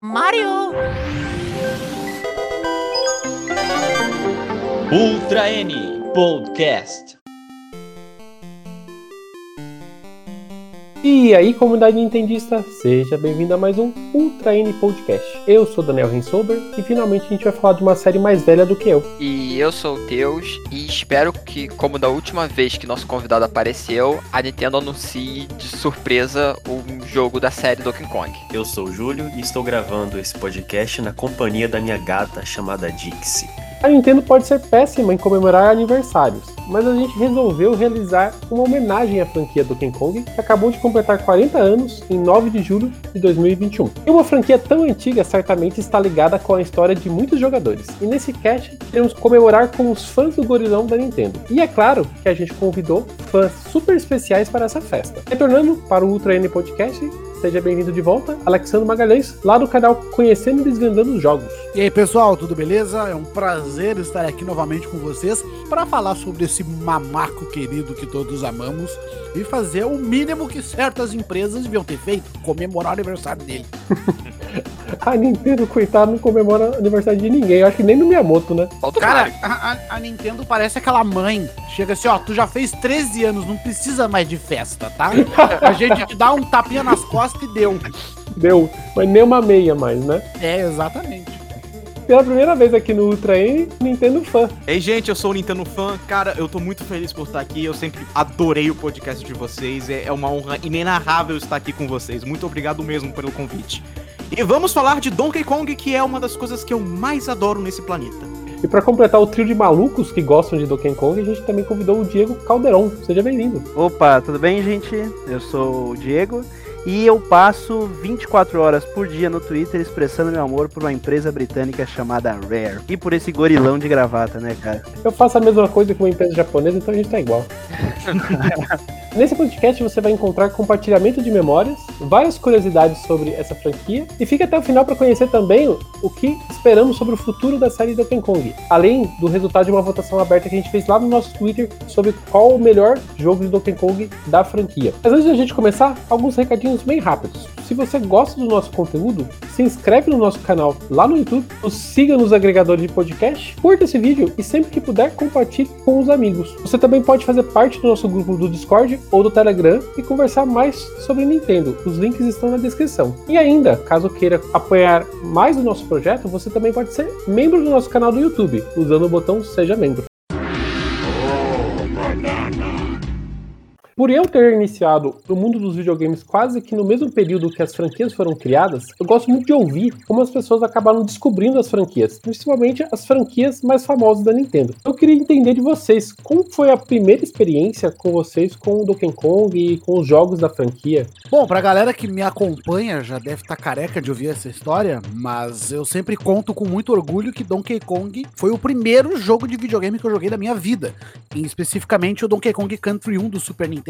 Mario! Ultra N Podcast. E aí, comunidade nintendista, seja bem-vindo a mais um Ultra N Podcast. Eu sou Daniel Rensober e finalmente a gente vai falar de uma série mais velha do que eu. E eu sou o Teus e espero que, como da última vez que nosso convidado apareceu, a Nintendo anuncie de surpresa um jogo da série Donkey Kong. Eu sou o Júlio e estou gravando esse podcast na companhia da minha gata chamada Dixie. A Nintendo pode ser péssima em comemorar aniversários, mas a gente resolveu realizar uma homenagem à franquia Donkey Kong, que acabou de completar 40 anos em 9 de julho de 2021. E uma franquia tão antiga certamente está ligada com a história de muitos jogadores, e nesse cast queremos comemorar com os fãs do gorilão da Nintendo. E é claro que a gente convidou fãs super especiais para essa festa. Retornando para o Ultra N Podcast, seja bem-vindo de volta, Alexandre Magalhães, lá do canal Conhecendo e Desvendando os Jogos. E aí, pessoal, tudo beleza? É um prazer estar aqui novamente com vocês para falar sobre esse mamaco querido que todos amamos e fazer o mínimo que certas empresas deviam ter feito, comemorar o aniversário dele. A Nintendo, coitado, não comemora aniversário de ninguém. Eu acho que nem no Miyamoto, né? Cara, a Nintendo parece aquela mãe. Chega assim, ó, tu já fez 13 anos, não precisa mais de festa, tá? A gente te dá um tapinha nas costas e deu. Deu, mas nem uma meia mais, né? É, exatamente. Pela primeira vez aqui no Ultra N, Nintendo Fã. Ei, gente, eu sou o Nintendo Fã. Cara, eu tô muito feliz por estar aqui. Eu sempre adorei o podcast de vocês. É uma honra inenarrável estar aqui com vocês. Muito obrigado mesmo pelo convite. E vamos falar de Donkey Kong, que é uma das coisas que eu mais adoro nesse planeta. E pra completar o trio de malucos que gostam de Donkey Kong, a gente também convidou o Diego Calderon. Seja bem-vindo. Opa, tudo bem, gente? Eu sou o Diego. E eu passo 24 horas por dia no Twitter expressando meu amor por uma empresa britânica chamada Rare. E por esse gorilão de gravata, né, cara? Eu faço a mesma coisa com uma empresa japonesa, então a gente tá igual. Nesse podcast você vai encontrar compartilhamento de memórias, várias curiosidades sobre essa franquia, e fica até o final para conhecer também o que esperamos sobre o futuro da série Donkey Kong. Além do resultado de uma votação aberta que a gente fez lá no nosso Twitter sobre qual o melhor jogo de Donkey Kong da franquia. Mas antes da gente começar, alguns recadinhos bem rápidos. Se você gosta do nosso conteúdo, se inscreve no nosso canal lá no YouTube, nos siga nos agregadores de podcast, curta esse vídeo e sempre que puder, compartilhe com os amigos. Você também pode fazer parte do nosso grupo do Discord ou do Telegram e conversar mais sobre Nintendo. Os links estão na descrição. E ainda, caso queira apoiar mais o nosso projeto, você também pode ser membro do nosso canal do YouTube, usando o botão Seja Membro. Por eu ter iniciado no mundo dos videogames quase que no mesmo período que as franquias foram criadas, eu gosto muito de ouvir como as pessoas acabaram descobrindo as franquias, principalmente as franquias mais famosas da Nintendo. Eu queria entender de vocês, como foi a primeira experiência com vocês com o Donkey Kong e com os jogos da franquia? Bom, pra galera que me acompanha, já deve estar careca de ouvir essa história, mas eu sempre conto com muito orgulho que Donkey Kong foi o primeiro jogo de videogame que eu joguei da minha vida, e especificamente o Donkey Kong Country 1 do Super Nintendo.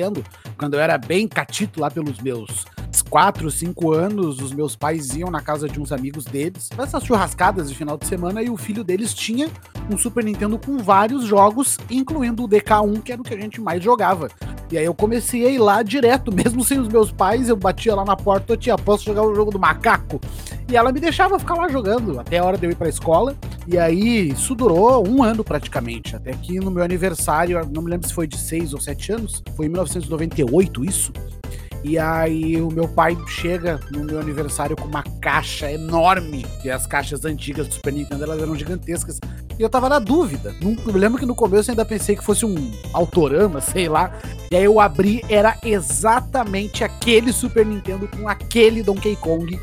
Quando eu era bem catito lá pelos meus 4, 5 anos, os meus pais iam na casa de uns amigos deles, nessas churrascadas de final de semana, e o filho deles tinha um Super Nintendo com vários jogos, incluindo o DK1, que era o que a gente mais jogava. E aí eu comecei a ir lá direto, mesmo sem os meus pais, eu batia lá na porta, tia, posso jogar o jogo do macaco? E ela me deixava ficar lá jogando, até a hora de eu ir pra escola. E aí isso durou um ano praticamente, até que no meu aniversário, não me lembro se foi de 6 ou 7 anos, foi em 1998 isso. E aí o meu pai chega no meu aniversário com uma caixa enorme, que as caixas antigas do Super Nintendo, elas eram gigantescas. E eu tava na dúvida, eu lembro que no começo eu ainda pensei que fosse um Autorama, sei lá. E aí eu abri, era exatamente aquele Super Nintendo com aquele Donkey Kong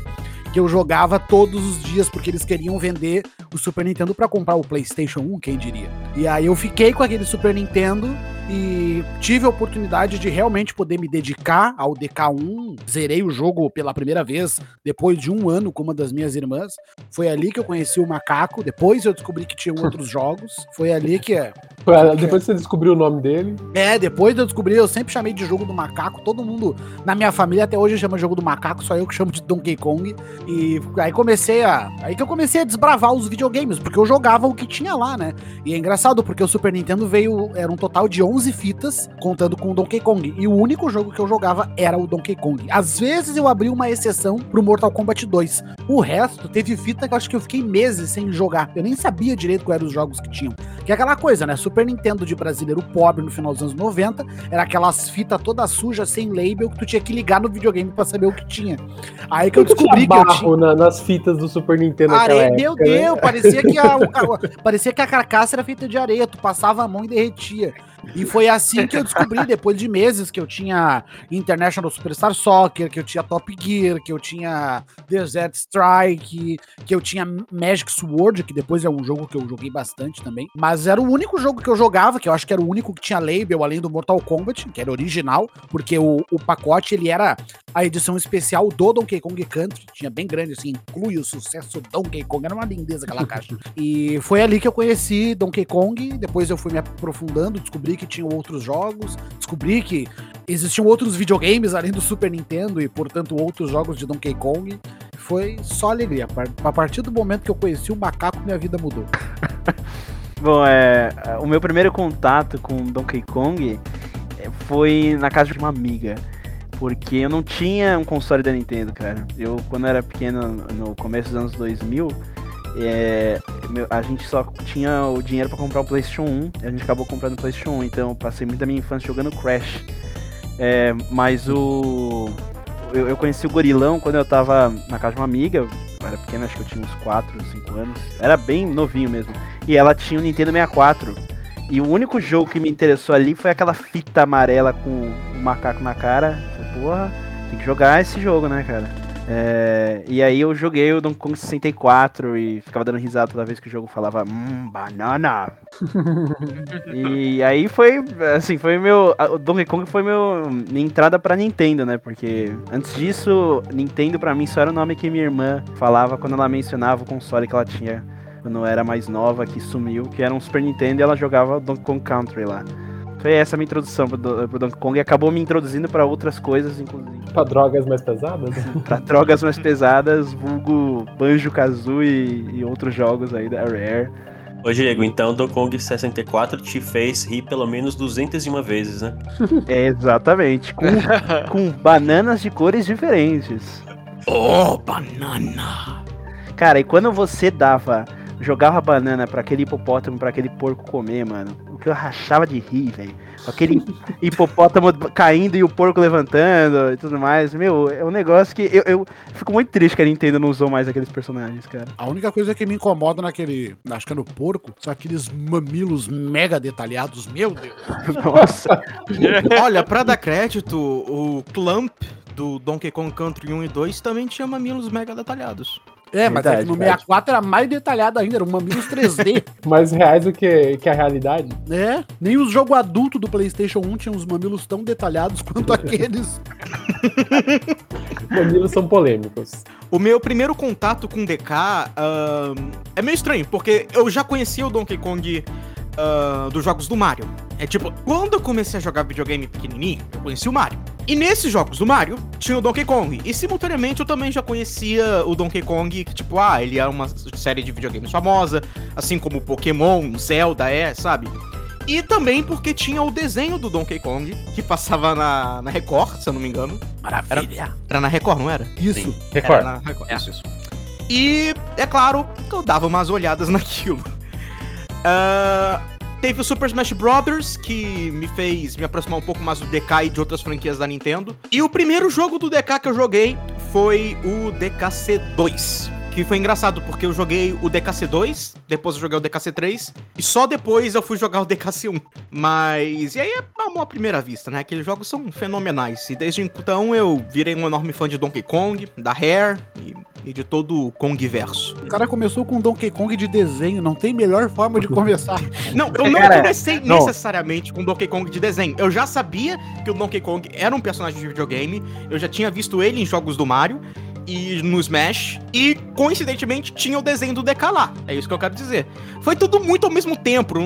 que eu jogava todos os dias, porque eles queriam vender o Super Nintendo pra comprar o PlayStation 1, quem diria. E aí eu fiquei com aquele Super Nintendo e tive a oportunidade de realmente poder me dedicar ao DK1. Zerei o jogo pela primeira vez depois de um ano com uma das minhas irmãs. Foi ali que eu conheci o macaco. Depois eu descobri que tinha outros jogos. Foi ali que... Depois você descobriu o nome dele. É, depois eu descobri, eu sempre chamei de jogo do macaco. Todo mundo na minha família até hoje chama de jogo do macaco, só eu que chamo de Donkey Kong. E aí que eu comecei a desbravar os videogames videogames, porque eu jogava o que tinha lá, né? E é engraçado, porque o Super Nintendo veio, era um total de 11 fitas, contando com o Donkey Kong, e o único jogo que eu jogava era o Donkey Kong. Às vezes eu abri uma exceção pro Mortal Kombat 2. O resto, teve fita que eu acho que eu fiquei meses sem jogar. Eu nem sabia direito quais eram os jogos que tinham. Que é aquela coisa, né? Super Nintendo de brasileiro pobre no final dos anos 90, era aquelas fitas todas sujas, sem label, que tu tinha que ligar no videogame pra saber o que tinha. Aí que eu descobri que eu tinha... Nas fitas do Super Nintendo naquela época, meu Deus, né? Parecia que a carcaça era feita de areia, tu passava a mão e derretia. E foi assim que eu descobri, depois de meses, que eu tinha International Superstar Soccer, que eu tinha Top Gear, que eu tinha Desert Strike, que eu tinha Magic Sword, que depois é um jogo que eu joguei bastante também. Mas era o único jogo que eu jogava, que eu acho que era o único que tinha label, além do Mortal Kombat, que era original, porque o pacote, ele era a edição especial do Donkey Kong Country, tinha bem grande, assim, inclui o sucesso do Donkey Kong, era uma lindeza aquela caixa. E foi ali que eu conheci Donkey Kong, depois eu fui me aprofundando, descobri que tinham outros jogos, descobri que existiam outros videogames além do Super Nintendo e, portanto, outros jogos de Donkey Kong. Foi só alegria. A partir do momento que eu conheci o macaco, minha vida mudou. Bom, o meu primeiro contato com Donkey Kong foi na casa de uma amiga, porque eu não tinha um console da Nintendo, cara. Eu, quando era pequeno, no começo dos anos 2000, a gente só tinha o dinheiro pra comprar o PlayStation 1, a gente acabou comprando o PlayStation 1, então eu passei muito da minha infância jogando Crash. Eu conheci o Gorilão quando eu tava na casa de uma amiga, eu era pequeno, acho que eu tinha uns 4, 5 anos, era bem novinho mesmo, e ela tinha o Nintendo 64, e o único jogo que me interessou ali foi aquela fita amarela com o macaco na cara. Porra, tem que jogar esse jogo, né, cara? E aí eu joguei o Donkey Kong 64 e ficava dando risada toda vez que o jogo falava banana. E aí foi assim, o Donkey Kong foi minha entrada pra Nintendo, né? Porque antes disso, Nintendo pra mim só era o nome que minha irmã falava quando ela mencionava o console que ela tinha quando era mais nova, que sumiu, que era um Super Nintendo, e ela jogava Donkey Kong Country lá. Foi essa a minha introdução pro Donkey Kong, e acabou me introduzindo pra outras coisas, inclusive. Pra drogas mais pesadas? Pra drogas mais pesadas, vulgo Banjo-Kazooie e outros jogos aí da Rare. Ô Diego, então Donkey Kong 64 te fez rir pelo menos 201 vezes, né? Exatamente, com bananas de cores diferentes. Oh, banana! Cara, e quando você jogava banana pra aquele hipopótamo, pra aquele porco comer, mano, o que eu rachava de rir, velho. Aquele hipopótamo caindo e o porco levantando e tudo mais. Meu, é um negócio que eu fico muito triste que a Nintendo não usou mais aqueles personagens, cara. A única coisa que me incomoda acho que é no porco, são aqueles mamilos mega detalhados, meu Deus. Nossa. Olha, pra dar crédito, o Clump do Donkey Kong Country 1 e 2 também tinha mamilos mega detalhados. Mas é que no 64 era mais detalhado ainda, era um mamilos 3D. Mais reais do que a realidade. Nem os jogos adultos do PlayStation 1 tinham os mamilos tão detalhados quanto aqueles. Mamilos são polêmicos. O meu primeiro contato com DK é meio estranho, porque eu já conhecia o Donkey Kong dos jogos do Mario. Quando eu comecei a jogar videogame pequenininho, eu conheci o Mario. E nesses jogos do Mario, tinha o Donkey Kong. E, simultaneamente, eu também já conhecia o Donkey Kong, que, ele era uma série de videogames famosa, assim como Pokémon, Zelda, sabe? E também porque tinha o desenho do Donkey Kong, que passava na Record, se eu não me engano. Maravilha! Era na Record, não era? Isso. Sim, Record. Era na Record, isso. E, é claro, eu dava umas olhadas naquilo. Teve o Super Smash Bros, que me fez me aproximar um pouco mais do DK e de outras franquias da Nintendo. E o primeiro jogo do DK que eu joguei foi o DKC2, que foi engraçado porque eu joguei o DKC2, depois eu joguei o DKC3 e só depois eu fui jogar o DKC1. Mas, e aí é amor à primeira vista, né? Aqueles jogos são fenomenais e desde então eu virei um enorme fã de Donkey Kong, da Rare e de todo o Kongverso. O cara começou com Donkey Kong de desenho, não tem melhor forma de começar. Não, eu não comecei necessariamente com Donkey Kong de desenho. Eu já sabia que o Donkey Kong era um personagem de videogame, eu já tinha visto ele em jogos do Mario, e no Smash, e coincidentemente tinha o desenho do DK lá. É isso que eu quero dizer. Foi tudo muito ao mesmo tempo,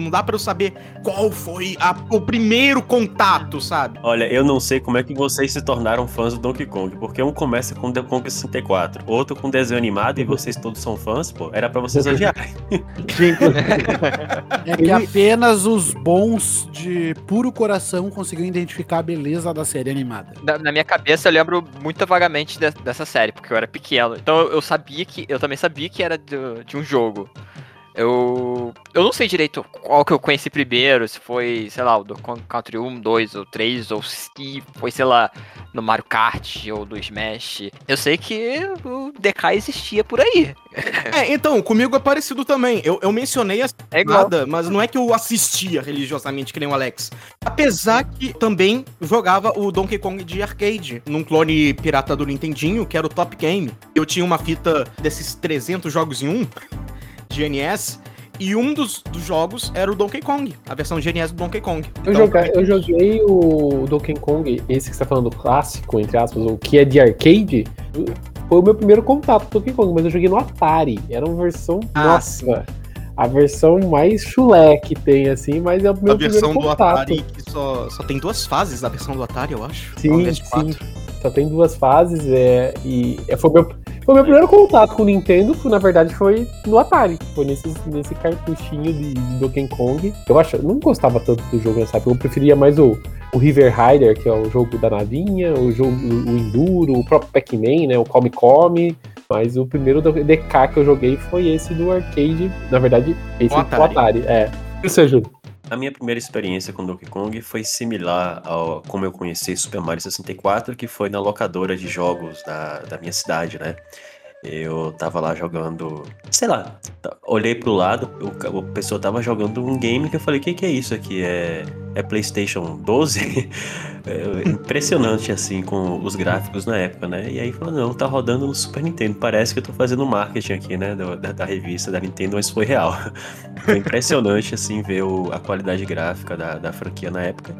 não dá pra eu saber qual foi o primeiro contato, sabe? Olha, eu não sei como é que vocês se tornaram fãs do Donkey Kong, porque um começa com o Donkey Kong 64, outro com desenho animado, e vocês todos são fãs, pô, era pra vocês odiarem. É que apenas os bons de puro coração conseguiram identificar a beleza da série animada. Na minha cabeça eu lembro muito vagamente dessa série, porque eu era pequeno, então eu também sabia que era de um jogo. Eu não sei direito qual que eu conheci primeiro, se foi, sei lá, o Donkey Kong Country 1, 2 ou 3, ou se foi, sei lá, no Mario Kart ou do Smash. Eu sei que o DK existia por aí. É, então, comigo é parecido também. Eu mencionei a nada, mas não é que eu assistia religiosamente, que nem o Alex. Apesar que também jogava o Donkey Kong de arcade, num clone pirata do Nintendinho, que era o Top Game. Eu tinha uma fita desses 300 jogos em um... GNS, e um dos jogos era o Donkey Kong, a versão GNS do Donkey Kong. Então, eu joguei o Donkey Kong, esse que você tá falando, clássico, entre aspas, o que é de arcade, foi o meu primeiro contato com o Donkey Kong, mas eu joguei no Atari, era uma versão, nossa, a versão mais chulé que tem, assim, mas é o meu primeiro contato. A versão do Atari, que só tem duas fases da versão do Atari, eu acho. Sim, só tem duas fases, e foi o meu primeiro contato com o Nintendo, na verdade, foi no Atari. Foi nesse cartuchinho de Donkey Kong. Eu não gostava tanto do jogo nessa época. Eu preferia mais o River Rider, que é o jogo da navinha, o Enduro, o próprio Pac-Man, né? O Come Come. Mas o primeiro DK que eu joguei foi esse do arcade. Na verdade, esse do Atari. É. E você, Júlio? A minha primeira experiência com Donkey Kong foi similar ao como eu conheci Super Mario 64, que foi na locadora de jogos da minha cidade, né? Eu tava lá jogando, sei lá, olhei pro lado, o pessoal tava jogando um game que eu falei, o que é isso aqui? É PlayStation 12? É impressionante, assim, com os gráficos na época, né? E aí falou, não, tá rodando no Super Nintendo, parece que eu tô fazendo marketing aqui, né, da revista da Nintendo, mas foi real. Foi impressionante, assim, ver a qualidade gráfica da franquia na época.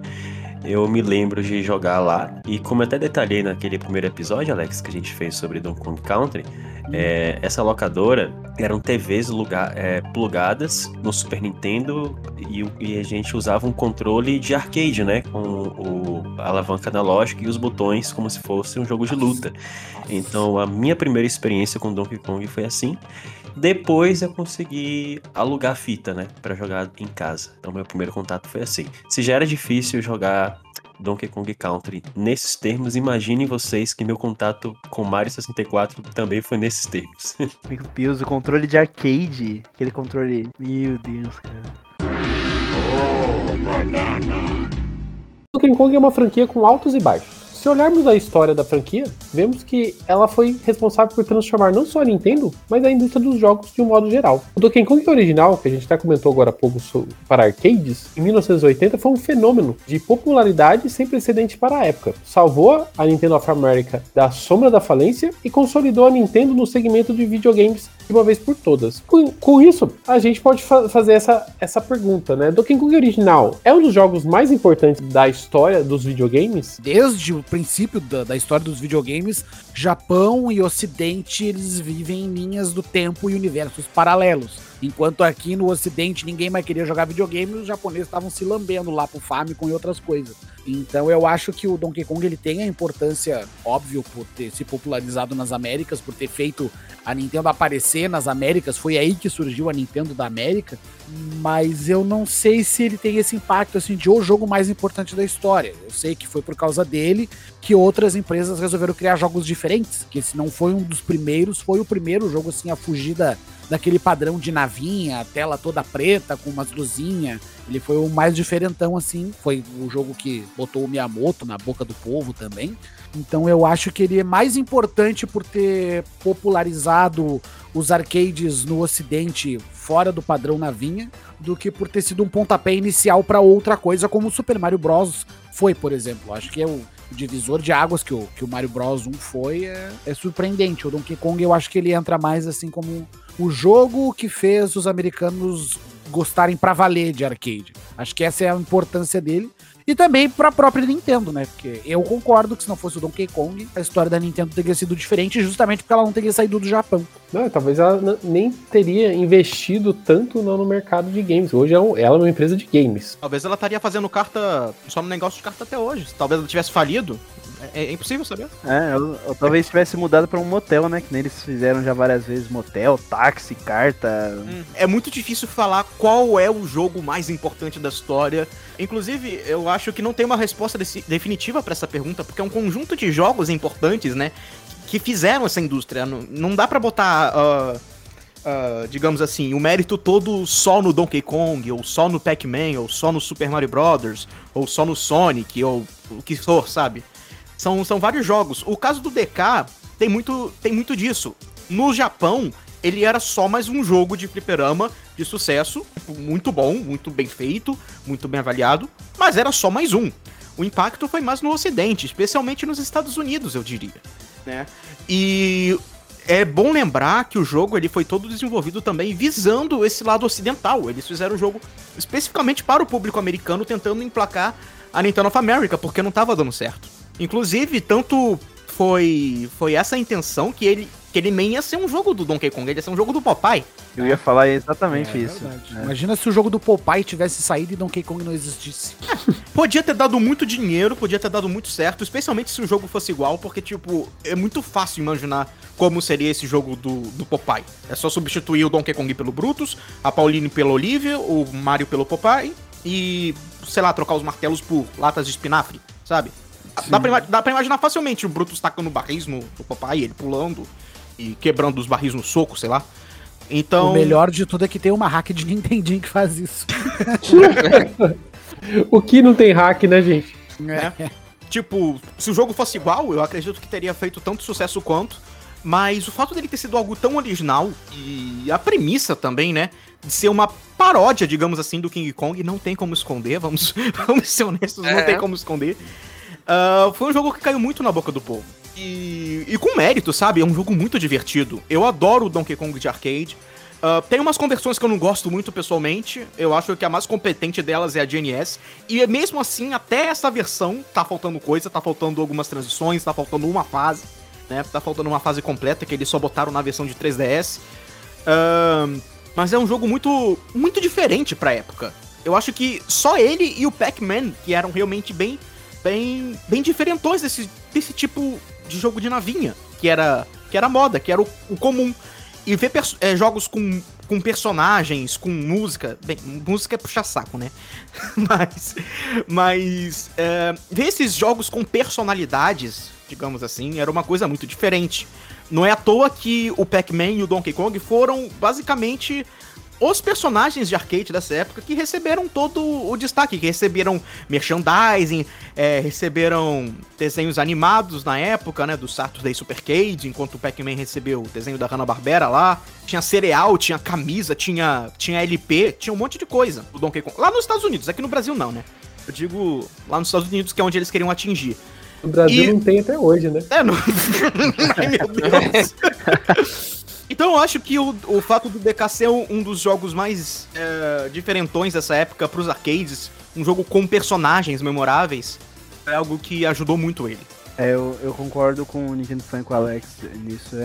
Eu me lembro de jogar lá, e como eu até detalhei naquele primeiro episódio, Alex, que a gente fez sobre Donkey Kong Country, essa locadora eram TVs plugadas no Super Nintendo, e a gente usava um controle de arcade, né? Com a alavanca analógica e os botões como se fosse um jogo de luta. Então a minha primeira experiência com Donkey Kong foi assim. Depois eu consegui alugar fita, né, pra jogar em casa. Então meu primeiro contato foi assim. Se já era difícil jogar Donkey Kong Country nesses termos, imaginem vocês que meu contato com Mario 64 também foi nesses termos. Meu Deus, o controle de arcade, aquele controle... Meu Deus, cara. Oh, banana. Donkey Kong é uma franquia com altos e baixos. Se olharmos a história da franquia, vemos que ela foi responsável por transformar não só a Nintendo, mas a indústria dos jogos de um modo geral. O Donkey Kong original, que a gente até comentou agora há pouco para arcades, em 1980 foi um fenômeno de popularidade sem precedente para a época. Salvou a Nintendo of America da sombra da falência e consolidou a Nintendo no segmento de videogames de uma vez por todas. Com isso, a gente pode fazer essa pergunta, né? Donkey Kong original é um dos jogos mais importantes da história dos videogames? Desde o princípio da história dos videogames, Japão e Ocidente, eles vivem em linhas do tempo e universos paralelos. Enquanto aqui no Ocidente ninguém mais queria jogar videogame, os japoneses estavam se lambendo lá pro Famicom e outras coisas. Então eu acho que o Donkey Kong ele tem a importância, óbvio, por ter se popularizado nas Américas, por ter feito a Nintendo aparecer nas Américas, foi aí que surgiu a Nintendo da América, mas eu não sei se ele tem esse impacto assim, de o jogo mais importante da história. Eu sei que foi por causa dele que outras empresas resolveram criar jogos diferentes, que se não foi um dos primeiros, foi o primeiro jogo assim, a fugir daquele padrão de navinha, a tela toda preta com umas luzinhas. Ele foi o mais diferentão, assim. Foi o jogo que botou o Miyamoto na boca do povo também. Então eu acho que ele é mais importante por ter popularizado os arcades no Ocidente fora do padrão navinha, do que por ter sido um pontapé inicial para outra coisa, como o Super Mario Bros. Foi, por exemplo. Acho que é o divisor de águas que o Mario Bros. 1 foi. É surpreendente. O Donkey Kong eu acho que ele entra mais assim como o jogo que fez os americanos gostarem pra valer de arcade. Acho que essa é a importância dele. E também pra própria Nintendo, né? Porque eu concordo que se não fosse o Donkey Kong, a história da Nintendo teria sido diferente, justamente porque ela não teria saído do Japão. Não, talvez ela nem teria investido tanto no mercado de games. Hoje ela é uma empresa de games. Talvez ela estaria fazendo carta, só no negócio de carta até hoje. Talvez ela tivesse falido. É impossível saber. É, eu talvez tivesse mudado pra um motel, né? Que nem eles fizeram já várias vezes, motel, táxi, carta... É muito difícil falar qual é o jogo mais importante da história. Inclusive, eu acho que não tem uma resposta definitiva pra essa pergunta, porque é um conjunto de jogos importantes, né? Que fizeram essa indústria. Não dá pra botar... digamos assim, o mérito todo só no Donkey Kong, ou só no Pac-Man, ou só no Super Mario Bros, ou só no Sonic, ou o que for, sabe? São vários jogos. O caso do DK tem muito disso. No Japão, ele era só mais um jogo de fliperama de sucesso, muito bom, muito bem feito, muito bem avaliado, mas era só mais um. O impacto foi mais no Ocidente, especialmente nos Estados Unidos, eu diria, né? E... é bom lembrar que o jogo ele foi todo desenvolvido também visando esse lado ocidental. Eles fizeram o jogo especificamente para o público americano, tentando emplacar a Nintendo of America, porque não estava dando certo. Inclusive, tanto foi essa a intenção que ele nem ia ser um jogo do Donkey Kong, ele ia ser um jogo do Popeye. Eu ia falar exatamente isso. É. Imagina se o jogo do Popeye tivesse saído e Donkey Kong não existisse. Podia ter dado muito dinheiro, podia ter dado muito certo, especialmente se o jogo fosse igual, porque, tipo, é muito fácil imaginar como seria esse jogo do Popeye. É só substituir o Donkey Kong pelo Brutus, a Pauline pela Olivia, o Mario pelo Popeye e, sei lá, trocar os martelos por latas de espinafre, sabe? Dá pra imaginar facilmente o Brutus tacando barris no Popeye, ele pulando e quebrando os barris no soco, sei lá. Então... o melhor de tudo é que tem uma hack de Nintendinho que faz isso. O que não tem hack, né, gente? É. Tipo, se o jogo fosse igual, eu acredito que teria feito tanto sucesso quanto, mas o fato dele ter sido algo tão original e a premissa também, né, de ser uma paródia, digamos assim, do King Kong, não tem como esconder, vamos ser honestos, não tem como esconder. Foi um jogo que caiu muito na boca do povo. E com mérito, sabe? É um jogo muito divertido. Eu adoro o Donkey Kong de arcade. Tem umas conversões que eu não gosto muito pessoalmente. Eu acho que a mais competente delas é a de NES. E mesmo assim, até essa versão tá faltando coisa, tá faltando algumas transições, tá faltando uma fase, né? Tá faltando uma fase completa que eles só botaram na versão de 3DS. Mas é um jogo muito, muito diferente pra época. Eu acho que só ele e o Pac-Man, que eram realmente bem diferentões desse tipo de jogo de navinha, que era moda, que era o comum. E ver jogos com personagens, com música... bem, música é puxar saco, né? Mas ver esses jogos com personalidades, digamos assim, era uma coisa muito diferente. Não é à toa que o Pac-Man e o Donkey Kong foram basicamente... os personagens de arcade dessa época que receberam todo o destaque, que receberam merchandising, receberam desenhos animados na época, né, do Saturday Supercade, enquanto o Pac-Man recebeu o desenho da Hanna-Barbera lá, tinha cereal, tinha camisa, tinha LP, tinha um monte de coisa do Donkey Kong. Lá nos Estados Unidos, aqui no Brasil não, né? Eu digo lá nos Estados Unidos, que é onde eles queriam atingir. O Brasil não tem até hoje, né? É, não... Ai, meu Deus... Então eu acho que o fato do DK ser um dos jogos mais diferentões dessa época pros arcades, um jogo com personagens memoráveis, é algo que ajudou muito ele. É, eu concordo com o Nintendo Fã e com o Alex nisso.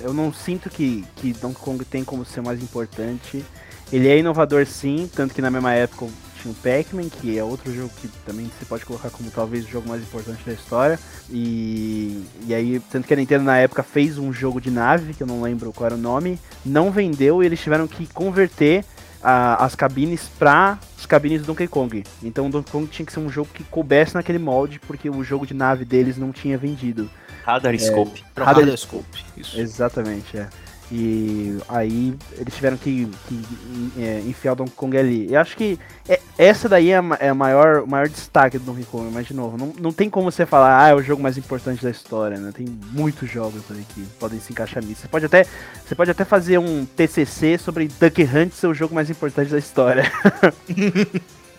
Eu não sinto que Donkey Kong tem como ser mais importante. Ele é inovador sim, tanto que na mesma época tinha o Pac-Man, que é outro jogo que também você pode colocar como talvez o jogo mais importante da história. E aí, tanto que a Nintendo na época fez um jogo de nave, que eu não lembro qual era o nome, não vendeu e eles tiveram que converter as cabines para as cabines do Donkey Kong. Então o Donkey Kong tinha que ser um jogo que coubesse naquele molde, porque o jogo de nave deles não tinha vendido. Radarscope. Radarscope, isso. Exatamente, é. E aí eles tiveram que enfiar o Donkey Kong ali. Eu acho que essa daí é o maior destaque do Donkey Kong, mas de novo, não tem como você falar, é o jogo mais importante da história, né? Tem muitos jogos ali que podem se encaixar nisso. Você pode até fazer um TCC sobre Duck Hunt ser o jogo mais importante da história.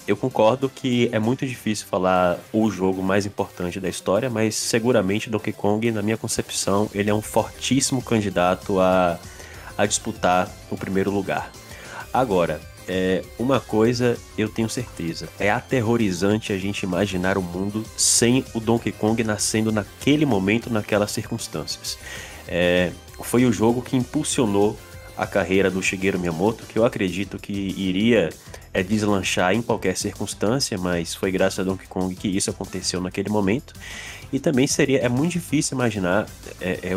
Eu concordo que é muito difícil falar o jogo mais importante da história, mas seguramente Donkey Kong, na minha concepção, ele é um fortíssimo candidato a disputar o primeiro lugar. Agora, uma coisa eu tenho certeza, é aterrorizante a gente imaginar o mundo sem o Donkey Kong nascendo naquele momento, naquelas circunstâncias. Foi o jogo que impulsionou a carreira do Shigeru Miyamoto, que eu acredito que iria deslanchar em qualquer circunstância, mas foi graças a Donkey Kong que isso aconteceu naquele momento. E também é muito difícil imaginar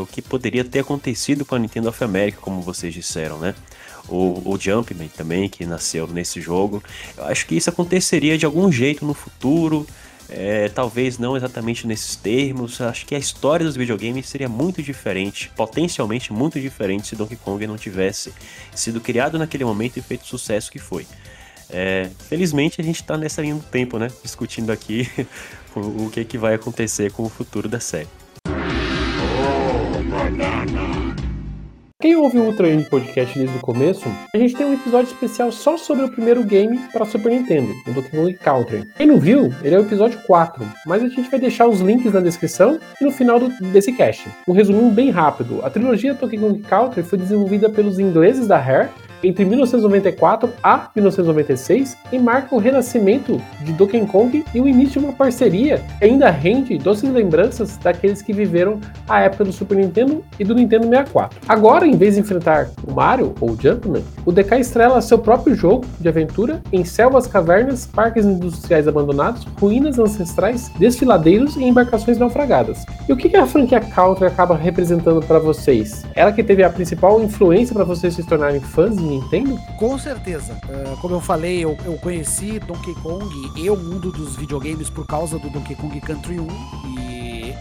o que poderia ter acontecido com a Nintendo of America, como vocês disseram, né? O Jumpman também, que nasceu nesse jogo. Eu acho que isso aconteceria de algum jeito no futuro, talvez não exatamente nesses termos. Acho que a história dos videogames seria muito diferente, potencialmente muito diferente, se Donkey Kong não tivesse sido criado naquele momento e feito o sucesso que foi. Felizmente a gente está nessa linha do tempo, né? Discutindo aqui o que vai acontecer com o futuro da série. Quem ouve o Ultra N Podcast desde o começo, a gente tem um episódio especial só sobre o primeiro game para Super Nintendo, o Donkey Kong Country. Quem não viu, ele é o episódio 4, mas a gente vai deixar os links na descrição e no final desse cast. Um resuminho bem rápido, a trilogia Donkey Kong Country foi desenvolvida pelos ingleses da Rare entre 1994 a 1996 e marca o renascimento de Donkey Kong e o início de uma parceria que ainda rende doces lembranças daqueles que viveram a época do Super Nintendo e do Nintendo 64. Agora, em vez de enfrentar o Mario ou o Jumpman, o DK estrela seu próprio jogo de aventura em selvas, cavernas, parques industriais abandonados, ruínas ancestrais, desfiladeiros e embarcações naufragadas. E o que a franquia Country acaba representando para vocês? Ela que teve a principal influência para vocês se tornarem fãs de Nintendo? Com certeza. Como eu falei, eu conheci Donkey Kong e o mundo dos videogames por causa do Donkey Kong Country 1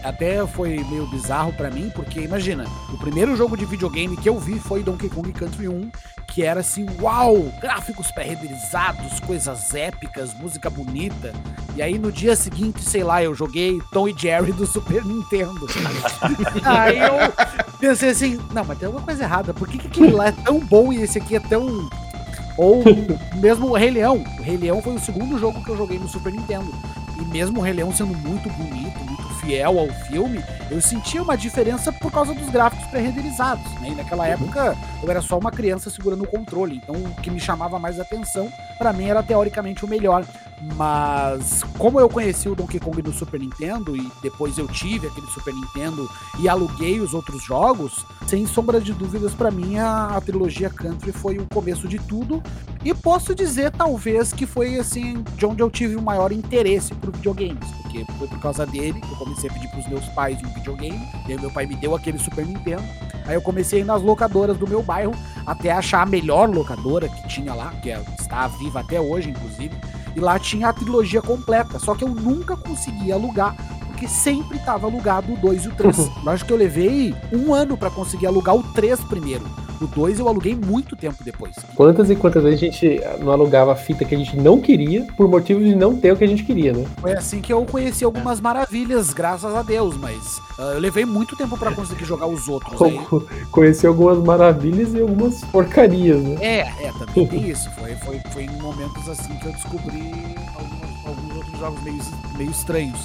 Até foi meio bizarro pra mim, porque imagina, o primeiro jogo de videogame que eu vi foi Donkey Kong Country 1, que era assim, uau, gráficos pré-renderizados, coisas épicas, música bonita. E aí no dia seguinte, sei lá, eu joguei Tom e Jerry do Super Nintendo. Aí eu pensei assim, não, mas tem alguma coisa errada, por que aquele lá é tão bom e esse aqui é tão... Ou mesmo o Rei Leão. O Rei Leão foi o segundo jogo que eu joguei no Super Nintendo. E mesmo o Rei Leão sendo muito bonito, muito fiel ao filme, eu sentia uma diferença por causa dos gráficos pré-renderizados, né? E naquela época eu era só uma criança segurando o controle, então o que me chamava mais atenção, pra mim era teoricamente o melhor. Mas como eu conheci o Donkey Kong no Super Nintendo e depois eu tive aquele Super Nintendo e aluguei os outros jogos, sem sombra de dúvidas pra mim a trilogia Country foi o começo de tudo. E posso dizer talvez que foi assim de onde eu tive o maior interesse por videogames, porque foi por causa dele que eu comecei a pedir pros meus pais um videogame, e aí meu pai me deu aquele Super Nintendo. Aí eu comecei a ir nas locadoras do meu bairro até achar a melhor locadora que tinha lá, que está viva até hoje inclusive. E lá tinha a trilogia completa, só que eu nunca conseguia alugar, porque sempre estava alugado o 2 e o 3. Eu acho que eu levei um ano para conseguir alugar o 3 primeiro. O 2 eu aluguei muito tempo depois. Quantas e quantas vezes a gente não alugava a fita que a gente não queria, por motivo de não ter o que a gente queria, né? Foi assim que eu conheci algumas maravilhas, graças a Deus, mas eu levei muito tempo para conseguir jogar os outros. Conheci algumas maravilhas e algumas porcarias, né? Também tem isso. Foi em momentos assim que eu descobri alguns outros jogos meio estranhos.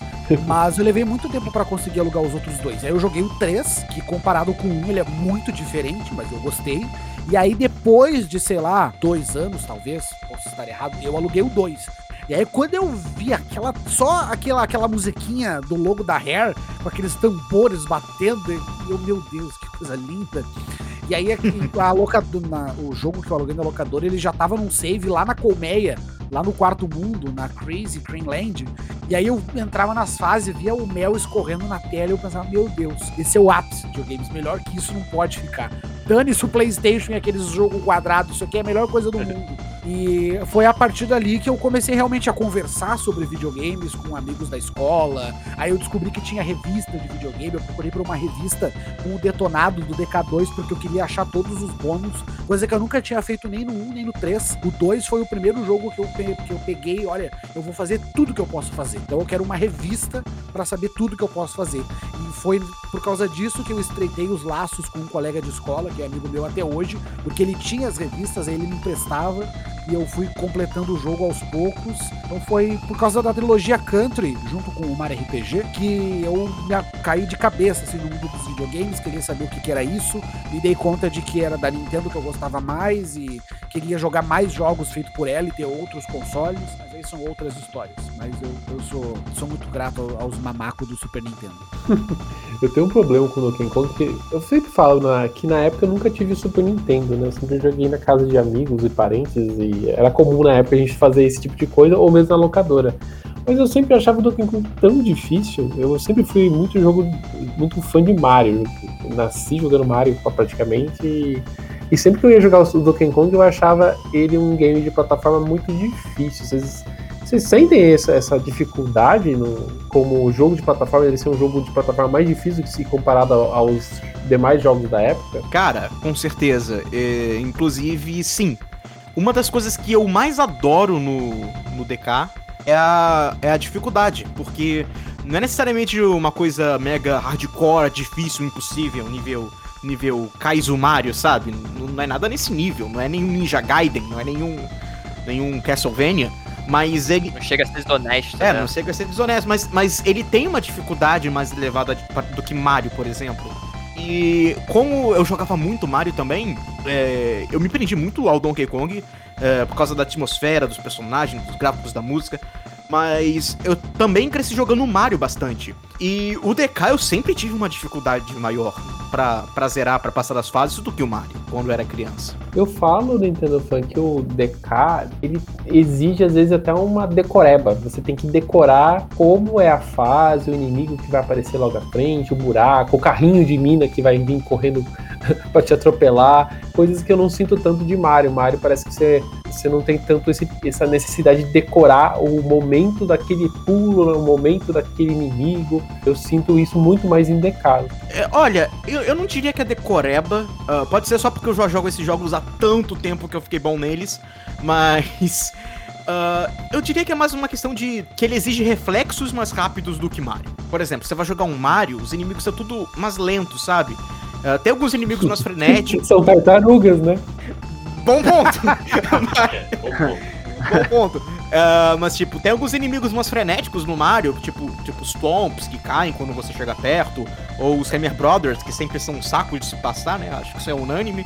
Mas eu levei muito tempo pra conseguir alugar os outros dois. Aí eu joguei o 3, que comparado com o 1 ele é muito diferente, mas eu gostei. E aí depois de, sei lá, 2 anos talvez, posso estar errado, eu aluguei o 2. E aí quando eu vi aquela musiquinha do logo da Rare, com aqueles tambores batendo, eu, meu Deus, que coisa linda. E aí o jogo que eu aluguei na locadora, ele já tava num save lá na colmeia, lá no quarto mundo, na Crazy Creamland. E aí eu entrava nas fases, via o mel escorrendo na tela e eu pensava, meu Deus, esse é o ápice de videogames, melhor que isso não pode ficar. Dane-se o PlayStation e aqueles jogos quadrados, isso aqui é a melhor coisa do mundo. E foi a partir dali que eu comecei realmente a conversar sobre videogames com amigos da escola. Aí eu descobri que tinha revista de videogame, eu procurei por uma revista com o detonado do DK2 porque eu queria achar todos os bônus, coisa que eu nunca tinha feito nem no 1 nem no 3. O 2 foi o primeiro jogo que eu peguei, olha, eu vou fazer tudo que eu posso fazer, então eu quero uma revista pra saber tudo que eu posso fazer. E foi por causa disso que eu estreitei os laços com um colega de escola, que é amigo meu até hoje, porque ele tinha as revistas, aí ele me emprestava. e eu fui completando o jogo aos poucos. Então foi por causa da trilogia Country, junto com o Mario RPG, que eu caí de cabeça assim, no mundo dos videogames, queria saber o que era isso, me dei conta de que era da Nintendo que eu gostava mais e queria jogar mais jogos feitos por ela e ter outros consoles, mas aí são outras histórias. Mas eu sou muito grato aos mamacos do Super Nintendo. Eu tenho um problema com o Donkey Kong, que eu sempre falo que na época eu nunca tive Super Nintendo, né? Eu sempre joguei na casa de amigos e parentes, e era comum na época a gente fazer esse tipo de coisa, ou mesmo na locadora. Mas eu sempre achava o Donkey Kong tão difícil, eu sempre fui muito fã de Mario, eu nasci jogando Mario praticamente, e sempre que eu ia jogar o Donkey Kong eu achava ele um game de plataforma muito difícil. Vocês sentem essa dificuldade como o jogo de plataforma, ele ser um jogo de plataforma mais difícil que se comparado aos demais jogos da época? Cara, com certeza. Inclusive, sim. Uma das coisas que eu mais adoro no DK é a dificuldade, porque não é necessariamente uma coisa mega hardcore, difícil, impossível, nível Kaizumario, sabe? Não é nada nesse nível, não é nenhum Ninja Gaiden, não é nenhum Castlevania, mas ele... Não chega a ser desonesto, né? Não chega a ser desonesto, mas ele tem uma dificuldade mais elevada do que Mario, por exemplo. E como eu jogava muito Mario também, eu me prendi muito ao Donkey Kong, por causa da atmosfera, dos personagens, dos gráficos, da música, mas eu também cresci jogando Mario bastante. E o DK eu sempre tive uma dificuldade maior pra zerar, pra passar das fases, do que o Mario, quando eu era criança. Eu falo, Nintendo Fã, que o DK, ele exige às vezes até uma decoreba. Você tem que decorar como é a fase, o inimigo que vai aparecer logo à frente, o buraco, o carrinho de mina que vai vir correndo pra te atropelar, coisas que eu não sinto tanto de Mario. Mario parece que você não tem tanto essa necessidade de decorar o momento daquele pulo, o momento daquele inimigo. Eu sinto isso muito mais em DK. Olha, eu não diria que é decoreba, pode ser só porque eu já jogo esses jogos há tanto tempo que eu fiquei bom neles, mas... eu diria que é mais uma questão de que ele exige reflexos mais rápidos do que Mario. Por exemplo, você vai jogar um Mario, os inimigos são tudo mais lentos, sabe? Tem alguns inimigos mais frenéticos. São tartarugas, né? Bom ponto! Bom ponto. Mas, tipo, tem alguns inimigos mais frenéticos no Mario, tipo os Stomps, que caem quando você chega perto, ou os Hammer Brothers, que sempre são um saco de se passar, né? Acho que isso é unânime.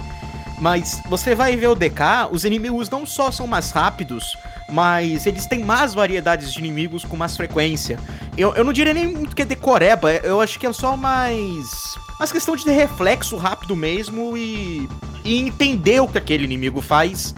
Mas você vai ver o DK, os inimigos não só são mais rápidos, mas eles têm mais variedades de inimigos com mais frequência. Eu não diria nem muito que é decoreba, eu acho que é só mais... Mas questão de ter reflexo rápido mesmo e entender o que aquele inimigo faz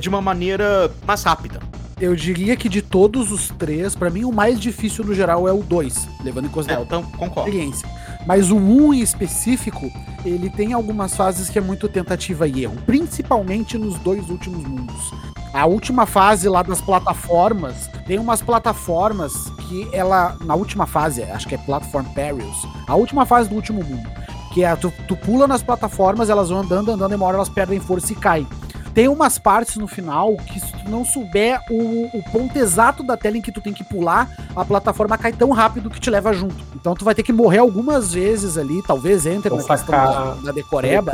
de uma maneira mais rápida. Eu diria que de todos os três, pra mim o mais difícil no geral é o 2, levando em consideração a experiência. Mas o 1 em específico, ele tem algumas fases que é muito tentativa e erro, principalmente nos dois últimos mundos. A última fase lá das plataformas, tem umas plataformas que ela, na última fase, acho que é Platform Perils, a última fase do último mundo, que é tu pula nas plataformas, elas vão andando, e uma hora elas perdem força e caem. Tem umas partes no final que se tu não souber o ponto exato da tela em que tu tem que pular, a plataforma cai tão rápido que te leva junto. Então tu vai ter que morrer algumas vezes ali, talvez entre na questão da decoreba,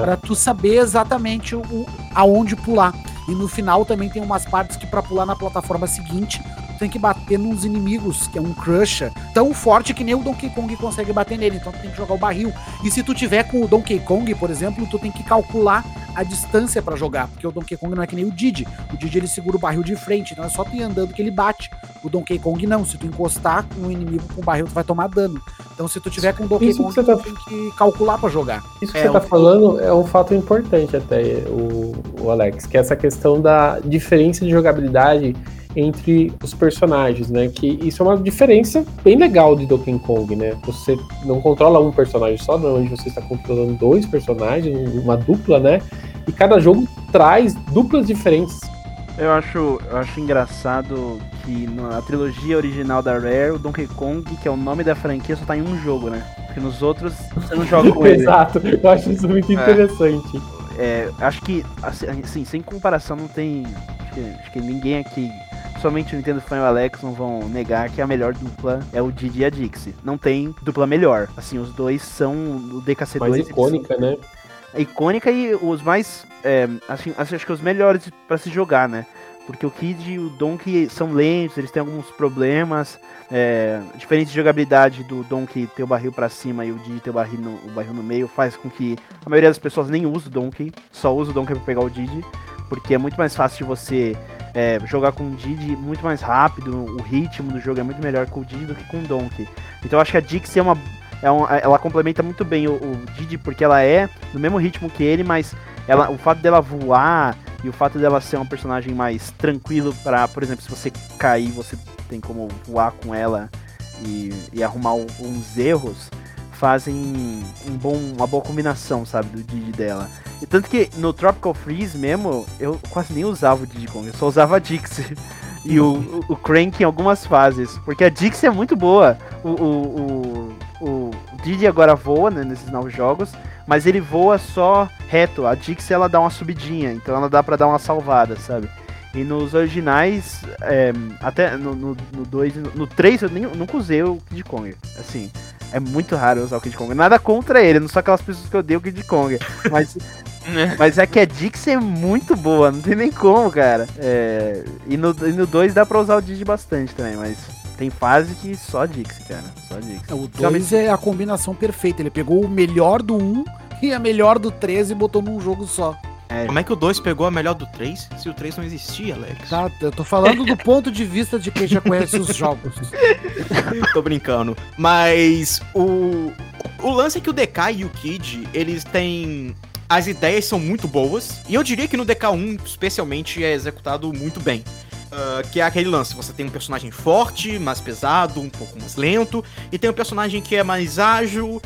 pra tu saber exatamente aonde pular. E no final também tem umas partes que pra pular na plataforma seguinte, tu tem que bater nos inimigos, que é um crusher, tão forte que nem o Donkey Kong consegue bater nele, então tu tem que jogar o barril. E se tu tiver com o Donkey Kong, por exemplo, tu tem que calcular a distância pra jogar, porque o Donkey Kong não é que nem o Diddy. O Diddy ele segura o barril de frente, então é só tu ir andando que ele bate. O Donkey Kong não, se tu encostar com um inimigo com o barril, tu vai tomar dano. Então se tu tiver com o Donkey Kong, tu tem que calcular pra jogar. Isso que você tá falando é um fato importante até, o Alex, que é essa questão da diferença de jogabilidade entre os personagens, né? Que isso é uma diferença bem legal de Donkey Kong, né? Você não controla um personagem só, normalmente você está controlando dois personagens, uma dupla, né? E cada jogo traz duplas diferentes. Eu acho engraçado que na trilogia original da Rare, o Donkey Kong, que é o nome da franquia, só tá em um jogo, né? Porque nos outros você não joga com ele. Exato, eu acho isso muito interessante. Acho que, assim, sem comparação, não tem... Acho que ninguém aqui... Somente o Nintendo Fã e o Alex não vão negar que a melhor dupla é o Diddy e a Dixie. Não tem dupla melhor. Assim, os dois são o DKC2. Mais icônica, né? icônica e os mais, assim, acho que os melhores pra se jogar, né? Porque o Kid e o Donkey são lentos, eles têm alguns problemas, diferente de jogabilidade do Donkey ter o barril pra cima e o Diddy ter o barril no meio, faz com que a maioria das pessoas nem use o Donkey, só usa o Donkey pra pegar o Diddy, porque é muito mais fácil de você jogar com o Diddy muito mais rápido, o ritmo do jogo é muito melhor com o Diddy do que com o Donkey. Então eu acho que a Dixie ela complementa muito bem o Diddy, porque ela é no mesmo ritmo que ele, mas o fato dela voar e o fato dela ser uma personagem mais tranquilo pra, por exemplo, se você cair, você tem como voar com ela e arrumar uns erros, fazem uma boa combinação, sabe, do Diddy dela. E tanto que no Tropical Freeze mesmo, eu quase nem usava o Diddy Kong, eu só usava a Dixie e o Crank em algumas fases, porque a Dixie é muito boa. O Diddy agora voa, né, nesses novos jogos, mas ele voa só reto. A Dixie, ela dá uma subidinha, então ela dá pra dar uma salvada, sabe? E nos originais, até no 2 e no 3 eu nunca usei o Kid Kong, assim, é muito raro usar o Kid Kong, nada contra ele, não só aquelas pessoas que odeiam o Kid Kong, mas é que a Dixie é muito boa, não tem nem como, cara. E no 2 dá pra usar o Diddy bastante também, mas... tem fase que só a Dixie, cara. Só a Dixie. O 2 é a combinação perfeita. Ele pegou o melhor do 1 e a melhor do 3 e botou num jogo só. Como é que o 2 pegou a melhor do 3 se o 3 não existia, Alex? Tá, eu tô falando do ponto de vista de quem já conhece os jogos. Tô brincando. Mas o lance é que o DK e o Kid, eles têm... as ideias são muito boas. E eu diria que no DK1, especialmente, é executado muito bem. Que é aquele lance, você tem um personagem forte, mais pesado, um pouco mais lento, e tem um personagem que é mais ágil,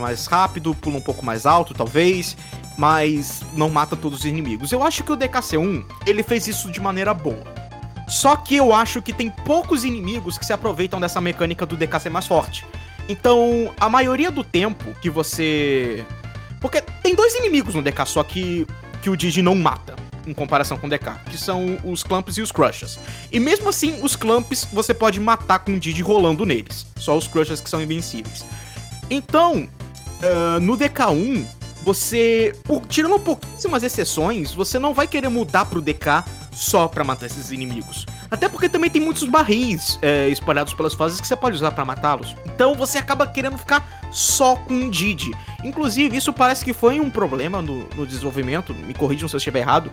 mais rápido, pula um pouco mais alto, talvez, mas não mata todos os inimigos. Eu acho que o DKC1, ele fez isso de maneira boa. Só que eu acho que tem poucos inimigos que se aproveitam dessa mecânica do DKC mais forte. Então, a maioria do tempo que você... porque tem dois inimigos no DK, só que o Diddy não mata, em comparação com o DK, que são os Clamps e os Crushers. E mesmo assim, os Clamps você pode matar com o Diddy rolando neles. Só os Crushers que são invencíveis. Então, no DK1, você, tirando pouquíssimas exceções, você não vai querer mudar pro DK só pra matar esses inimigos. Até porque também tem muitos barris espalhados pelas fases que você pode usar pra matá-los. Então você acaba querendo ficar só com o Diddy. Inclusive, isso parece que foi um problema no desenvolvimento, me corrijam se eu estiver errado,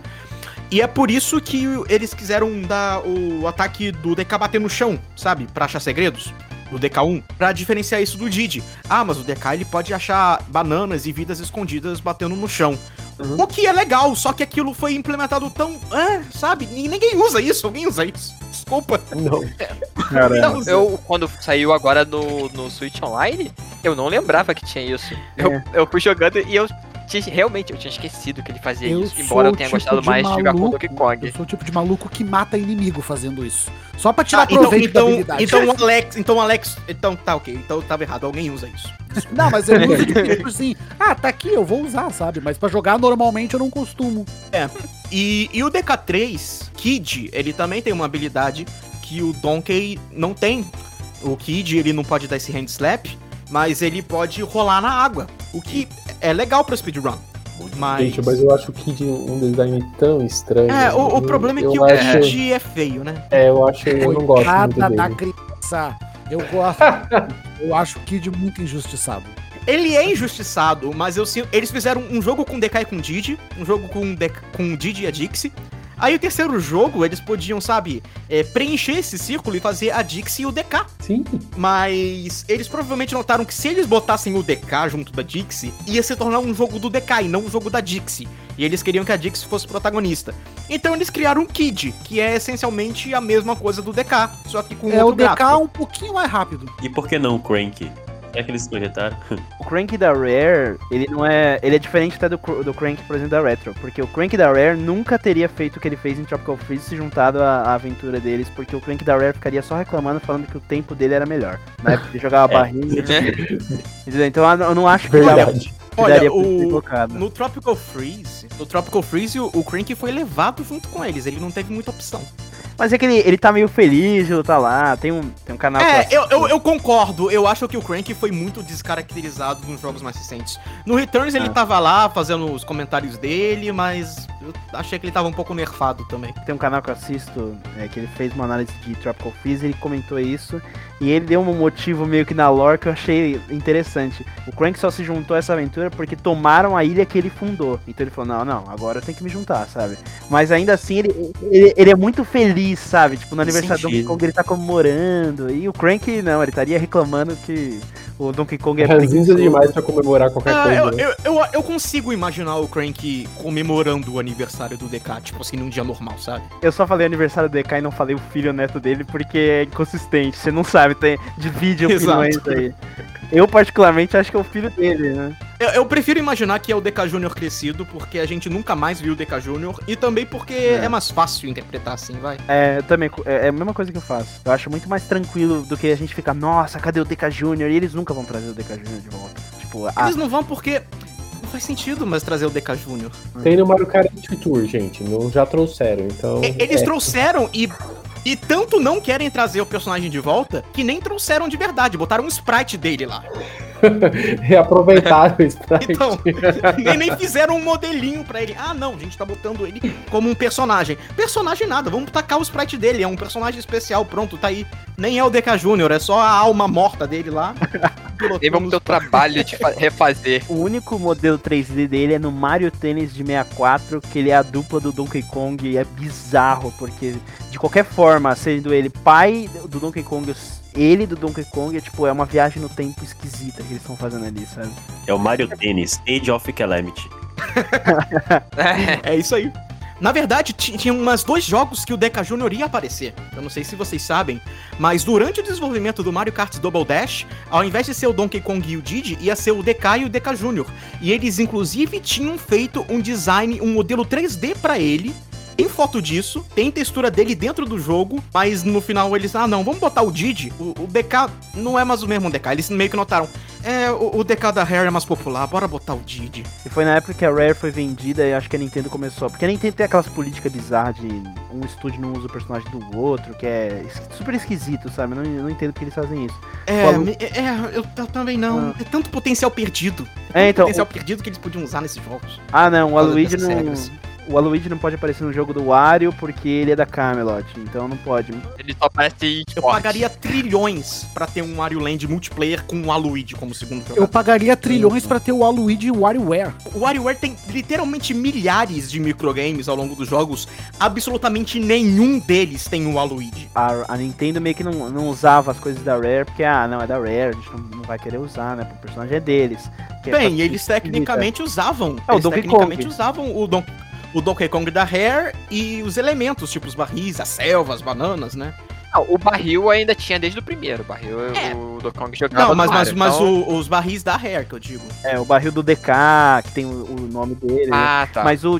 e é por isso que eles quiseram dar o ataque do DK bater no chão, sabe? Pra achar segredos, no DK1, pra diferenciar isso do Diddy. Ah, mas o DK ele pode achar bananas e vidas escondidas batendo no chão. Uhum. O que é legal, só que aquilo foi implementado tão... sabe? E ninguém usa isso, alguém usa isso. Desculpa. Não. Não, eu, quando saiu agora no Switch Online, eu não lembrava que tinha isso. Eu fui jogando e eu tinha esquecido que ele fazia isso, embora eu tenha gostado mais de jogar com o Donkey Kong. Eu sou o tipo de maluco que mata inimigo fazendo isso. Só pra tirar proveito da habilidade. Então, tá, ok. Então, tava errado. Alguém usa isso. Não, mas eu uso tipo assim, tá aqui, eu vou usar, sabe? Mas pra jogar normalmente eu não costumo. E o DK3, Kid, ele também tem uma habilidade que o Donkey não tem. O Kid, ele não pode dar esse hand slap, mas ele pode rolar na água, o que é legal pra speedrun. Gente, mas eu acho o Kid um design tão estranho. O problema é que o Kid é feio, né? Eu acho, eu não gosto muito dele. Da criança, eu gosto. Eu acho o Kid muito injustiçado. Ele é injustiçado, mas eu sinto... eles fizeram um jogo com o DK e com o Diddy, um jogo com o Diddy e a Dixie. Aí o terceiro jogo, eles podiam, sabe, preencher esse círculo e fazer a Dixie e o DK. Sim. Mas eles provavelmente notaram que se eles botassem o DK junto da Dixie, ia se tornar um jogo do DK e não um jogo da Dixie. E eles queriam que a Dixie fosse protagonista. Então eles criaram o Kid, que é essencialmente a mesma coisa do DK, só que com outro gráfico. É, o DK um pouquinho mais rápido. E por que não o Cranky? É que eles projetaram. O Crank da Rare, ele não é... ele é diferente até do Crank, por exemplo, da Retro. Porque o Crank da Rare nunca teria feito o que ele fez em Tropical Freeze se juntado à aventura deles, porque o Crank da Rare ficaria só reclamando, falando que o tempo dele era melhor. Na época ele jogava barrinha. Então eu não acho que daria no Tropical Freeze, o Crank foi levado junto com eles. Ele não teve muita opção. Mas é que ele tá meio feliz de lutar lá, tem um canal... É, eu concordo, eu acho que o Cranky foi muito descaracterizado nos jogos mais recentes. No Returns ele tava lá fazendo os comentários dele, mas eu achei que ele tava um pouco nerfado também. Tem um canal que eu assisto, que ele fez uma análise de Tropical Freeze, ele comentou isso, e ele deu um motivo meio que na lore que eu achei interessante. O Cranky só se juntou a essa aventura porque tomaram a ilha que ele fundou. Então ele falou, não, agora eu tenho que me juntar, sabe? Mas ainda assim ele é muito feliz, sabe? Tipo, no aniversário do Donkey Kong ele tá comemorando. E o Cranky, não, ele estaria reclamando que o Donkey Kong é preguiçoso demais pra comemorar qualquer coisa. Eu consigo imaginar o Cranky comemorando o aniversário do DK, tipo assim, num dia normal, sabe? Eu só falei aniversário do DK e não falei o filho neto dele porque é inconsistente. Você não sabe, divide opiniões aí. Eu, particularmente, acho que é o filho dele, né? Eu prefiro imaginar que é o DK Jr. crescido, porque a gente nunca mais viu o DK Jr. E também porque é mais fácil interpretar assim, vai. É, eu também, é a mesma coisa que eu faço. Eu acho muito mais tranquilo do que a gente ficar, nossa, cadê o DK Jr.? E eles nunca vão trazer o DK Jr. de volta. Tipo, eles não vão porque... Não faz sentido mais trazer o DK Jr. Tem no Mario Kart Tour, gente. Não, já trouxeram, então... Eles trouxeram E tanto não querem trazer o personagem de volta, que nem trouxeram de verdade, botaram um sprite dele lá. Reaproveitaram o sprite. Então, nem fizeram um modelinho pra ele. Ah, não, a gente tá botando ele como um personagem. Personagem nada, vamos tacar o sprite dele, é um personagem especial, pronto, tá aí. Nem é o DK Jr., é só a alma morta dele lá. E vamos ter o trabalho de refazer. O único modelo 3D dele é no Mario Tennis de 64, que ele é a dupla do Donkey Kong, e é bizarro, porque de qualquer forma, sendo ele pai do Donkey Kong, ele do Donkey Kong, é uma viagem no tempo esquisita que eles estão fazendo ali, sabe? É o Mario Tennis, Age of Calamity. É isso aí. Na verdade, tinha umas 2 jogos que o DK Jr. ia aparecer. Eu não sei se vocês sabem, mas durante o desenvolvimento do Mario Kart Double Dash, ao invés de ser o Donkey Kong e o Diddy, ia ser o DK e o DK Jr. E eles, inclusive, tinham feito um design, um modelo 3D pra ele. Tem foto disso, tem textura dele dentro do jogo, mas no final eles... Ah, não, vamos botar o Diddy. O DK não é mais o mesmo DK. Eles meio que notaram... O DK da Rare é mais popular, bora botar o Diddy. E foi na época que a Rare foi vendida e acho que a Nintendo começou. Porque a Nintendo tem aquelas políticas bizarras de um estúdio não usa o personagem do outro, que é super esquisito, sabe? Eu não entendo porque eles fazem isso. Eu também não. É tanto potencial perdido. Potencial perdido que eles podiam usar nesses jogos. Ah, não, o Aluigi não... Regras. O Aluigi não pode aparecer no jogo do Wario porque ele é da Camelot, então não pode. Ele só aparece em esporte. Eu pagaria trilhões pra ter um Wario Land multiplayer com o Aluigi como segundo jogador. Eu pagaria trilhões pra ter o Aluigi e o WarioWare. O WarioWare tem literalmente milhares de microgames ao longo dos jogos, absolutamente nenhum deles tem o Aluigi. A Nintendo meio que não usava as coisas da Rare porque, é da Rare, a gente não vai querer usar, né, o personagem é deles. Bem, eles tecnicamente usavam. Eles tecnicamente usavam o Donkey Kong da Rare e os elementos, tipo os barris, as selvas, as bananas, né? Não, o barril ainda tinha desde o primeiro. O barril o Donkey Kong jogava. Não, mas os barris da Rare, que eu digo. É, o barril do DK, que tem o nome dele. Ah, tá. Mas o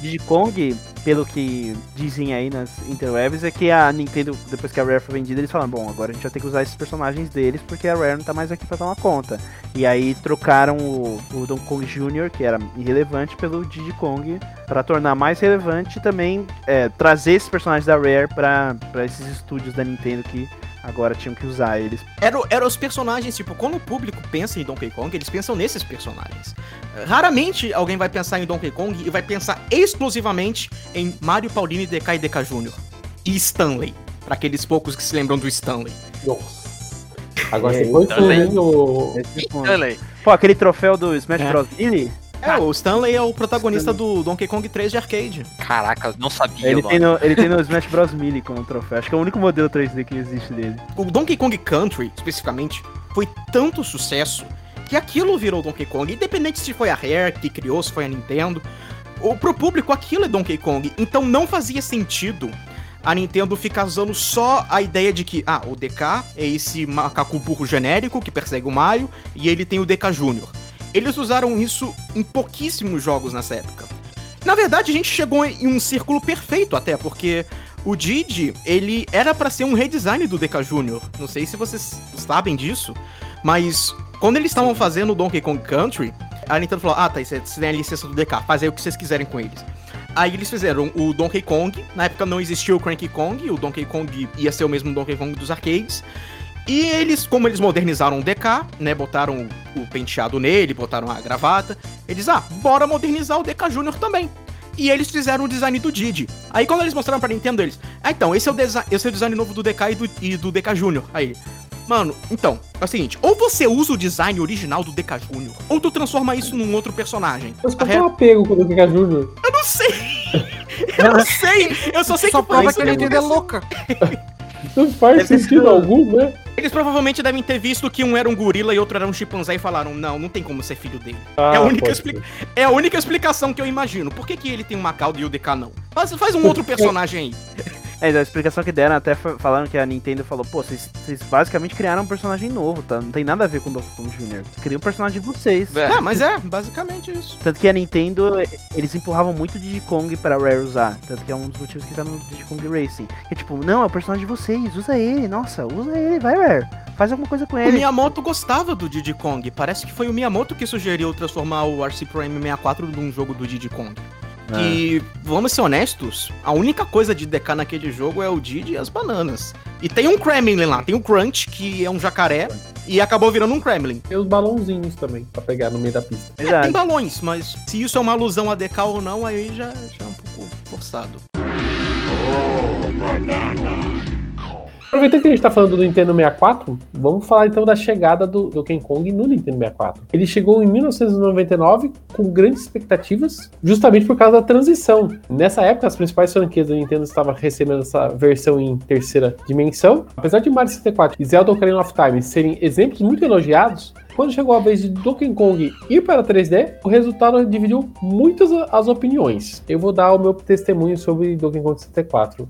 Diddy Kong, pelo que dizem aí nas interwebs, é que a Nintendo, depois que a Rare foi vendida, eles falaram, bom, agora a gente vai ter que usar esses personagens deles, porque a Rare não tá mais aqui pra tomar conta. E aí trocaram o Donkey Kong Jr., que era irrelevante, pelo Diddy Kong, pra tornar mais relevante também trazer esses personagens da Rare pra esses estúdios da Nintendo que agora tinham que usar eles. Eram os personagens, tipo, quando o público pensa em Donkey Kong, eles pensam nesses personagens. Raramente alguém vai pensar em Donkey Kong e vai pensar exclusivamente em Mario, Paulini, DK e DK Jr. E Stanley, pra aqueles poucos que se lembram do Stanley. Nossa. Agora você foi Stanley. Pô, aquele troféu do Smash Bros. Melee? O Stanley é o protagonista do Donkey Kong 3 de arcade. Caraca, não sabia. Ele tem no Smash Bros. Melee como troféu. Acho que é o único modelo 3D que existe dele. O Donkey Kong Country, especificamente, foi tanto sucesso que aquilo virou Donkey Kong. Independente se foi a Rare que criou, se foi a Nintendo. Pro público, aquilo é Donkey Kong. Então não fazia sentido a Nintendo ficar usando só a ideia de que, o DK é esse macaco burro genérico que persegue o Mario e ele tem o DK Jr. Eles usaram isso em pouquíssimos jogos nessa época. Na verdade, a gente chegou em um círculo perfeito até, porque o Diddy, ele era pra ser um redesign do DK Jr. Não sei se vocês sabem disso, mas quando eles estavam fazendo o Donkey Kong Country, a Nintendo falou, tá, vocês têm a licença do DK, faz aí o que vocês quiserem com eles. Aí eles fizeram o Donkey Kong, na época não existia o Cranky Kong, o Donkey Kong ia ser o mesmo Donkey Kong dos arcades. E eles, como eles modernizaram o DK, né, botaram o penteado nele, botaram a gravata, eles, bora modernizar o DK Jr. também. E eles fizeram o design do Diddy. Aí quando eles mostraram pra Nintendo, eles, então, esse é o design novo do DK e do DK Jr. Aí, mano, então, é o seguinte, ou você usa o design original do DK Jr., ou tu transforma isso num outro personagem. Mas por que eu apego com o DK Jr.? Eu não sei! Eu não sei! Eu só sei que prova que a Nintendo é louca. Não faz sentido algum, né? Eles provavelmente devem ter visto que um era um gorila e outro era um chimpanzé e falaram, não tem como ser filho dele. É a única explicação que eu imagino. Por que ele tem uma cauda e o DK não? Faz um outro personagem aí. A explicação que deram até falaram que a Nintendo falou, pô, vocês basicamente criaram um personagem novo, tá? Não tem nada a ver com o Donkey Kong Jr. Criam um personagem de vocês. Mas é basicamente isso. Tanto que a Nintendo, eles empurravam muito o Diddy Kong pra Rare usar. Tanto que é um dos motivos que tá no Diddy Kong Racing. É tipo, não, é o personagem de vocês, usa ele, vai Rare. Faz alguma coisa com ele. O Miyamoto gostava do Diddy Kong. Parece que foi o Miyamoto que sugeriu transformar o RC Prime 64 num jogo do Diddy Kong. E, vamos ser honestos, a única coisa de DK naquele jogo é o Diddy e as bananas. E tem um Kremlin lá, tem o Crunch, que é um jacaré, e acabou virando um Kremlin. Tem os balãozinhos também, pra pegar no meio da pista. Tem balões, mas se isso é uma alusão a DK ou não, aí já é um pouco forçado. Aproveitando que a gente tá falando do Nintendo 64, vamos falar então da chegada do Donkey Kong no Nintendo 64. Ele chegou em 1999 com grandes expectativas, justamente por causa da transição. Nessa época, as principais franquias da Nintendo estavam recebendo essa versão em terceira dimensão. Apesar de Mario 64 e Zelda Ocarina of Time serem exemplos muito elogiados, quando chegou a vez de Donkey Kong ir para 3D, o resultado dividiu muitas as opiniões. Eu vou dar o meu testemunho sobre Donkey Kong 64.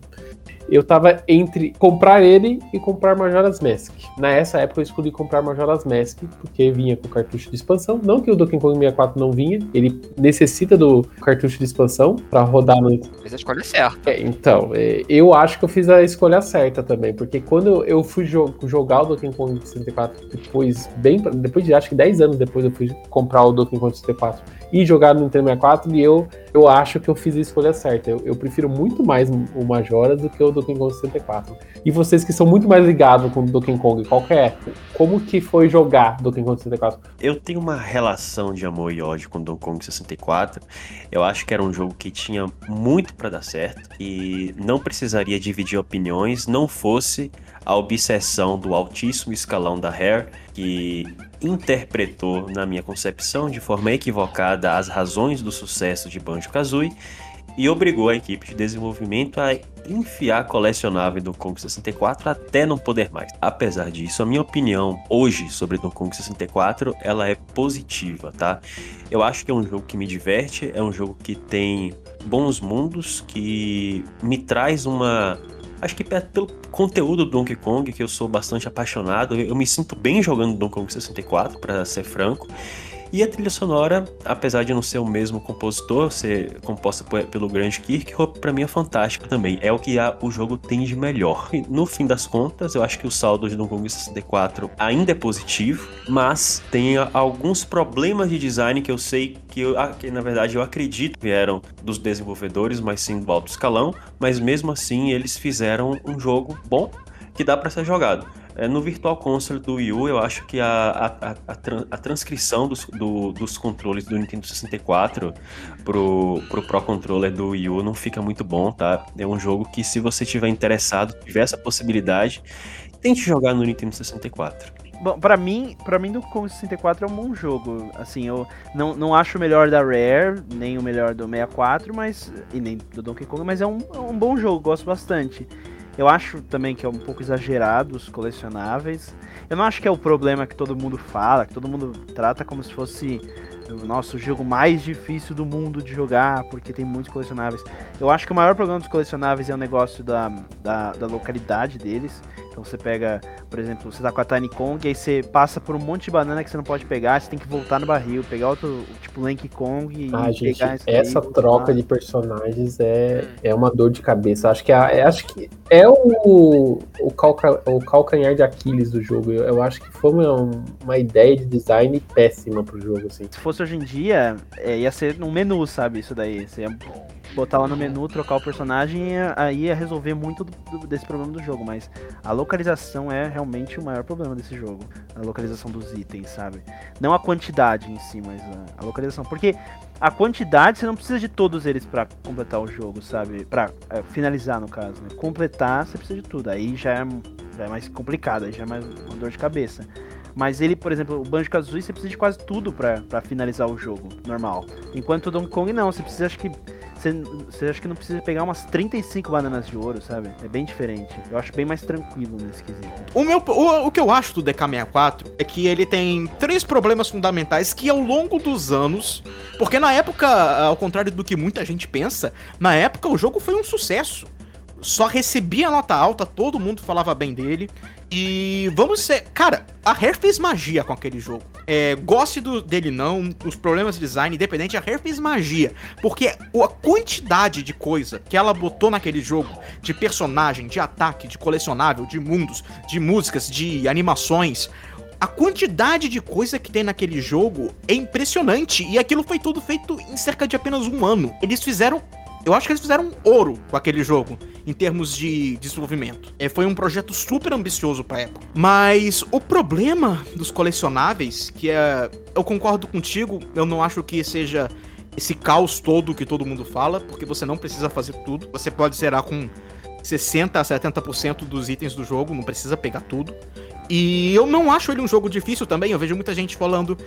Eu tava entre comprar ele e comprar Majora's Mask. Nessa época eu escolhi comprar Majora's Mask, porque vinha com o cartucho de expansão. Não que o Donkey Kong 64 não vinha, ele necessita do cartucho de expansão pra rodar no... Mas a escolha é certa. Eu acho que eu fiz a escolha certa também, porque quando eu fui jogar o Donkey Kong 64, acho que 10 anos depois eu fui comprar o Donkey Kong 64 e jogar no Nintendo 64, e eu acho que eu fiz a escolha certa. Eu prefiro muito mais o Majora do que o Donkey Kong 64. E vocês que são muito mais ligados com o Donkey Kong, qual que é? Como que foi jogar Donkey Kong 64? Eu tenho uma relação de amor e ódio com Donkey Kong 64. Eu acho que era um jogo que tinha muito pra dar certo e não precisaria dividir opiniões, não fosse a obsessão do altíssimo escalão da Rare, que interpretou, na minha concepção, de forma equivocada as razões do sucesso de Banjo-Kazooie e obrigou a equipe de desenvolvimento a enfiar colecionável do Donkey Kong 64 até não poder mais. Apesar disso, a minha opinião hoje sobre Donkey Kong 64, ela é positiva, tá? Eu acho que é um jogo que me diverte, é um jogo que tem bons mundos, que me traz uma... Acho que pelo conteúdo do Donkey Kong, que eu sou bastante apaixonado, eu me sinto bem jogando Donkey Kong 64, pra ser franco. E a trilha sonora, apesar de não ser o mesmo compositor, ser composta pelo Grant Kirkhope, pra mim é fantástica também. É o que o jogo tem de melhor. E, no fim das contas, eu acho que o saldo de Donkey Kong 64 ainda é positivo, mas tem alguns problemas de design que eu sei que na verdade eu acredito vieram dos desenvolvedores, mas sim do alto escalão, mas mesmo assim eles fizeram um jogo bom que dá pra ser jogado. No Virtual Console do Wii U, eu acho que a transcrição dos controles do Nintendo 64 pro Pro Controller do Wii U não fica muito bom, tá? É um jogo que, se você estiver interessado, tiver essa possibilidade, tente jogar no Nintendo 64. Bom, pra mim Donkey Kong 64 é um bom jogo. Assim, eu não acho o melhor da Rare, nem o melhor do 64, e nem do Donkey Kong, mas é um bom jogo, gosto bastante. Eu acho também que é um pouco exagerado os colecionáveis. Eu não acho que é o problema que todo mundo fala, que todo mundo trata como se fosse o nosso jogo mais difícil do mundo de jogar, porque tem muitos colecionáveis. Eu acho que o maior problema dos colecionáveis é o negócio da localidade deles. Então você pega, por exemplo, você tá com a Tiny Kong e aí você passa por um monte de banana que você não pode pegar, você tem que voltar no barril, pegar outro, tipo, Lanky Kong e gente, pegar... Essa troca de personagens é uma dor de cabeça. Acho que é o calcanhar de Aquiles do jogo. Eu acho que foi uma ideia de design péssima pro jogo, assim. Se fosse hoje em dia, ia ser num menu, sabe? Isso daí, você ia... botar lá no menu, trocar o personagem, aí ia resolver muito desse problema do jogo, mas a localização é realmente o maior problema desse jogo. A localização dos itens, sabe? Não a quantidade em si, mas a localização. Porque a quantidade você não precisa de todos eles pra completar o jogo, sabe? Pra finalizar, no caso, né? Completar você precisa de tudo, aí já é mais complicado, aí já é mais uma dor de cabeça. Mas ele, por exemplo, o Banjo-Kazooie, você precisa de quase tudo pra finalizar o jogo, normal. Enquanto o Donkey Kong, não, você precisa, acho que... Você acha que não precisa pegar umas 35 bananas de ouro, sabe? É bem diferente. Eu acho bem mais tranquilo nesse quesito. O que eu acho do DK64 é que ele tem três problemas fundamentais que ao longo dos anos... Porque na época, ao contrário do que muita gente pensa, na época o jogo foi um sucesso. Só recebia nota alta, todo mundo falava bem dele... E vamos ser... Cara, a Rare fez magia com aquele jogo. Goste dele não, os problemas de design, independente, a Rare fez magia. Porque a quantidade de coisa que ela botou naquele jogo, de personagem, de ataque, de colecionável, de mundos, de músicas, de animações... A quantidade de coisa que tem naquele jogo é impressionante. E aquilo foi tudo feito em cerca de apenas um ano. Eles fizeram... Eu acho que eles fizeram ouro com aquele jogo, em termos de desenvolvimento. Foi um projeto super ambicioso pra época. Mas o problema dos colecionáveis, que é... Eu concordo contigo, eu não acho que seja esse caos todo que todo mundo fala, porque você não precisa fazer tudo. Você pode zerar com 60% a 70% dos itens do jogo, não precisa pegar tudo. E eu não acho ele um jogo difícil também, eu vejo muita gente falando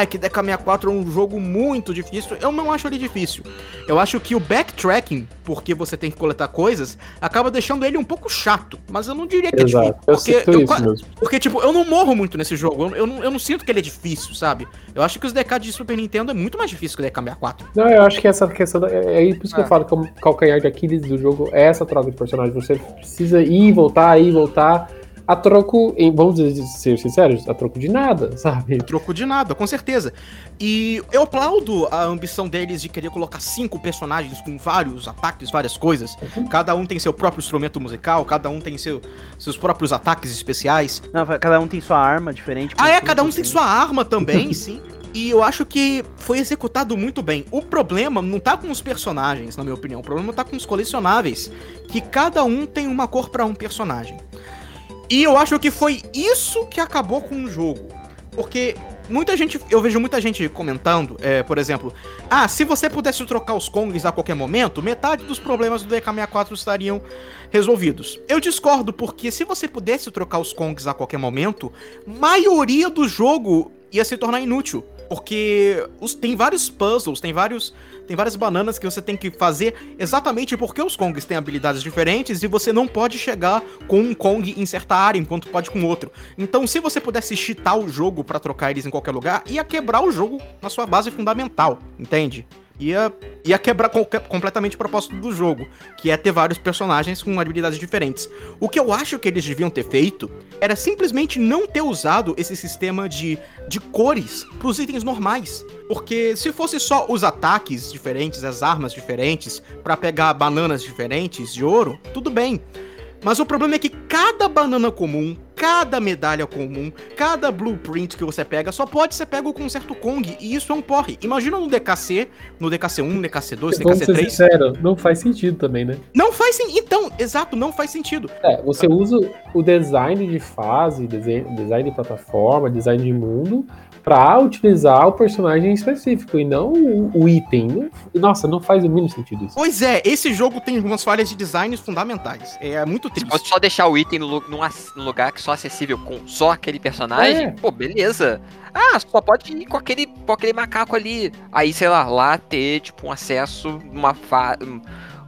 é que DK64 é um jogo muito difícil. Eu não acho ele difícil. Eu acho que o backtracking, porque você tem que coletar coisas, acaba deixando ele um pouco chato. Mas eu não diria que é difícil. Porque, tipo, eu não morro muito nesse jogo. Eu não sinto que ele é difícil, sabe? Eu acho que os DK de Super Nintendo é muito mais difícil que o DK64. Não, eu acho que essa questão... É por isso que eu falo que o calcanhar de Aquiles do jogo é essa troca de personagem. Você precisa ir e voltar... A troco, vamos ser sinceros, a troco de nada, sabe? A troco de nada, com certeza. E eu aplaudo a ambição deles de querer colocar 5 personagens com vários ataques, várias coisas. Cada um tem seu próprio instrumento musical, cada um tem seus próprios ataques especiais. Não, cada um tem sua arma diferente. Cada um tem sua arma também, sim. E eu acho que foi executado muito bem. O problema não tá com os personagens, na minha opinião. O problema tá com os colecionáveis, que cada um tem uma cor pra um personagem. E eu acho que foi isso que acabou com o jogo. Porque eu vejo muita gente comentando, por exemplo, se você pudesse trocar os Kongs a qualquer momento, metade dos problemas do DK64 estariam resolvidos. Eu discordo, porque se você pudesse trocar os Kongs a qualquer momento, maioria do jogo ia se tornar inútil. Porque tem vários puzzles, tem várias bananas que você tem que fazer exatamente porque os Kongs têm habilidades diferentes e você não pode chegar com um Kong em certa área enquanto pode com outro. Então, se você pudesse cheatar o jogo pra trocar eles em qualquer lugar, ia quebrar o jogo na sua base fundamental, entende? Ia quebrar completamente o propósito do jogo, que é ter vários personagens com habilidades diferentes. O que eu acho que eles deviam ter feito era simplesmente não ter usado esse sistema de cores pros itens normais. Porque se fosse só os ataques diferentes, as armas diferentes, pra pegar bananas diferentes de ouro, tudo bem. Mas o problema é que cada banana comum, cada medalha comum, cada blueprint que você pega, só pode ser pego com um certo Kong, e isso é um porre. Imagina no DKC, no DKC1, DKC2, DKC3... Vamos ser sincero, não faz sentido também, né? Não faz sentido, então, exato, não faz sentido. Você usa o design de fase, design de plataforma, design de mundo, pra utilizar o personagem específico e não o item. Nossa, não faz o mínimo sentido isso. Pois é, esse jogo tem algumas falhas de design fundamentais. É muito triste. Você pode só deixar o item num lugar que só é acessível com só aquele personagem? Pô, beleza. Só pode ir com aquele macaco ali. Aí, sei lá ter, tipo, um acesso numa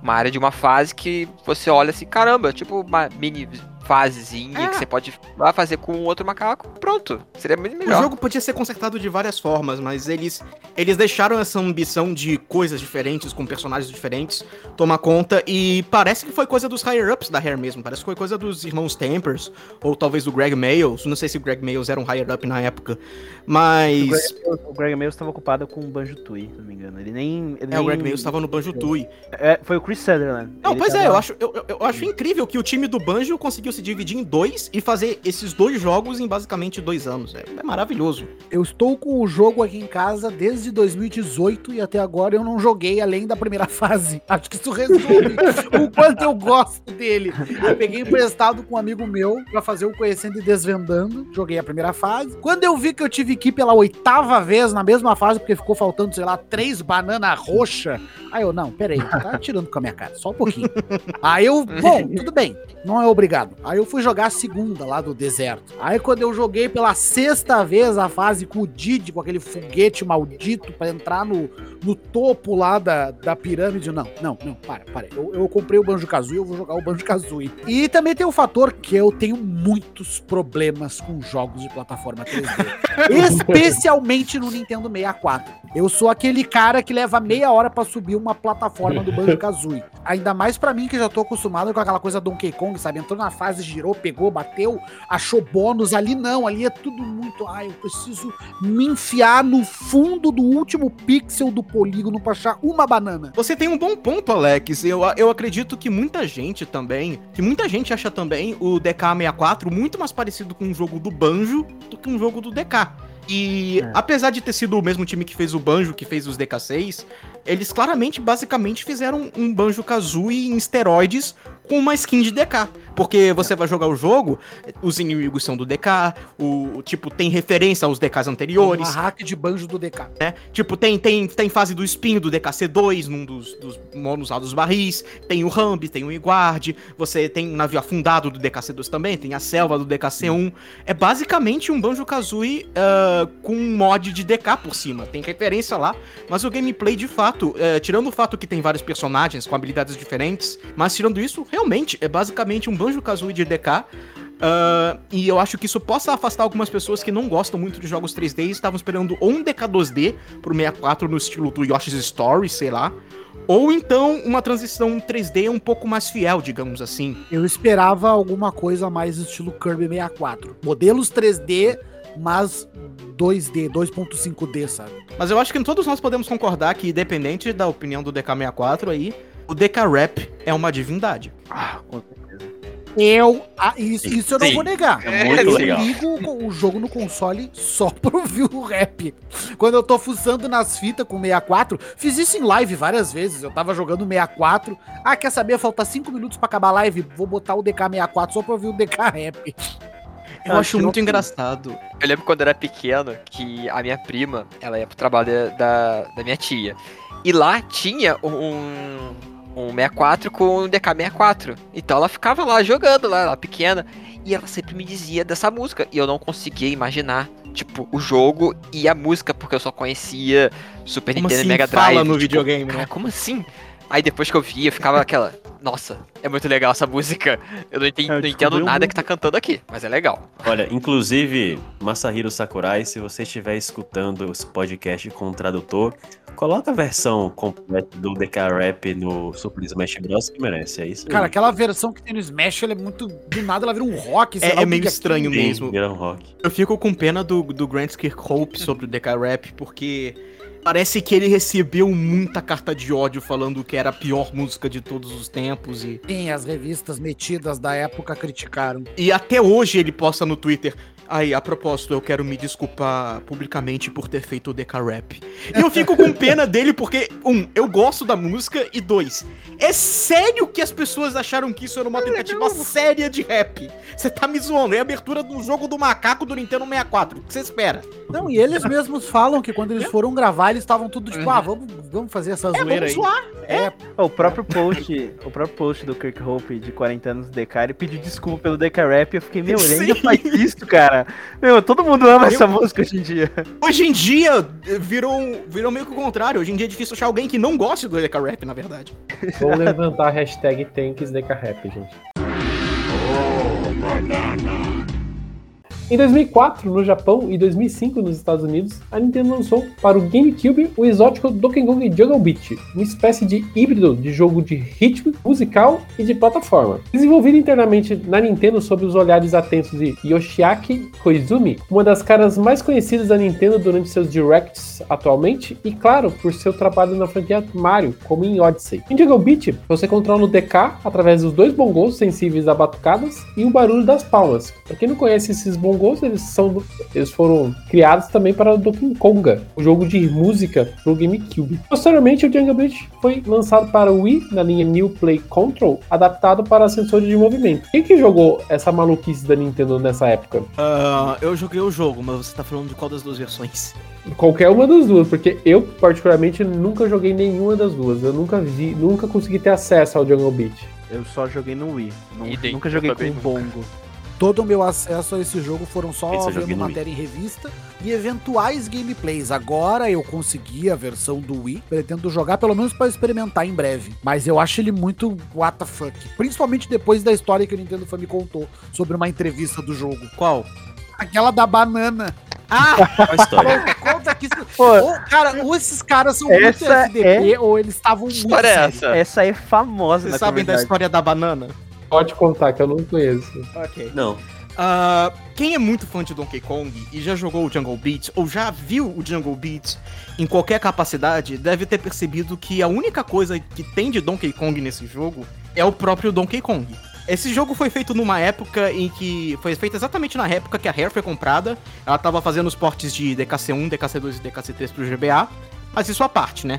uma área de uma fase que você olha assim, caramba, tipo uma mini... fasezinha que você pode fazer com outro macaco, pronto, seria muito melhor. O jogo podia ser consertado de várias formas, mas eles deixaram essa ambição de coisas diferentes, com personagens diferentes, tomar conta, e parece que foi coisa dos higher-ups da Rare mesmo, parece que foi coisa dos irmãos Tampers, ou talvez do Greg Mails, não sei se o Greg Mails era um higher-up na época, mas... O Greg Mails estava ocupado com o Banjo-Tooie, se não me engano, o Greg Mails estava no Banjo-Tooie. Foi o Chris Sutherland. Não, pois eu acho incrível que o time do Banjo conseguiu se dividir em dois e fazer esses dois jogos em basicamente 2 anos. É maravilhoso. Eu estou com o jogo aqui em casa desde 2018 e até agora eu não joguei além da primeira fase. Acho que isso resume o quanto eu gosto dele. Eu peguei emprestado com um amigo meu pra fazer o Conhecendo e Desvendando. Joguei a primeira fase. Quando eu vi que eu tive que ir pela 8ª vez na mesma fase, porque ficou faltando, sei lá, 3 bananas roxas, aí eu, não, peraí, tá tirando com a minha cara, só um pouquinho. Aí eu, bom, tudo bem, não é obrigado. Aí eu fui jogar a segunda lá do deserto. Aí quando eu joguei pela 6ª vez a fase com o Diddy, com aquele foguete maldito pra entrar no topo lá da pirâmide, não, para. Eu comprei o Banjo-Kazooie, eu vou jogar o Banjo-Kazooie. E também tem o fator que eu tenho muitos problemas com jogos de plataforma 3D. Especialmente no Nintendo 64. Eu sou aquele cara que leva meia hora pra subir uma plataforma do Banjo-Kazooie. Ainda mais pra mim, que já tô acostumado com aquela coisa Donkey Kong, sabe? Entrou na fase, girou, pegou, bateu, achou bônus. Ali não, ali é tudo muito... Ai, eu preciso me enfiar no fundo do último pixel do polígono pra achar uma banana. Você tem um bom ponto, Alex. Eu acredito que muita gente acha também o DK64 muito mais parecido com um jogo do Banjo do que um jogo do DK. E apesar de ter sido o mesmo time que fez o Banjo, que fez os DK6, eles claramente, basicamente, fizeram um Banjo-Kazooie em esteroides com uma skin de DK. Porque você vai jogar o jogo, os inimigos são do DK, tipo, tem referência aos DKs anteriores. Tem uma hack de Banjo do DK. Né? Tipo, tem fase do espinho do DK-C2, num dos monos lá dos barris, tem o Rambi, tem o Iguarde, você tem um navio afundado do DK-C2 também, tem a selva do DK-C1. É basicamente um Banjo-Kazooie com um mod de DK por cima. Tem referência lá, mas o gameplay, de fato, tirando o fato que tem vários personagens com habilidades diferentes, mas tirando isso, realmente, é basicamente um Banjo-Kazooie de DK, e eu acho que isso possa afastar algumas pessoas que não gostam muito de jogos 3D e estavam esperando ou um DK 2D pro 64 no estilo do Yoshi's Story, sei lá, ou então uma transição 3D um pouco mais fiel, digamos assim. Eu esperava alguma coisa mais estilo Kirby 64. Modelos 3D, mas 2D, 2.5D, sabe? Mas eu acho que todos nós podemos concordar que, independente da opinião do DK64 aí, o DK-Rap é uma divindade. Ah, com certeza. Isso eu não vou negar. É muito legal. Eu ligo o jogo no console só pra ouvir o rap. Quando eu tô fuçando nas fitas com 64, fiz isso em live várias vezes. Eu tava jogando 64. Ah, quer saber? Faltar 5 minutos pra acabar a live. Vou botar o DK64 só pra ouvir o DK-Rap. Eu acho muito engraçado. Eu lembro quando eu era pequeno que a minha prima, ela ia pro trabalho da minha tia. E lá tinha um 64 com um DK64. Então ela ficava lá jogando, lá pequena. E ela sempre me dizia dessa música. E eu não conseguia imaginar, tipo, o jogo e a música, porque eu só conhecia Super Nintendo e Mega Drive. Fala no videogame, né? Como assim? Aí depois que eu vi, eu ficava aquela... Nossa, é muito legal essa música. Eu não entendo nada que tá cantando aqui, mas é legal. Olha, inclusive, Masahiro Sakurai, se você estiver escutando esse podcast com o tradutor, coloca a versão completa do DK-Rap no Super Smash Bros, que merece, é isso aí. Cara, aquela versão que tem no Smash, ela é muito... Do nada, ela vira um rock. Sei lá, é meio estranho mesmo. Vira um rock. Eu fico com pena do Grant Kirkhope sobre o DK-Rap, porque... Parece que ele recebeu muita carta de ódio falando que era a pior música de todos os tempos. E sim, as revistas metidas da época criticaram. E até hoje ele posta no Twitter... Aí, a propósito, eu quero me desculpar publicamente por ter feito o DK-Rap. E eu fico com pena dele porque, eu gosto da música, e 2, é sério que as pessoas acharam que isso era uma tentativa séria de rap? Você tá me zoando, é a abertura do jogo do macaco do Nintendo 64, o que você espera? Não, e eles mesmos falam que quando eles foram gravar, eles estavam tudo tipo, vamos fazer essa zoeira aí. Vamos zoar. O próprio post do Kirkhope de 40 anos do DK, ele pediu desculpa pelo DK-Rap, eu fiquei, ele ainda faz isso, cara. Meu, todo mundo ama essa música hoje em dia. Hoje em dia, virou meio que o contrário. Hoje em dia é difícil achar alguém que não goste do DK-Rap, na verdade. Vou levantar a hashtag ThanksDKRap, gente. Oh, banana. Em 2004, no Japão, e 2005, nos Estados Unidos, a Nintendo lançou para o GameCube o exótico Donkey Kong Jungle Beat, uma espécie de híbrido de jogo de ritmo, musical e de plataforma. Desenvolvido internamente na Nintendo sob os olhares atentos de Yoshiaki Koizumi, uma das caras mais conhecidas da Nintendo durante seus directs atualmente, e claro, por seu trabalho na franquia Mario, como em Odyssey. Em Jungle Beat, você controla o DK através dos dois bongos sensíveis a batucadas e o barulho das palmas. Pra quem não conhece esses bongos, eles foram criados também para o Donkey Konga, o jogo de música para o GameCube. Posteriormente, o Jungle Beat foi lançado para o Wii na linha New Play Control, adaptado para sensores de movimento. Quem que jogou essa maluquice da Nintendo nessa época? Eu joguei o jogo, mas você está falando de qual das duas versões? Qualquer uma das duas, porque eu, particularmente, nunca joguei nenhuma das duas. Eu nunca consegui ter acesso ao Jungle Beat. Eu só joguei no Wii, nunca joguei com o bongo. Todo o meu acesso a esse jogo foram só vendo matéria em revista e eventuais gameplays. Agora eu consegui a versão do Wii, pretendo jogar pelo menos para experimentar em breve. Mas eu acho ele muito what the fuck, principalmente depois da história que o Nintendo Fã me contou sobre uma entrevista do jogo. Qual? Aquela da banana. Ah! Qual história? Conta que... cara, esses caras são muito FDP ou eles estavam muito... História é essa? Essa é famosa. Vocês sabem da história da banana? Pode contar, que eu não conheço. Ok. Não. Quem é muito fã de Donkey Kong e já jogou o Jungle Beat, ou já viu o Jungle Beat em qualquer capacidade, deve ter percebido que a única coisa que tem de Donkey Kong nesse jogo é o próprio Donkey Kong. Esse jogo foi feito numa época em que... Foi feito exatamente na época que a Rare foi comprada. Ela tava fazendo os portes de DKC1, DKC2 e DKC3 pro GBA. Mas isso à parte, né?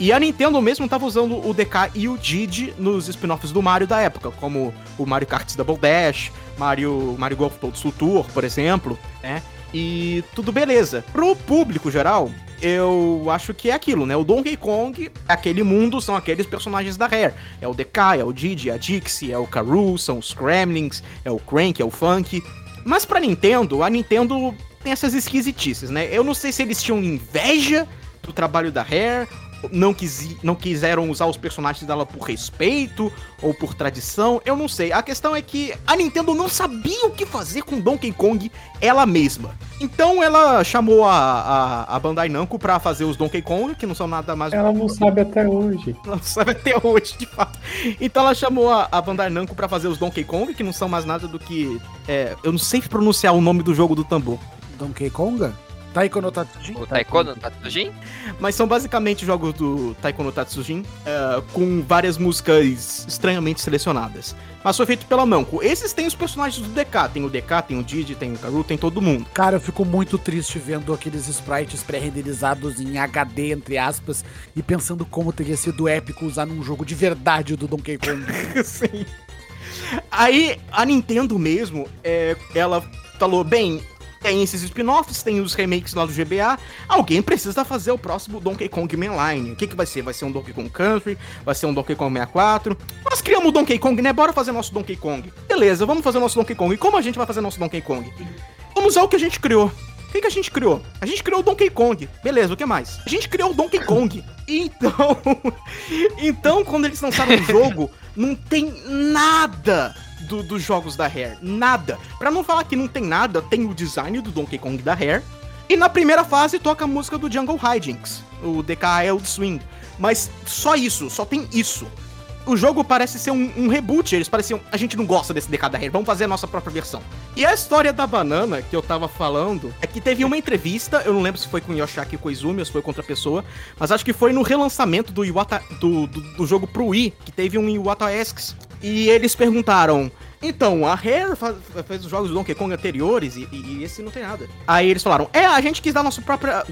E a Nintendo mesmo estava usando o DK e o Diddy nos spin-offs do Mario da época, como o Mario Kart Double Dash, Mario Golf Toadstool Tour, por exemplo, né? E tudo beleza. Pro público geral, eu acho que é aquilo, né? O Donkey Kong, aquele mundo, são aqueles personagens da Rare. É o DK, é o Diddy, é a Dixie, é o K. Rool, são os Kremlings, é o Cranky, é o Funky. Mas pra Nintendo, a Nintendo tem essas esquisitices, né? Eu não sei se eles tinham inveja do trabalho da Rare... Não quiseram usar os personagens dela por respeito ou por tradição, eu não sei. A questão é que a Nintendo não sabia o que fazer com Donkey Kong ela mesma. Então ela chamou a Bandai Namco pra fazer os Donkey Kong, que não são nada mais... Ela não sabe até hoje. Ela não sabe até hoje, de fato. Então ela chamou a Bandai Namco pra fazer os Donkey Kong, que não são mais nada do que... eu não sei pronunciar o nome do jogo do tambor. Donkey Konga? Taiko no Tatsujin? O Taiko no Tatsujin? Mas são basicamente jogos do Taiko no Tatsujin, com várias músicas estranhamente selecionadas. Mas foi feito pela Namco. Esses têm os personagens do DK. Tem o DK, tem o Diddy, tem o K. Rool, tem todo mundo. Cara, eu fico muito triste vendo aqueles sprites pré-renderizados em HD, entre aspas, e pensando como teria sido épico usar num jogo de verdade do Donkey Kong. Sim. Aí, a Nintendo mesmo, ela falou, bem... Tem esses spin-offs, tem os remakes lá do GBA. Alguém precisa fazer o próximo Donkey Kong Mainline. O que vai ser? Vai ser um Donkey Kong Country? Vai ser um Donkey Kong 64? Nós criamos o Donkey Kong, né? Bora fazer nosso Donkey Kong. Beleza, vamos fazer nosso Donkey Kong. E como a gente vai fazer nosso Donkey Kong? Vamos usar o que a gente criou. O que a gente criou? A gente criou o Donkey Kong. Beleza, o que mais? A gente criou o Donkey Kong. Então... então, quando eles lançaram o jogo, não tem nada... Dos jogos da Rare, nada. Pra não falar que não tem nada, tem o design do Donkey Kong da Rare. E na primeira fase toca a música do Jungle Hijinks, o DK Wild Swing. Mas só isso, só tem isso. O jogo parece ser um reboot, eles pareciam... A gente não gosta desse DK da Rare, vamos fazer a nossa própria versão. E a história da banana que eu tava falando é que teve uma entrevista, eu não lembro se foi com Yoshiaki Koizumi ou se foi com outra pessoa, mas acho que foi no relançamento do Iwata... do jogo pro Wii, que teve um Iwata Asks. E eles perguntaram, então, a Rare fez os jogos do Donkey Kong anteriores e esse não tem nada. Aí eles falaram, a gente quis dar nossa própria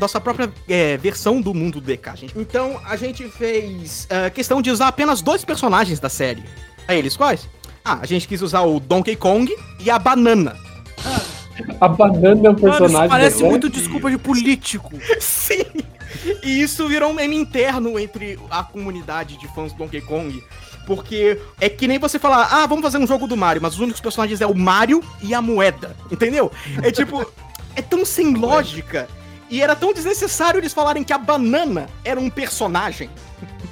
versão do mundo do DK, gente. Então a gente fez questão de usar apenas dois personagens da série. Aí eles, quais? A gente quis usar o Donkey Kong e a Banana. A Banana é um personagem... Mano, parece muito desculpa de político. Sim, e isso virou um meme interno entre a comunidade de fãs do Donkey Kong. Porque é que nem você falar, vamos fazer um jogo do Mario, mas os únicos personagens é o Mario e a moeda, entendeu? É tipo, é tão sem lógica, e era tão desnecessário eles falarem que a banana era um personagem,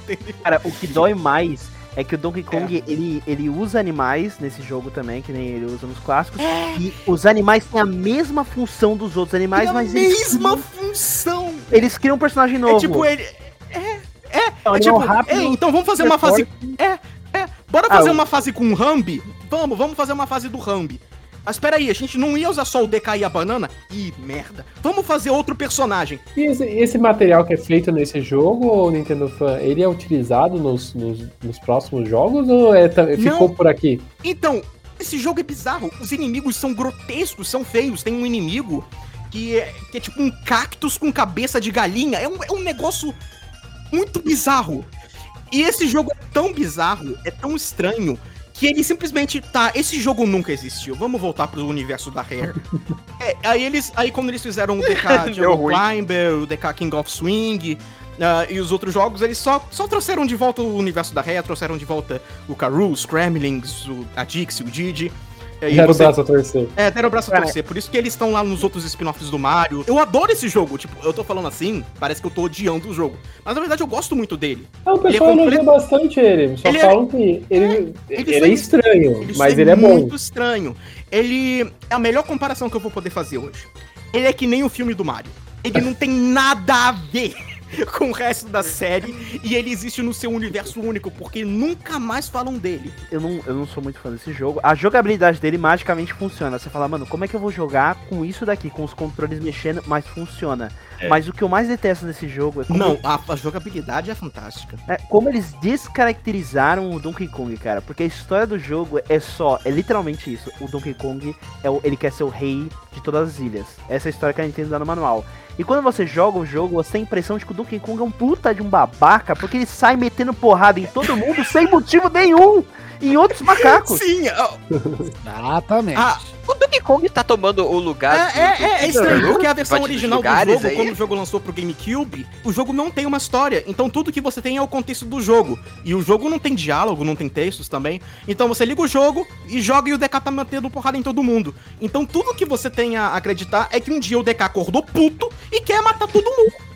entendeu? Cara, o que dói mais é que o Donkey Kong, ele usa animais nesse jogo também, que nem ele usa nos clássicos. É. E os animais têm a mesma função dos outros animais, mas eles... A mesma função! Eles criam um personagem novo. É tipo, ele... rápido, então vamos fazer uma fase... Bora fazer uma fase com o Rambi? Vamos fazer uma fase do Rambi. Mas peraí, a gente não ia usar só o DK e a banana? Ih, merda. Vamos fazer outro personagem. E esse material que é feito nesse jogo, o Nintendo Fã, ele é utilizado nos próximos jogos ou ficou por aqui? Então, esse jogo é bizarro. Os inimigos são grotescos, são feios. Tem um inimigo que é tipo um cactus com cabeça de galinha. É um negócio muito bizarro. E esse jogo é tão bizarro, é tão estranho... que ele simplesmente, esse jogo nunca existiu, vamos voltar pro universo da Rare. Aí quando eles fizeram o DK Jungle Climber, o DK King of Swing e os outros jogos, eles só trouxeram de volta o universo da Rare, trouxeram de volta o K. Rool, os Kremlings, a Dixie, o Diddy. Deram o braço a torcer, por isso que eles estão lá nos outros spin-offs do Mario. Eu adoro esse jogo, tipo, eu tô falando assim, parece que eu tô odiando o jogo. Mas na verdade eu gosto muito dele. O pessoal elogia bastante ele, só falam que ele é estranho, mas ele é bom. Ele é muito estranho. Ele é a melhor comparação que eu vou poder fazer hoje. Ele é que nem o filme do Mario. Ele não tem nada a ver com o resto da série, e ele existe no seu universo único, porque nunca mais falam dele. Eu não sou muito fã desse jogo. A jogabilidade dele magicamente funciona. Você fala, mano, como é que eu vou jogar com isso daqui, com os controles mexendo, mas funciona. Mas o que eu mais detesto desse jogo é como... Não, a jogabilidade é fantástica. É como eles descaracterizaram o Donkey Kong, cara, porque a história do jogo é literalmente isso. O Donkey Kong, ele quer ser o rei de todas as ilhas. Essa é a história que a Nintendo dá no manual. E quando você joga o jogo, você tem a impressão de que o Donkey Kong é um puta de um babaca, porque ele sai metendo porrada em todo mundo sem motivo nenhum, em outros macacos. Sim, exatamente. O Donkey Kong tá tomando o lugar... É estranho, porque a versão original do jogo, quando o jogo lançou pro GameCube, o jogo não tem uma história, então tudo que você tem é o contexto do jogo. E o jogo não tem diálogo, não tem textos também, então você liga o jogo e joga e o DK tá mantendo porrada em todo mundo. Então tudo que você tem a acreditar é que um dia o DK acordou puto e quer matar todo mundo.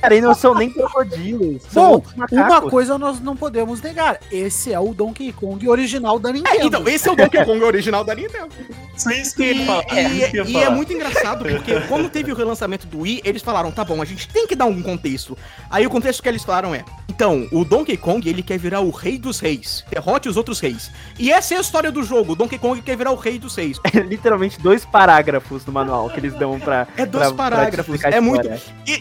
Cara, e não são nem crocodilos. Bom, uma coisa nós não podemos negar: esse é o Donkey Kong original da Nintendo. Então, esse é o Donkey Kong original da Nintendo. E é muito engraçado, porque quando teve o relançamento do Wii, eles falaram, tá bom, a gente tem que dar um contexto. Aí o contexto que eles falaram então, o Donkey Kong, ele quer virar o rei dos reis, derrote os outros reis. E essa é a história do jogo, o Donkey Kong quer virar o rei dos reis. É literalmente 2 parágrafos no manual que eles dão pra... É 2 parágrafos, é muito...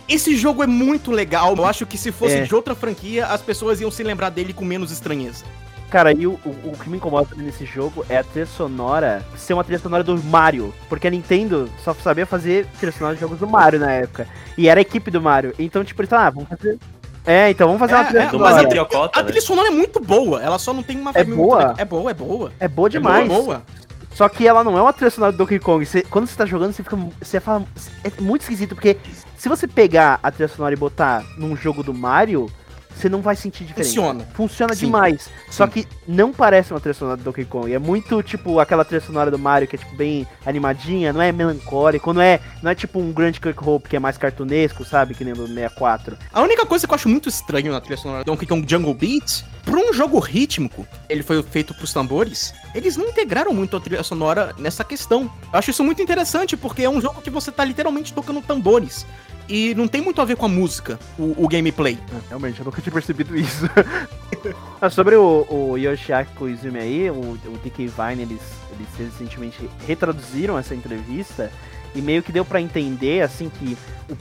Esse jogo é muito legal, eu acho que se fosse de outra franquia, as pessoas iam se lembrar dele com menos estranheza. Cara, e o que me incomoda nesse jogo é a trilha sonora ser uma trilha sonora do Mario, porque a Nintendo só sabia fazer trilha sonora de jogos do Mario na época, e era a equipe do Mario, então tipo, eles falaram, vamos fazer... vamos fazer uma trilha sonora. Mas a trilha sonora é muito boa, ela só não tem uma... É boa. É boa demais. É boa. Só que ela não é uma trilha sonora do Donkey Kong. Quando você tá jogando, você fala, é muito esquisito, porque se você pegar a trilha sonora e botar num jogo do Mario, você não vai sentir diferença. Funciona sim, demais. Sim. Só que não parece uma trilha sonora do Donkey Kong. É muito, tipo, aquela trilha sonora do Mario que é, tipo, bem animadinha, não é melancólico, não é tipo um Grant Kirkhope que é mais cartunesco, sabe? Que nem do 64. A única coisa que eu acho muito estranho na trilha sonora do Donkey Kong Jungle Beat, pra um jogo rítmico, ele foi feito pros tambores, eles não integraram muito a trilha sonora nessa questão. Eu acho isso muito interessante, porque é um jogo que você tá literalmente tocando tambores. E não tem muito a ver com a música, o gameplay. Realmente, eu nunca tinha percebido isso. Sobre o Yoshiaki Koizumi aí, o DK Vine, eles recentemente retraduziram essa entrevista e meio que deu pra entender, assim, que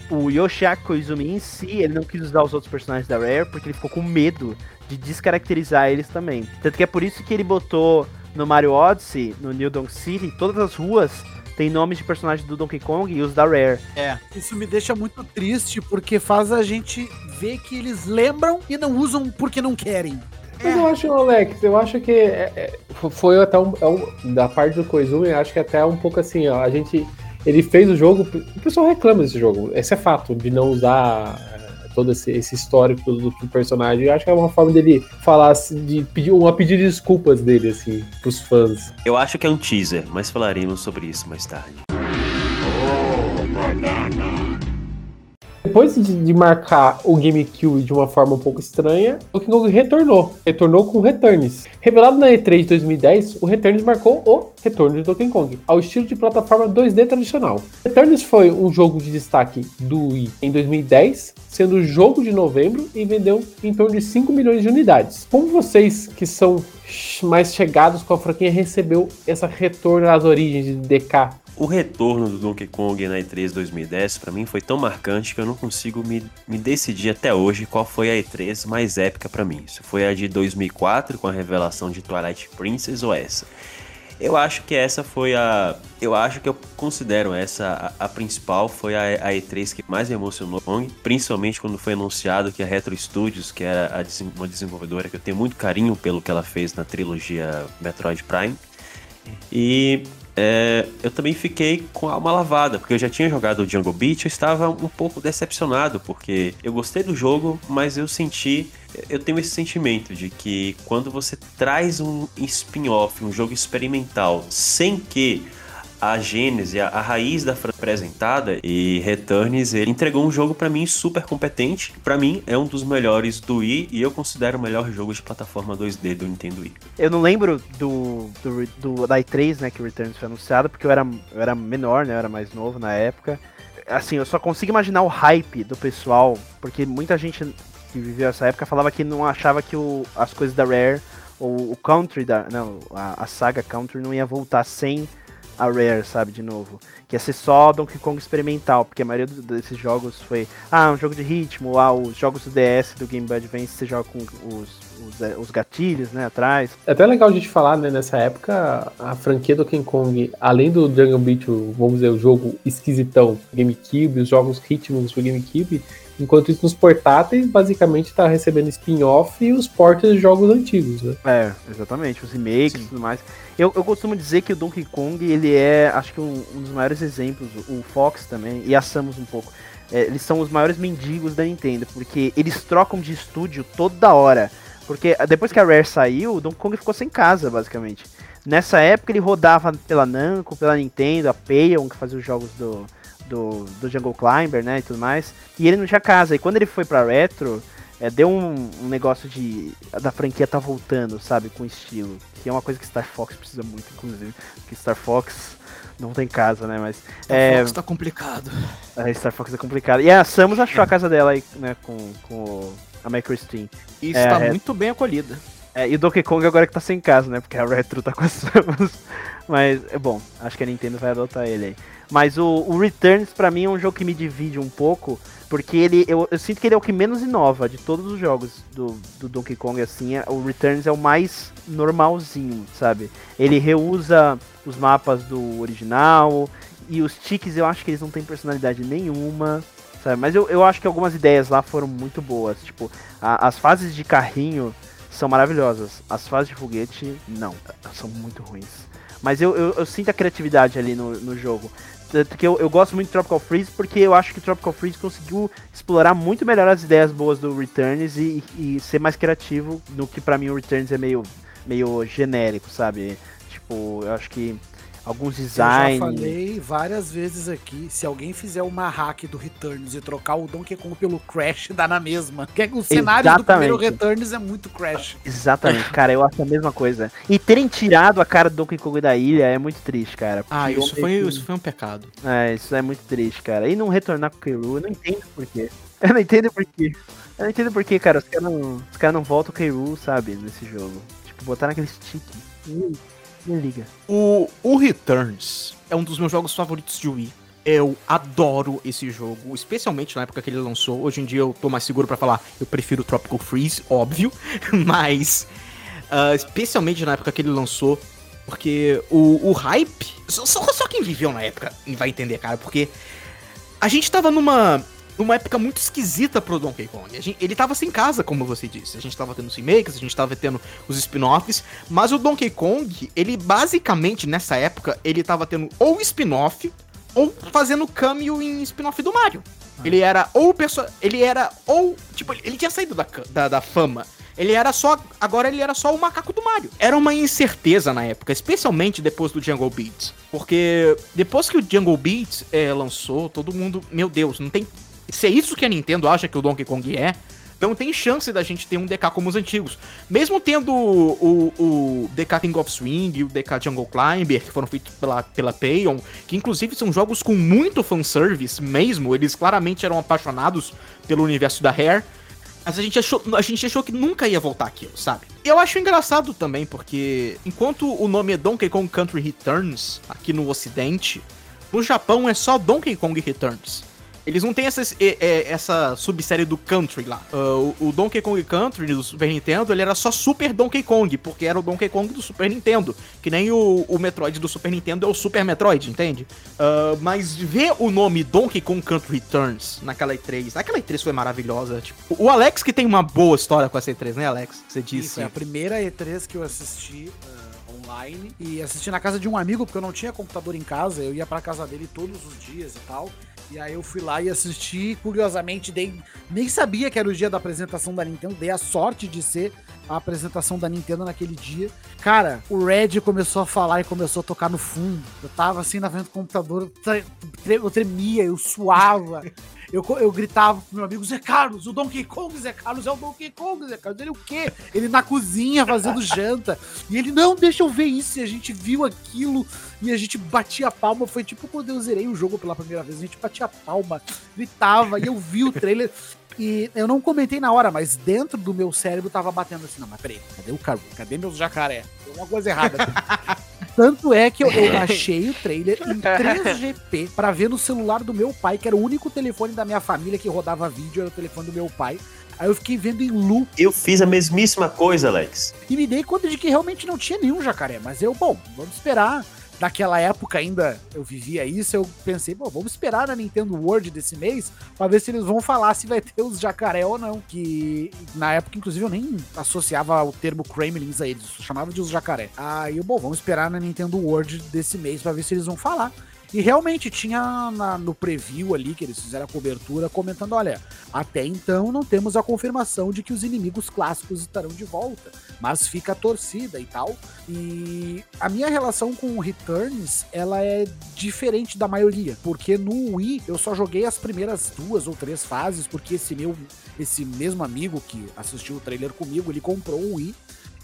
o Yoshiaki Koizumi em si, ele não quis usar os outros personagens da Rare porque ele ficou com medo de descaracterizar eles também. Tanto que é por isso que ele botou no Mario Odyssey, no New Donk City, todas as ruas... tem nomes de personagens do Donkey Kong e os da Rare. Isso me deixa muito triste, porque faz a gente ver que eles lembram e não usam porque não querem. Mas eu acho, Alex, que foi até da parte do Koizumi, acho que até um pouco assim, ó, ele fez o jogo, o pessoal reclama desse jogo, esse é fato, de não usar todo esse histórico do personagem. Eu acho que é uma forma dele falar, assim, de pedir uma pedida de desculpas dele, assim, pros fãs. Eu acho que é um teaser, mas falaremos sobre isso mais tarde. depois de marcar o GameCube de uma forma um pouco estranha, o Donkey Kong retornou com o Returns. Revelado na E3 de 2010, o Returns marcou o retorno de Donkey Kong, ao estilo de plataforma 2D tradicional. Returns foi um jogo de destaque do Wii em 2010, sendo o jogo de novembro, e vendeu em torno de 5 milhões de unidades. Como vocês que são mais chegados com a franquia recebeu esse retorno às origens de DK? O retorno do Donkey Kong na E3 2010 pra mim foi tão marcante que eu não consigo me decidir até hoje qual foi a E3 mais épica pra mim. Se foi a de 2004 com a revelação de Twilight Princess ou essa? Eu acho que essa foi a... Eu acho que eu considero essa a principal, foi a E3 que mais me emocionou, principalmente quando foi anunciado que a Retro Studios, que era uma desenvolvedora que eu tenho muito carinho pelo que ela fez na trilogia Metroid Prime, e... eu também fiquei com a alma lavada, porque eu já tinha jogado o Jungle Beat, eu estava um pouco decepcionado, porque eu gostei do jogo, mas eu tenho esse sentimento de que quando você traz um spin-off, um jogo experimental, sem que a gênese, a raiz da franquia apresentada, e Returns, ele entregou um jogo pra mim super competente. Pra mim é um dos melhores do Wii e eu considero o melhor jogo de plataforma 2D do Nintendo Wii. Eu não lembro da E3, né, que o Returns foi anunciado, porque eu era menor, né, eu era mais novo na época. Assim, eu só consigo imaginar o hype do pessoal, porque muita gente que viveu essa época falava que não achava que as coisas da Rare, ou o Country, a saga Country não ia voltar sem a Rare, sabe, de novo, que ia ser só Donkey Kong experimental, porque a maioria desses jogos foi, um jogo de ritmo, os jogos do DS, do Game Boy Advance, você joga com os gatilhos, né, atrás. É até legal a gente falar, né, nessa época, a franquia do Donkey Kong, além do Jungle Beat, vamos dizer, o jogo esquisitão, GameCube, os jogos ritmos do GameCube, enquanto isso nos portáteis, basicamente tá recebendo spin-off e os portes de jogos antigos, né? É, exatamente, os remakes e tudo mais. Eu costumo dizer que o Donkey Kong, ele é, acho que um dos maiores exemplos, o Fox também, e a Samus um pouco, eles são os maiores mendigos da Nintendo, porque eles trocam de estúdio toda hora, porque depois que a Rare saiu, o Donkey Kong ficou sem casa, basicamente. Nessa época ele rodava pela Namco, pela Nintendo, a Payon, que fazia os jogos do Jungle Climber, né, e tudo mais, e ele não tinha casa, e quando ele foi pra Retro... deu um negócio da franquia tá voltando, sabe, com estilo, que é uma coisa que Star Fox precisa muito, inclusive, porque Star Fox não tem casa, né, mas... Star Fox tá complicado. Star Fox é complicado. E a Samus achou a casa dela aí, né, com a Micro Steam. E está muito bem acolhida. E o Donkey Kong agora que tá sem casa, né, porque a Retro tá com a Samus. Mas, é bom, acho que a Nintendo vai adotar ele aí. Mas o Returns, pra mim, é um jogo que me divide um pouco, porque eu sinto que ele é o que menos inova de todos os jogos do Donkey Kong, assim. O Returns é o mais normalzinho, sabe? Ele reusa os mapas do original, e os tiques eu acho que eles não têm personalidade nenhuma, sabe? Mas eu acho que algumas ideias lá foram muito boas, tipo, as fases de carrinho são maravilhosas, as fases de foguete, não, são muito ruins. Mas eu sinto a criatividade ali no jogo. Tanto que eu gosto muito de Tropical Freeze, porque eu acho que Tropical Freeze conseguiu explorar muito melhor as ideias boas do Returns e ser mais criativo no que pra mim o Returns é meio genérico, sabe? Tipo, eu acho que alguns designs... Eu já falei várias vezes aqui, se alguém fizer uma hack do Returns e trocar o Donkey Kong pelo Crash, dá na mesma. Porque o cenário do primeiro Returns é muito Crash. Exatamente, cara, eu acho a mesma coisa. E terem tirado a cara do Donkey Kong da ilha é muito triste, cara. Isso foi um pecado. Isso é muito triste, cara. E não retornar com o K. Rool, eu não entendo por quê. Cara, os caras não voltam o K. Rool, sabe, nesse jogo. Tipo, botar naquele stick. Me liga. O Returns é um dos meus jogos favoritos de Wii. Eu adoro esse jogo, especialmente na época que ele lançou. Hoje em dia eu tô mais seguro pra falar, eu prefiro Tropical Freeze, óbvio. Mas, especialmente na época que ele lançou, porque o hype... Só quem viveu na época vai entender, cara, porque a gente tava numa época muito esquisita pro Donkey Kong. Ele tava sem casa, como você disse. A gente tava tendo os remakes, a gente tava tendo os spin-offs, mas o Donkey Kong, ele basicamente, nessa época, ele tava tendo ou spin-off, ou fazendo cameo em spin-off do Mario. Ele tinha saído da fama. Agora ele era só o macaco do Mario. Era uma incerteza na época, especialmente depois do Jungle Beat. Porque depois que o Jungle Beat lançou, todo mundo... Meu Deus, não tem... Se é isso que a Nintendo acha que o Donkey Kong é, não tem chance da gente ter um DK como os antigos. Mesmo tendo o DK King of Swing e o DK Jungle Climber, que foram feitos pela Payon, que inclusive são jogos com muito fanservice mesmo, eles claramente eram apaixonados pelo universo da Rare, mas a gente achou que nunca ia voltar aquilo, sabe? Eu acho engraçado também, porque enquanto o nome é Donkey Kong Country Returns aqui no ocidente, no Japão é só Donkey Kong Returns. Eles não têm essa subsérie do Country lá. O Donkey Kong Country do Super Nintendo, ele era só Super Donkey Kong, porque era o Donkey Kong do Super Nintendo. Que nem o Metroid do Super Nintendo é o Super Metroid, entende? Mas ver o nome Donkey Kong Country Returns naquela E3... Aquela E3 foi maravilhosa. Tipo, o Alex que tem uma boa história com essa E3, né, Alex? Você disse. Isso, é a primeira E3 que eu assisti... online, e assisti na casa de um amigo, porque eu não tinha computador em casa, eu ia pra casa dele todos os dias e tal, e aí eu fui lá e assisti, curiosamente, nem sabia que era o dia da apresentação da Nintendo, dei a sorte de ser a apresentação da Nintendo naquele dia. Cara, o Red começou a falar e começou a tocar no fundo, eu tava assim na frente do computador, eu tremia, eu suava, eu gritava pro meu amigo, Zé Carlos, o Donkey Kong, Zé Carlos, é o Donkey Kong, Zé Carlos. Ele o quê? Ele na cozinha fazendo janta. E ele, não, deixa eu ver isso. E a gente viu aquilo e a gente batia a palma. Foi tipo quando eu zerei o jogo pela primeira vez. A gente batia a palma, gritava e eu vi o trailer. E eu não comentei na hora, mas dentro do meu cérebro tava batendo assim, não, mas peraí, cadê o Carlos? Cadê meu jacaré? Tem alguma coisa errada. Tanto é que eu baixei o trailer em 3GP pra ver no celular do meu pai, que era o único telefone da minha família que rodava vídeo, era o telefone do meu pai. Aí eu fiquei vendo em loop. Eu fiz a mesmíssima coisa, Alex. E me dei conta de que realmente não tinha nenhum jacaré, mas eu, bom, vamos esperar. Naquela época ainda eu vivia isso, eu pensei, bom, vamos esperar na Nintendo World desse mês pra ver se eles vão falar se vai ter os jacaré ou não, que na época, inclusive, eu nem associava o termo Kremlings a eles, chamava de os jacaré. Aí eu, bom, vamos esperar na Nintendo World desse mês pra ver se eles vão falar. E realmente tinha no preview ali, que eles fizeram a cobertura, comentando, olha, até então não temos a confirmação de que os inimigos clássicos estarão de volta, mas fica a torcida e tal. E a minha relação com o Returns, ela é diferente da maioria, porque no Wii eu só joguei as primeiras 2 ou 3 fases, porque esse mesmo amigo que assistiu o trailer comigo, ele comprou o Wii.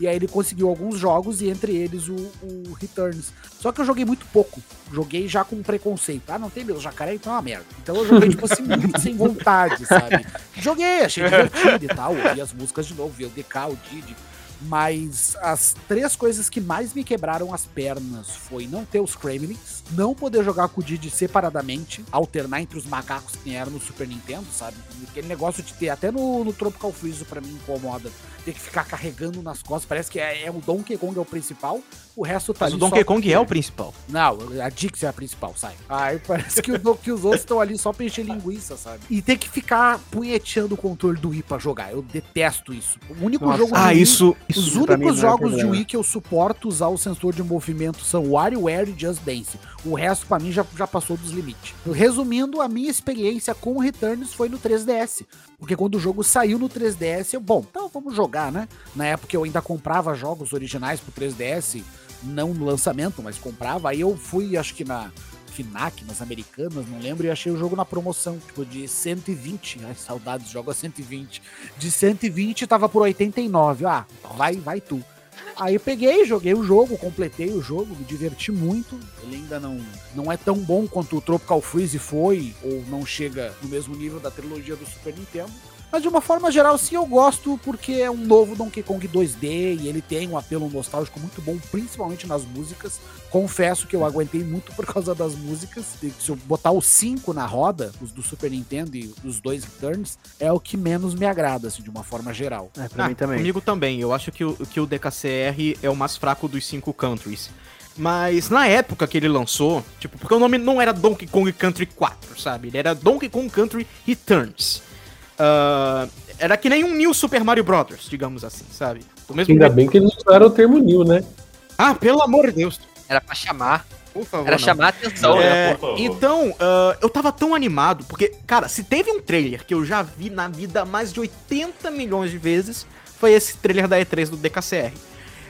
E aí ele conseguiu alguns jogos, e entre eles o Returns. Só que eu joguei muito pouco. Joguei já com preconceito. Ah, não tem meu jacaré? Então é uma merda. Então eu joguei, tipo assim, muito sem vontade, sabe? Joguei, achei divertido e tal. Ouvi as músicas de novo, vi o DK, o Diddy. Mas as 3 coisas que mais me quebraram as pernas foi não ter os Kremlings, não poder jogar com o Diddy separadamente, alternar entre os macacos que eram no Super Nintendo, sabe? Aquele negócio de ter, até no Tropical Freeze pra mim incomoda, ter que ficar carregando nas costas, parece que é o Donkey Kong é o principal, o resto tá ali. Mas o Donkey Kong é o principal. Não, a Dixie é a principal, sai. Aí parece que os outros estão ali só pra encher linguiça, sabe? E ter que ficar punheteando o controle do Wii pra jogar, eu detesto isso. O único jogo do Wii... Os únicos jogos de Wii que eu suporto usar o sensor de movimento são o WarioWare e Just Dance. O resto, pra mim, já passou dos limites. Resumindo, a minha experiência com o Returns foi no 3DS. Porque quando o jogo saiu no 3DS, eu, bom, então vamos jogar, né? Na época eu ainda comprava jogos originais pro 3DS, não no lançamento, mas comprava. Aí eu fui, acho que na FNAC, nas americanas, não lembro, e achei o jogo na promoção, tipo, de 120, né? Saudades, jogo a 120. De 120 tava por 89, ah, vai tu. Aí eu peguei, joguei o jogo, completei o jogo, me diverti muito. Ele ainda não é tão bom quanto o Tropical Freeze foi, ou não chega no mesmo nível da trilogia do Super Nintendo. Mas de uma forma geral, sim, eu gosto porque é um novo Donkey Kong 2D e ele tem um apelo nostálgico muito bom, principalmente nas músicas. Confesso que eu aguentei muito por causa das músicas. Se eu botar os 5 na roda, os do Super Nintendo e os 2 Returns, é o que menos me agrada, assim, de uma forma geral. É, pra mim também. Comigo também. Eu acho que o DKCR é o mais fraco dos 5 countries. Mas na época que ele lançou, tipo, porque o nome não era Donkey Kong Country 4, sabe? Ele era Donkey Kong Country Returns. Era que nem um New Super Mario Bros, digamos assim, sabe? Ainda bem que eles usaram o termo New, né? Ah, pelo amor de Deus. Era pra chamar. Por favor, era não. Chamar a atenção, né? Por favor. Então, eu tava tão animado, porque, cara, se teve um trailer que eu já vi na vida mais de 80 milhões de vezes, foi esse trailer da E3 do DKCR.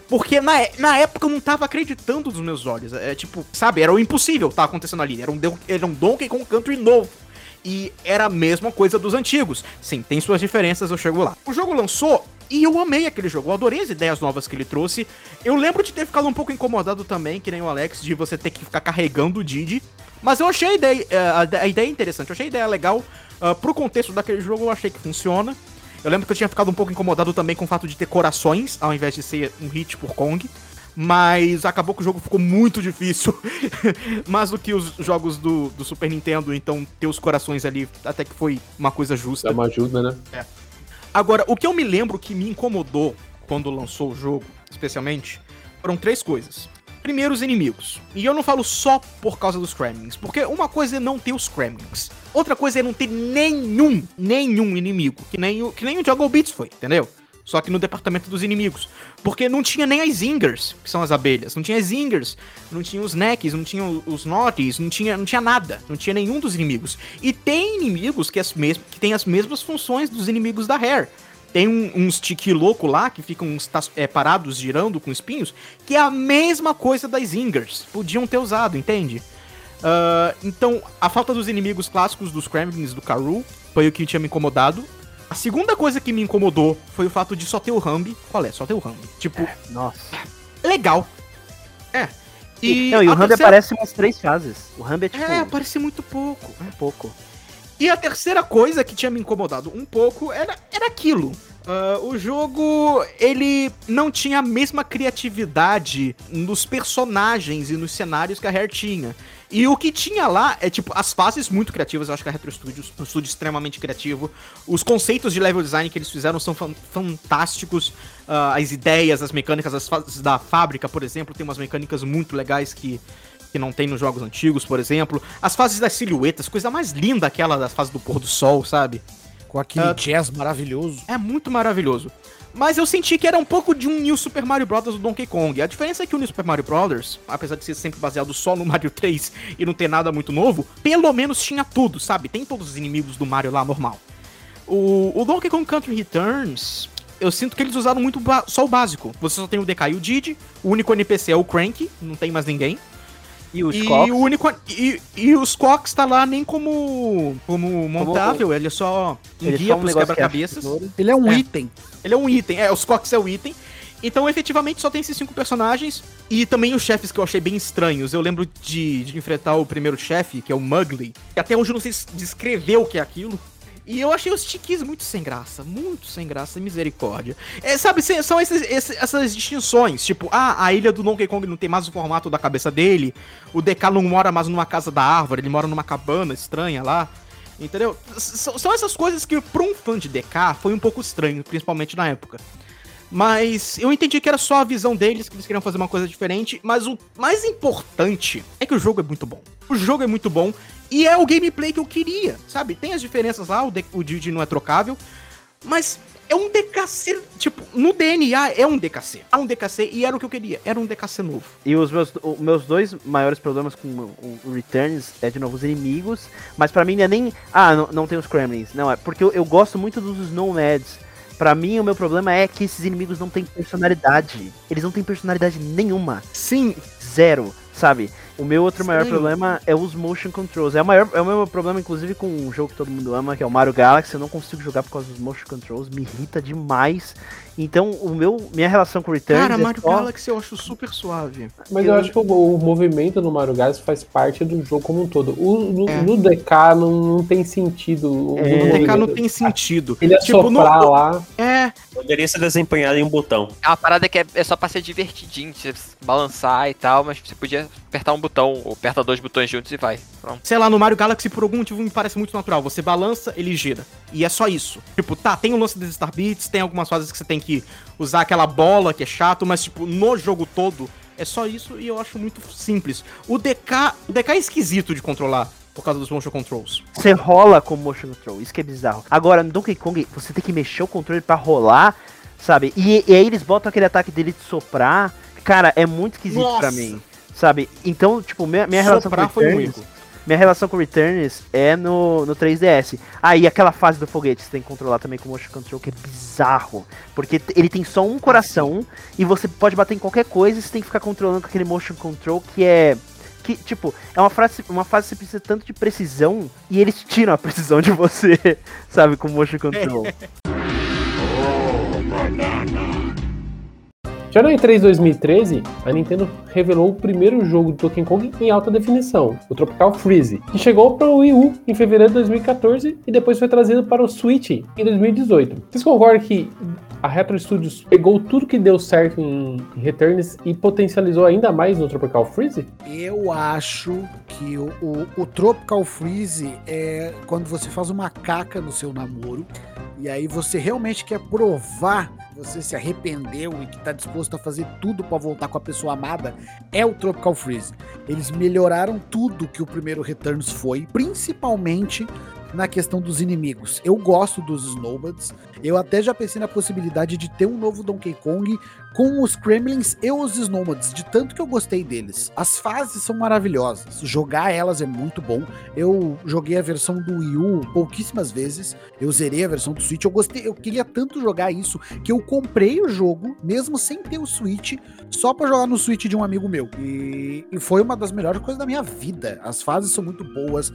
Porque na época eu não tava acreditando nos meus olhos. É tipo, sabe? Era o impossível que tava acontecendo ali. Era um Donkey Kong Country novo. e era a mesma coisa dos antigos. Sim, tem suas diferenças, eu chego lá. O jogo lançou e eu amei aquele jogo, eu adorei as ideias novas que ele trouxe. Eu lembro de ter ficado um pouco incomodado também, que nem o Alex, de você ter que ficar carregando o Diddy. Mas eu achei a ideia interessante, eu achei a ideia legal. Pro contexto daquele jogo eu achei que funciona. Eu lembro que eu tinha ficado um pouco incomodado também com o fato de ter corações, ao invés de ser um hit por Kong. Mas acabou que o jogo ficou muito difícil. Mais do que os jogos do Super Nintendo, então ter os corações ali até que foi uma coisa justa. Dá uma ajuda, né? É. Agora, o que eu me lembro que me incomodou quando lançou o jogo, especialmente, foram três coisas. Primeiro, os inimigos. E eu não falo só por causa dos Kremlings, porque uma coisa é não ter os Kremlings. Outra coisa é não ter nenhum inimigo, que nem o Jungle Beats foi, entendeu? Só que no departamento dos inimigos. Porque não tinha nem as zingers, que são as abelhas. Não tinha as zingers, não tinha os necks, não tinha os notties, não tinha nada. Não tinha nenhum dos inimigos. E tem inimigos que têm as mesmas funções dos inimigos da Rare. Tem uns tiki louco lá, que ficam parados, girando com espinhos, que é a mesma coisa das zingers. Podiam ter usado, entende? Então, a falta dos inimigos clássicos dos Kremlings, do K. Rool, foi o que tinha me incomodado. A segunda coisa que me incomodou foi o fato de só ter o Rambi. Qual é? Só ter o Rambi. Tipo, nossa. Legal. É. E o Rambi aparece umas três fases. O Rambi é tipo... É, aparece muito pouco. É pouco. E a terceira coisa que tinha me incomodado um pouco era aquilo. O jogo, ele não tinha a mesma criatividade nos personagens e nos cenários que a Rare tinha. E o que tinha lá é, tipo, as fases muito criativas. Eu acho que a Retro Studios é um estúdio extremamente criativo. Os conceitos de level design que eles fizeram são fantásticos. As ideias, as mecânicas, as fases da fábrica, por exemplo, tem umas mecânicas muito legais que não tem nos jogos antigos, por exemplo. As fases das silhuetas, coisa mais linda aquela das fases do pôr do sol, sabe? Com aquele jazz maravilhoso. É muito maravilhoso. Mas eu senti que era um pouco de um New Super Mario Bros. Do Donkey Kong. A diferença é que o New Super Mario Bros., apesar de ser sempre baseado só no Mario 3 e não ter nada muito novo, pelo menos tinha tudo, sabe? Tem todos os inimigos do Mario lá, normal. O Donkey Kong Country Returns, eu sinto que eles usaram muito só o básico. Você só tem o DK e o Diddy, o único NPC é o Cranky, não tem mais ninguém. E os Cox? E os Cox tá lá nem como montável, ele é só guia pros quebra-cabeças. Ele é um item. Ele é um item, os Cox é o item. Então, efetivamente, só tem esses 5 personagens. E também os chefes que eu achei bem estranhos. Eu lembro de enfrentar o primeiro chefe, que é o Mugly. Até hoje eu não sei descrever o que é aquilo. E eu achei os tiquis muito sem graça, misericórdia. Sabe, são essas distinções, tipo, a ilha do Donkey Kong não tem mais o formato da cabeça dele, o DK não mora mais numa casa da árvore, ele mora numa cabana estranha lá, entendeu? São essas coisas que, pra um fã de DK, foi um pouco estranho, principalmente na época. Mas eu entendi que era só a visão deles, que eles queriam fazer uma coisa diferente, mas o mais importante é que o jogo é muito bom. O jogo é muito bom e é o gameplay que eu queria, sabe? Tem as diferenças lá, o Diddy não é trocável, mas é um DKC, tipo, no DNA é um DKC. É um DKC e era o que eu queria, era um DKC novo. E os meus dois maiores problemas com o Returns é, de novo, os inimigos, mas pra mim não é nem, não tem os Kremlings, não, é porque eu gosto muito dos Nomads. Pra mim, o meu problema é que esses inimigos não têm personalidade. Eles não têm personalidade nenhuma. Sim. Zero, sabe? O meu outro maior problema é os motion controls. É o meu problema, inclusive, com um jogo que todo mundo ama, que é o Mario Galaxy. Eu não consigo jogar por causa dos motion controls. Me irrita demais. Então, minha relação com o Returns... Cara, Mario Galaxy eu acho super suave. Mas eu acho que o movimento no Mario Galaxy faz parte do jogo como um todo. No DK não tem sentido. No DK não tem sentido. Ele é tipo, soprar lá... Poderia ser desempenhado em um botão. A parada é que é só pra ser divertidinho, você balançar e tal, mas você podia apertar um botão, ou aperta 2 botões juntos e vai. Pronto. Sei lá, no Mario Galaxy, por algum motivo, me parece muito natural. Você balança, ele gira. E é só isso. Tipo, tem o lance dos Star Beats, tem algumas fases que você tem que usar aquela bola, que é chato, mas, tipo, no jogo todo, é só isso e eu acho muito simples. O DK é esquisito de controlar. Por causa dos motion controls. Você rola com motion control, isso que é bizarro. Agora, no Donkey Kong, você tem que mexer o controle pra rolar, sabe? E aí eles botam aquele ataque dele de soprar. Cara, é muito esquisito. Nossa. Pra mim, sabe? Então, tipo, minha relação com o Returns... Minha relação com o Returns é no 3DS. E aquela fase do foguete, você tem que controlar também com o motion control, que é bizarro. Porque ele tem só um coração, e você pode bater em qualquer coisa, e você tem que ficar controlando com aquele motion control que é... que, tipo, é uma fase que você precisa tanto de precisão e eles tiram a precisão de você, sabe, com motion control. Já no E3 2013, a Nintendo revelou o primeiro jogo do Donkey Kong em alta definição, o Tropical Freeze, que chegou para o Wii U em fevereiro de 2014 e depois foi trazido para o Switch em 2018. Vocês concordam que a Retro Studios pegou tudo que deu certo em Returns e potencializou ainda mais no Tropical Freeze? Eu acho que o Tropical Freeze é quando você faz uma caca no seu namoro e aí você realmente quer provar, você se arrependeu e que está disposto a fazer tudo para voltar com a pessoa amada, é o Tropical Freeze. Eles melhoraram tudo que o primeiro Returns foi, principalmente na questão dos inimigos. Eu gosto dos Snowbuds, eu até já pensei na possibilidade de ter um novo Donkey Kong com os Kremlings e os Snowbuds, de tanto que eu gostei deles. As fases são maravilhosas, jogar elas é muito bom, eu joguei a versão do Wii U pouquíssimas vezes, eu zerei a versão do Switch, eu gostei, eu queria tanto jogar isso, que eu comprei o jogo, mesmo sem ter o Switch, só pra jogar no Switch de um amigo meu, e foi uma das melhores coisas da minha vida. As fases são muito boas,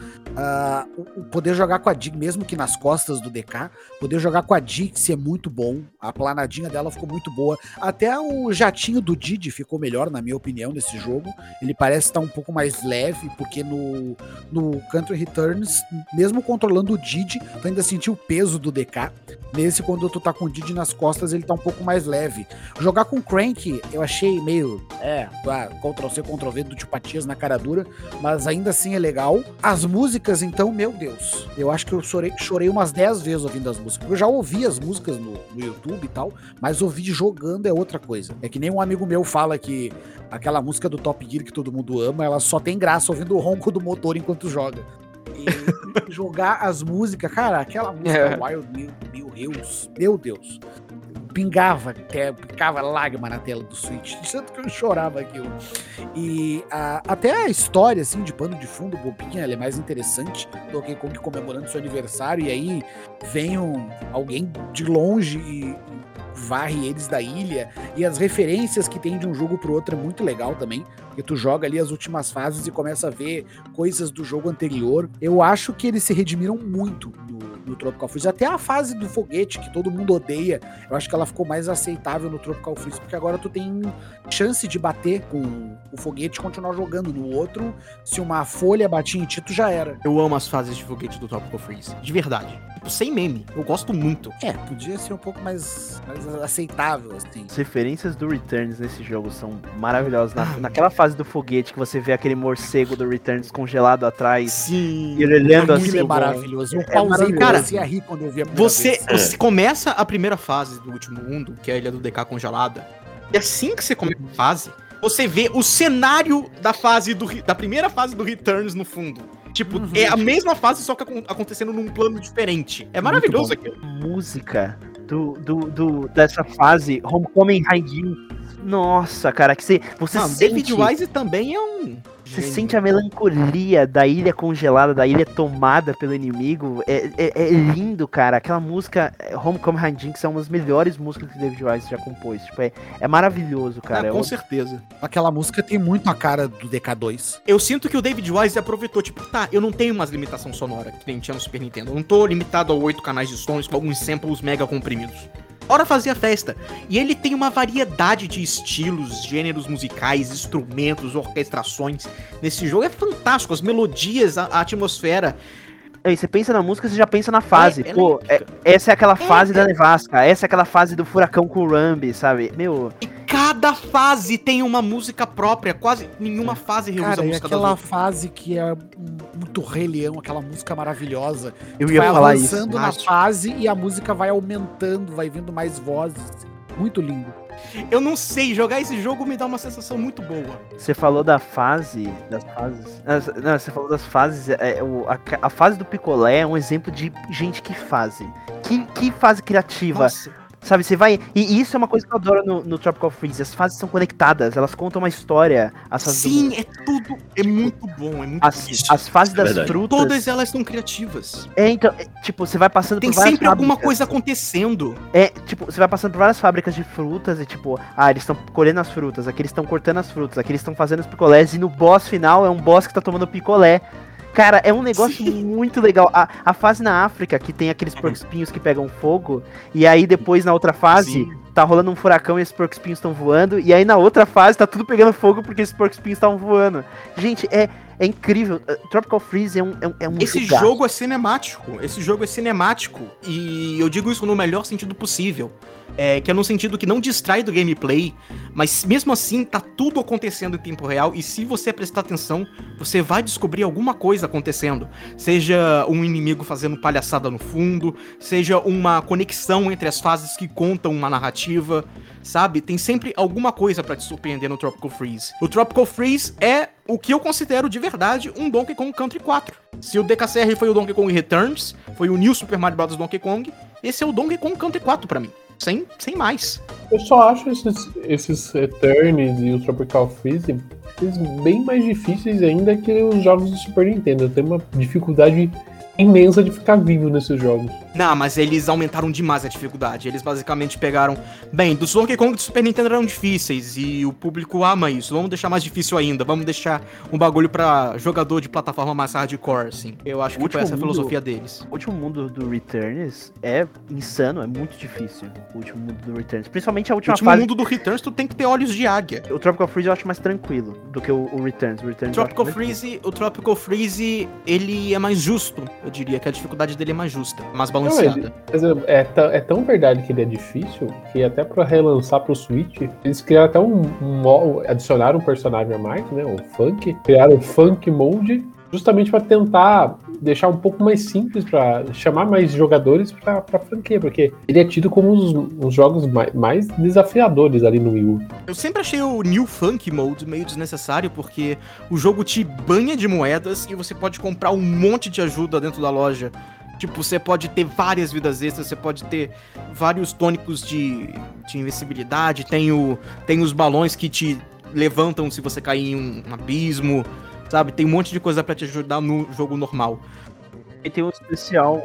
poder jogar com a Dixie, mesmo que nas costas do DK, poder jogar com a Dixie é muito bom, a planadinha dela ficou muito boa, até o jatinho do Diddy ficou melhor, na minha opinião, nesse jogo. Ele parece estar um pouco mais leve, porque no Country Returns, mesmo controlando o Diddy, tu ainda sentiu o peso do DK. Nesse, quando tu tá com o Diddy nas costas, ele tá um pouco mais leve. Jogar com o Cranky, eu achei meio, Ctrl-C, Ctrl-V do tio Patias na cara dura, mas ainda assim é legal. As músicas, então, meu Deus, eu acho que eu chorei umas 10 vezes ouvindo as músicas. Eu já ouvi as músicas no YouTube e tal, mas ouvir jogando é outra coisa. É que nem um amigo meu fala que aquela música do Top Gear que todo mundo ama, ela só tem graça ouvindo o ronco do motor enquanto joga. E jogar as músicas, cara, aquela música Wild Bill Hills, meu Deus, pingava lágrima na tela do Switch, de tanto que eu chorava aquilo. E até a história, assim, de pano de fundo, bobinha, ela é mais interessante. Donkey Kong comemorando seu aniversário, e aí vem alguém de longe e varre eles da ilha, e as referências que tem de um jogo pro outro é muito legal também, porque tu joga ali as últimas fases e começa a ver coisas do jogo anterior. Eu acho que eles se redimiram muito no Tropical Freeze, até a fase do foguete que todo mundo odeia, eu acho que ela ficou mais aceitável no Tropical Freeze, porque agora tu tem chance de bater com o foguete e continuar jogando. No outro, se uma folha batia em ti, tu já era. Eu amo as fases de foguete do Tropical Freeze, de verdade, tipo, sem meme, eu gosto muito. Podia ser um pouco mais aceitável, assim. As referências do Returns nesse jogo são maravilhosas. Naquela fase do foguete que você vê aquele morcego do Returns congelado atrás. Sim. E ele olhando assim. É maravilhoso. Eu pausei, cara. Você ia rir quando eu vi a primeira vez. Você começa a primeira fase do último mundo, que é a Ilha do DK congelada. E assim que você começa a fase, você vê o cenário da primeira fase do Returns no fundo. Tipo, é a mesma fase, só que acontecendo num plano diferente. É maravilhoso aquilo. Música dessa fase, Homecoming Hygiene. Nossa, cara, que você sente... David Wise também é Você sente a melancolia da ilha congelada, da ilha tomada pelo inimigo. É lindo, cara. Aquela música, Homecoming Hygiene, que são uma das melhores músicas que David Wise já compôs. Tipo, é maravilhoso, cara. Com certeza. Aquela música tem muito a cara do DK2. Eu sinto que o David Wise aproveitou. Tipo, eu não tenho umas limitações sonoras que nem tinha no Super Nintendo. Eu não tô limitado a 8 canais de sons com alguns samples mega comprimidos. Ora fazia festa. E ele tem uma variedade de estilos, gêneros musicais, instrumentos, orquestrações. Nesse jogo é fantástico. As melodias, a atmosfera. E você pensa na música, você já pensa na fase. Essa é aquela fase da nevasca. Essa é aquela fase do furacão com o Rambi, sabe? Meu... Cada fase tem uma música própria, quase nenhuma fase reusa a música da outra. Aquela fase que é muito Rei Leão, aquela música maravilhosa. Eu ia falar isso. Vai avançando na fase e a música vai aumentando, vai vindo mais vozes. Muito lindo. Eu não sei, jogar esse jogo me dá uma sensação muito boa. Você falou das fases. Não, você falou das fases. A fase do picolé é um exemplo de gente que fase. Que fase criativa. Nossa. Sabe, você vai... E isso é uma coisa que eu adoro no Tropical Freeze. As fases são conectadas, elas contam uma história. Sim, é tudo... É muito bom, é muito difícil. As fases das frutas... Todas elas são criativas. É, então, tipo, você vai passando por várias fábricas. Tem sempre alguma coisa acontecendo. É, tipo, você vai passando por várias fábricas de frutas e, tipo... Ah, eles estão colhendo as frutas, aqui eles estão cortando as frutas, aqui eles estão fazendo os picolés. E no boss final, é um boss que tá tomando picolé. Cara, é um negócio muito legal. A fase na África, que tem aqueles porco-espinhos que pegam fogo, e aí depois na outra fase, tá rolando um furacão e esses porco-espinhos estão voando, e aí na outra fase tá tudo pegando fogo porque esses porco-espinhos estavam voando. Gente, é incrível. Tropical Freeze é um esse jogaço. Jogo é cinemático. Esse jogo é cinemático, e eu digo isso no melhor sentido possível. Que é num sentido que não distrai do gameplay, mas mesmo assim tá tudo acontecendo em tempo real, e se você prestar atenção, você vai descobrir alguma coisa acontecendo. Seja um inimigo fazendo palhaçada no fundo, seja uma conexão entre as fases que contam uma narrativa, sabe? Tem sempre alguma coisa pra te surpreender no Tropical Freeze. O Tropical Freeze é o que eu considero de verdade um Donkey Kong Country 4. Se o DKCR foi o Donkey Kong Returns, foi o New Super Mario Bros. Donkey Kong, esse é o Donkey Kong Country 4 pra mim. Sem mais. Eu só acho esses Returns e o Tropical Freeze eles bem mais difíceis ainda que os jogos do Super Nintendo. Eu tenho uma dificuldade imensa de ficar vivo nesses jogos. Não, mas eles aumentaram demais a dificuldade. Eles basicamente pegaram... Bem, dos Donkey Kong do Super Nintendo eram difíceis e o público ama isso. Vamos deixar mais difícil ainda. Vamos deixar um bagulho pra jogador de plataforma mais hardcore, assim. Eu acho que foi essa a filosofia deles. O último mundo do Returns é insano, é muito difícil. O último mundo do Returns. Principalmente a última fase... O último mundo do Returns, tu tem que ter olhos de águia. O Tropical Freeze eu acho mais tranquilo do que o Returns. O Tropical Freeze, ele é mais justo. Eu diria que a dificuldade dele é mais justa, mais balanceada. É tão verdade que ele é difícil que até pra relançar pro Switch, eles criaram até adicionaram um personagem a mais, né? O Funk. Criaram o Funk Mode justamente pra tentar deixar um pouco mais simples, pra chamar mais jogadores pra franquia, porque ele é tido como um dos jogos mais desafiadores ali no Wii U. Eu sempre achei o New Funk Mode meio desnecessário, porque o jogo te banha de moedas e você pode comprar um monte de ajuda dentro da loja. Tipo, você pode ter várias vidas extras, você pode ter vários tônicos de invencibilidade, tem os balões que te levantam se você cair em um abismo... Sabe, tem um monte de coisa pra te ajudar no jogo normal. E tem um especial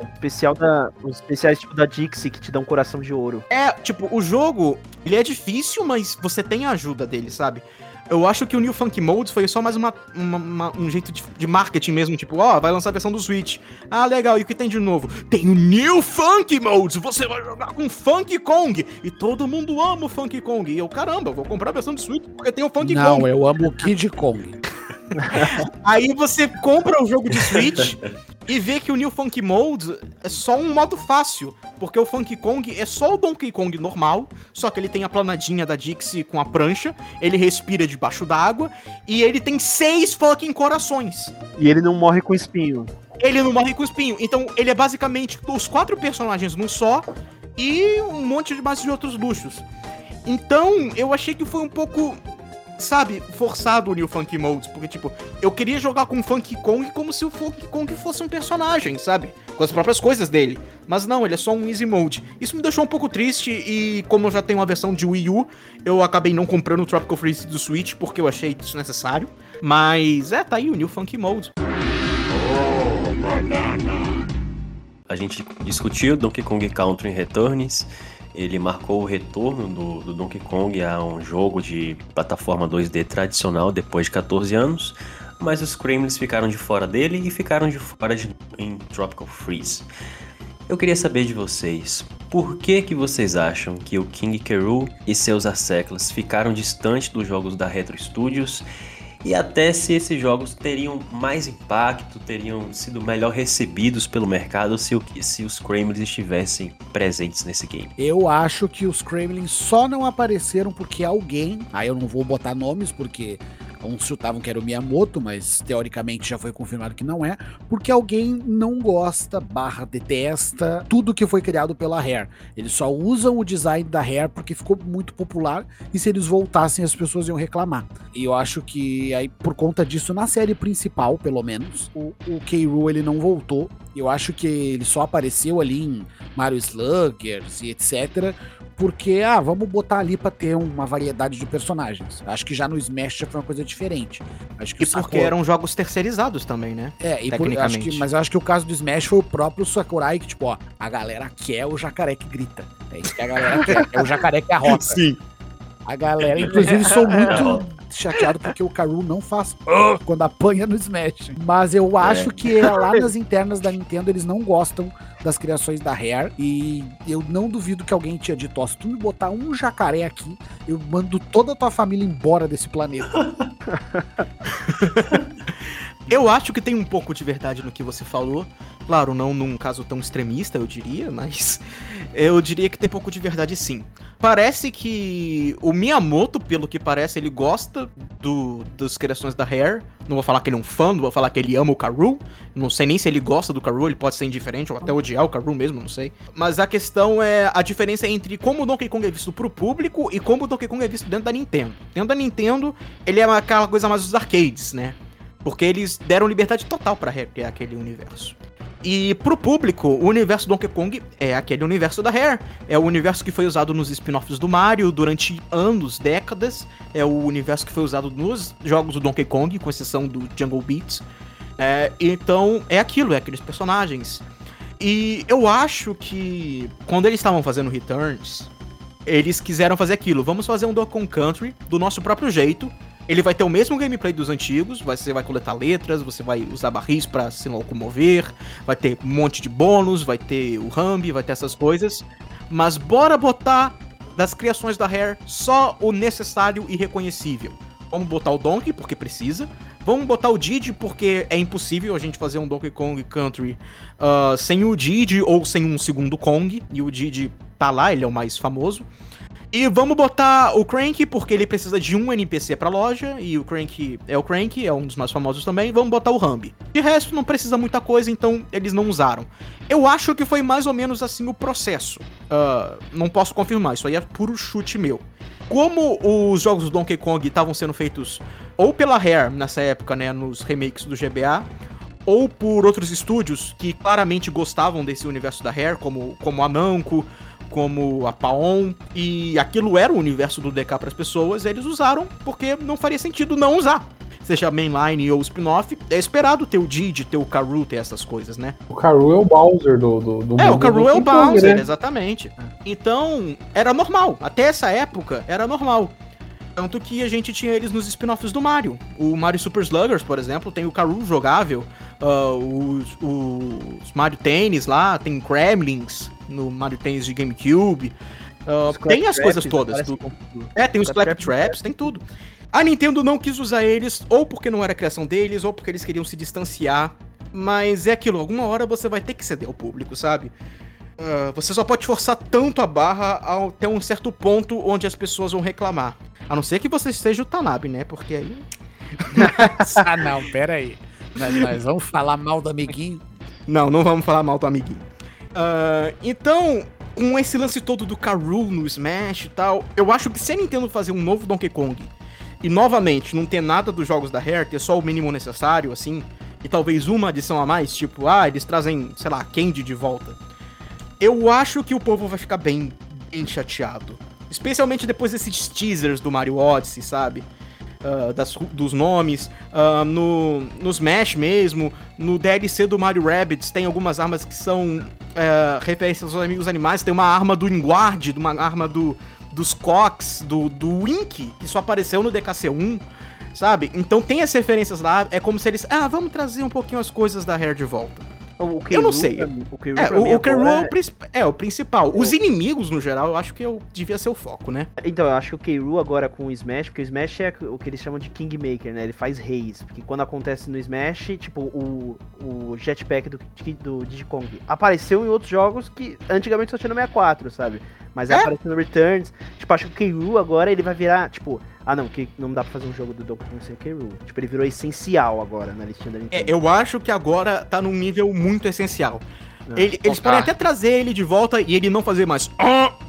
os especiais tipo da Dixie que te dão um coração de ouro. É, tipo, o jogo, ele é difícil, mas você tem a ajuda dele, sabe? Eu acho que o New Funk Mode foi só mais um jeito de marketing mesmo, tipo, vai lançar a versão do Switch. Ah, legal, e o que tem de novo? Tem o New Funk Mode, você vai jogar com Funky Kong, e todo mundo ama o Funky Kong. E eu, caramba, vou comprar a versão do Switch porque tem o Funky Kong. Não, eu amo o Kid Kong. Aí você compra o jogo de Switch e vê que o New Funky Mode é só um modo fácil, porque o Funky Kong é só o Donkey Kong normal, só que ele tem a planadinha da Dixie com a prancha, ele respira debaixo d'água e ele tem 6 fucking corações. E ele não morre com espinho. Então ele é basicamente os 4 personagens num só e um monte de mais de outros luxos. Então eu achei que foi um pouco... Sabe, forçado o New Funky Mode, porque, tipo, eu queria jogar com o Funky Kong como se o Funky Kong fosse um personagem, sabe? Com as próprias coisas dele. Mas não, ele é só um Easy Mode. Isso me deixou um pouco triste e, como eu já tenho uma versão de Wii U, eu acabei não comprando o Tropical Freeze do Switch porque eu achei desnecessário. Mas, tá aí o New Funky Mode. Oh, banana! A gente discutiu Donkey Kong Country Returns. Ele marcou o retorno do Donkey Kong a um jogo de plataforma 2D tradicional depois de 14 anos, mas os Kremlings ficaram de fora dele e ficaram de fora em Tropical Freeze. Eu queria saber de vocês, por que vocês acham que o King K. Rool e seus asseclas ficaram distantes dos jogos da Retro Studios e até se esses jogos teriam mais impacto, teriam sido melhor recebidos pelo mercado se os Kremlings estivessem presentes nesse game? Eu acho que os Kremlings só não apareceram porque alguém, eu não vou botar nomes porque uns chutavam que era o Miyamoto, mas teoricamente já foi confirmado que não é, porque alguém não gosta, detesta tudo que foi criado pela Rare. Eles só usam o design da Rare porque ficou muito popular e se eles voltassem as pessoas iam reclamar. E eu acho que aí por conta disso, na série principal, pelo menos, o K. Rool ele não voltou. Eu acho que ele só apareceu ali em Mario Sluggers e etc. porque, vamos botar ali pra ter uma variedade de personagens. Acho que já no Smash já foi uma coisa diferente. Acho que eram jogos terceirizados também, né? Tecnicamente. Mas eu acho que o caso do Smash foi o próprio Sakurai que, tipo, a galera quer o jacaré que grita. É isso que a galera quer, é o jacaré que arrota. Sim. A galera, inclusive, sou muito chateado porque o K. Rool não faz quando apanha no Smash. Mas eu acho que lá nas internas da Nintendo eles não gostam das criações da Rare. E eu não duvido que alguém tinha dito, se tu me botar um jacaré aqui, eu mando toda a tua família embora desse planeta. Eu acho que tem um pouco de verdade no que você falou. Claro, não num caso tão extremista, eu diria, mas eu diria que tem pouco de verdade, sim. Parece que o Miyamoto, pelo que parece, ele gosta das criações da Rare. Não vou falar que ele é um fã, não vou falar que ele ama o K. Rool. Não sei nem se ele gosta do K. Rool, ele pode ser indiferente ou até odiar o K. Rool mesmo, não sei. Mas a questão é a diferença entre como o Donkey Kong é visto pro público e como o Donkey Kong é visto dentro da Nintendo. Dentro da Nintendo, ele é aquela coisa mais dos arcades, né? Porque eles deram liberdade total pra recriar aquele universo. E pro público, o universo Donkey Kong é aquele universo da Rare. É o universo que foi usado nos spin-offs do Mario durante anos, décadas. É o universo que foi usado nos jogos do Donkey Kong, com exceção do Jungle Beat. Então, é aquilo, é aqueles personagens. E eu acho que quando eles estavam fazendo Returns, eles quiseram fazer aquilo. Vamos fazer um Donkey Kong Country do nosso próprio jeito. Ele vai ter o mesmo gameplay dos antigos, você vai coletar letras, você vai usar barris pra se locomover, vai ter um monte de bônus, vai ter o Rambi, vai ter essas coisas. Mas bora botar das criações da Rare só o necessário e reconhecível. Vamos botar o Donkey, porque precisa. Vamos botar o Diddy, porque é impossível a gente fazer um Donkey Kong Country sem o Diddy ou sem um segundo Kong. E o Diddy tá lá, ele é o mais famoso. E vamos botar o Cranky, porque ele precisa de um NPC pra loja, e o Cranky, é um dos mais famosos também, vamos botar o Rambi. De resto, não precisa muita coisa, então eles não usaram. Eu acho que foi mais ou menos assim o processo. Não posso confirmar, isso aí é puro chute meu. Como os jogos do Donkey Kong estavam sendo feitos ou pela Rare nessa época, né, nos remakes do GBA, ou por outros estúdios que claramente gostavam desse universo da Rare, como a Namco, como a Paon, e aquilo era o universo do DK para as pessoas, eles usaram porque não faria sentido não usar. Seja mainline ou spin-off, é esperado ter o Diddy, ter o K. Rool, ter essas coisas, né? O K. Rool é o Bowser do mundo. O K. Rool é o Bowser, né? Exatamente. Então, era normal. Até essa época, era normal. Tanto que a gente tinha eles nos spin-offs do Mario. O Mario Super Sluggers, por exemplo, tem o K. Rool jogável, os Mario Tennis lá, tem Kremlings no Mario Tennis de GameCube, tem as coisas todas. Tem os Claptraps, tem tudo. A Nintendo não quis usar eles, ou porque não era a criação deles, ou porque eles queriam se distanciar, mas é aquilo, alguma hora você vai ter que ceder ao público, sabe? Você só pode forçar tanto a barra até um certo ponto onde as pessoas vão reclamar. A não ser que você seja o Tanabe, né? Porque aí... Não, peraí. Nós vamos falar mal do amiguinho? Não vamos falar mal do amiguinho. Então, com esse lance todo do K. Rool no Smash e tal, eu acho que se a Nintendo fazer um novo Donkey Kong e, novamente, não ter nada dos jogos da Rare, ter só o mínimo necessário, assim, e talvez uma adição a mais, tipo, eles trazem, sei lá, Candy de volta, eu acho que o povo vai ficar bem, bem chateado. Especialmente depois desses teasers do Mario Odyssey, sabe? Dos nomes, no Smash mesmo, no DLC do Mario Rabbids tem algumas armas que são referências aos amigos animais, tem uma arma do Inguard, uma arma dos Cox, do Wink, que só apareceu no DKC1, sabe? Então tem as referências lá, é como se eles, vamos trazer um pouquinho as coisas da Rare de volta. Eu não sei. O K. Rool é o principal. Os inimigos, no geral, eu acho que devia ser o foco, né? Então, eu acho que o K. Rool agora com o Smash, porque o Smash é o que eles chamam de Kingmaker, né? Ele faz reis. Porque quando acontece no Smash, tipo, o jetpack do Diddy Kong apareceu em outros jogos que antigamente só tinha no 64, sabe? Mas apareceu no Returns. Tipo, acho que o K. Rool agora ele vai virar, tipo... que não dá pra fazer um jogo do Donkey Kong sem K. Rool. Tipo, ele virou essencial agora na listinha da Nintendo. Eu acho que agora tá num nível muito essencial. Eles podem até trazer ele de volta e ele não fazer mais...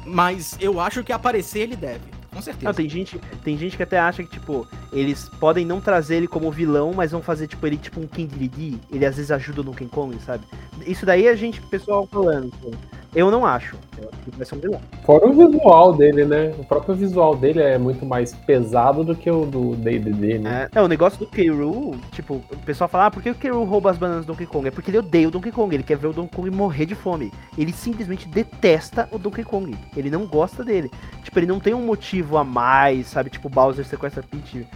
Mas eu acho que aparecer ele deve. Com certeza. Tem gente que até acha que, tipo, eles podem não trazer ele como vilão, mas vão fazer, tipo, ele tipo um King Diddy. Ele às vezes ajuda o Donkey Kong, sabe? Isso daí a gente, pessoal, falando, tipo... Eu não acho. Eu acho que vai ser um vilão. Fora o visual dele, né? O próprio visual dele é muito mais pesado do que o do D&D, né? É, o negócio do K. Rool, tipo, o pessoal fala, ah, por que o K. Rool rouba as bananas do Donkey Kong? É porque ele odeia o Donkey Kong, ele quer ver o Donkey Kong morrer de fome. Ele simplesmente detesta o Donkey Kong, ele não gosta dele. Tipo, ele não tem um motivo a mais, sabe? Tipo, Bowser sequestra Peach...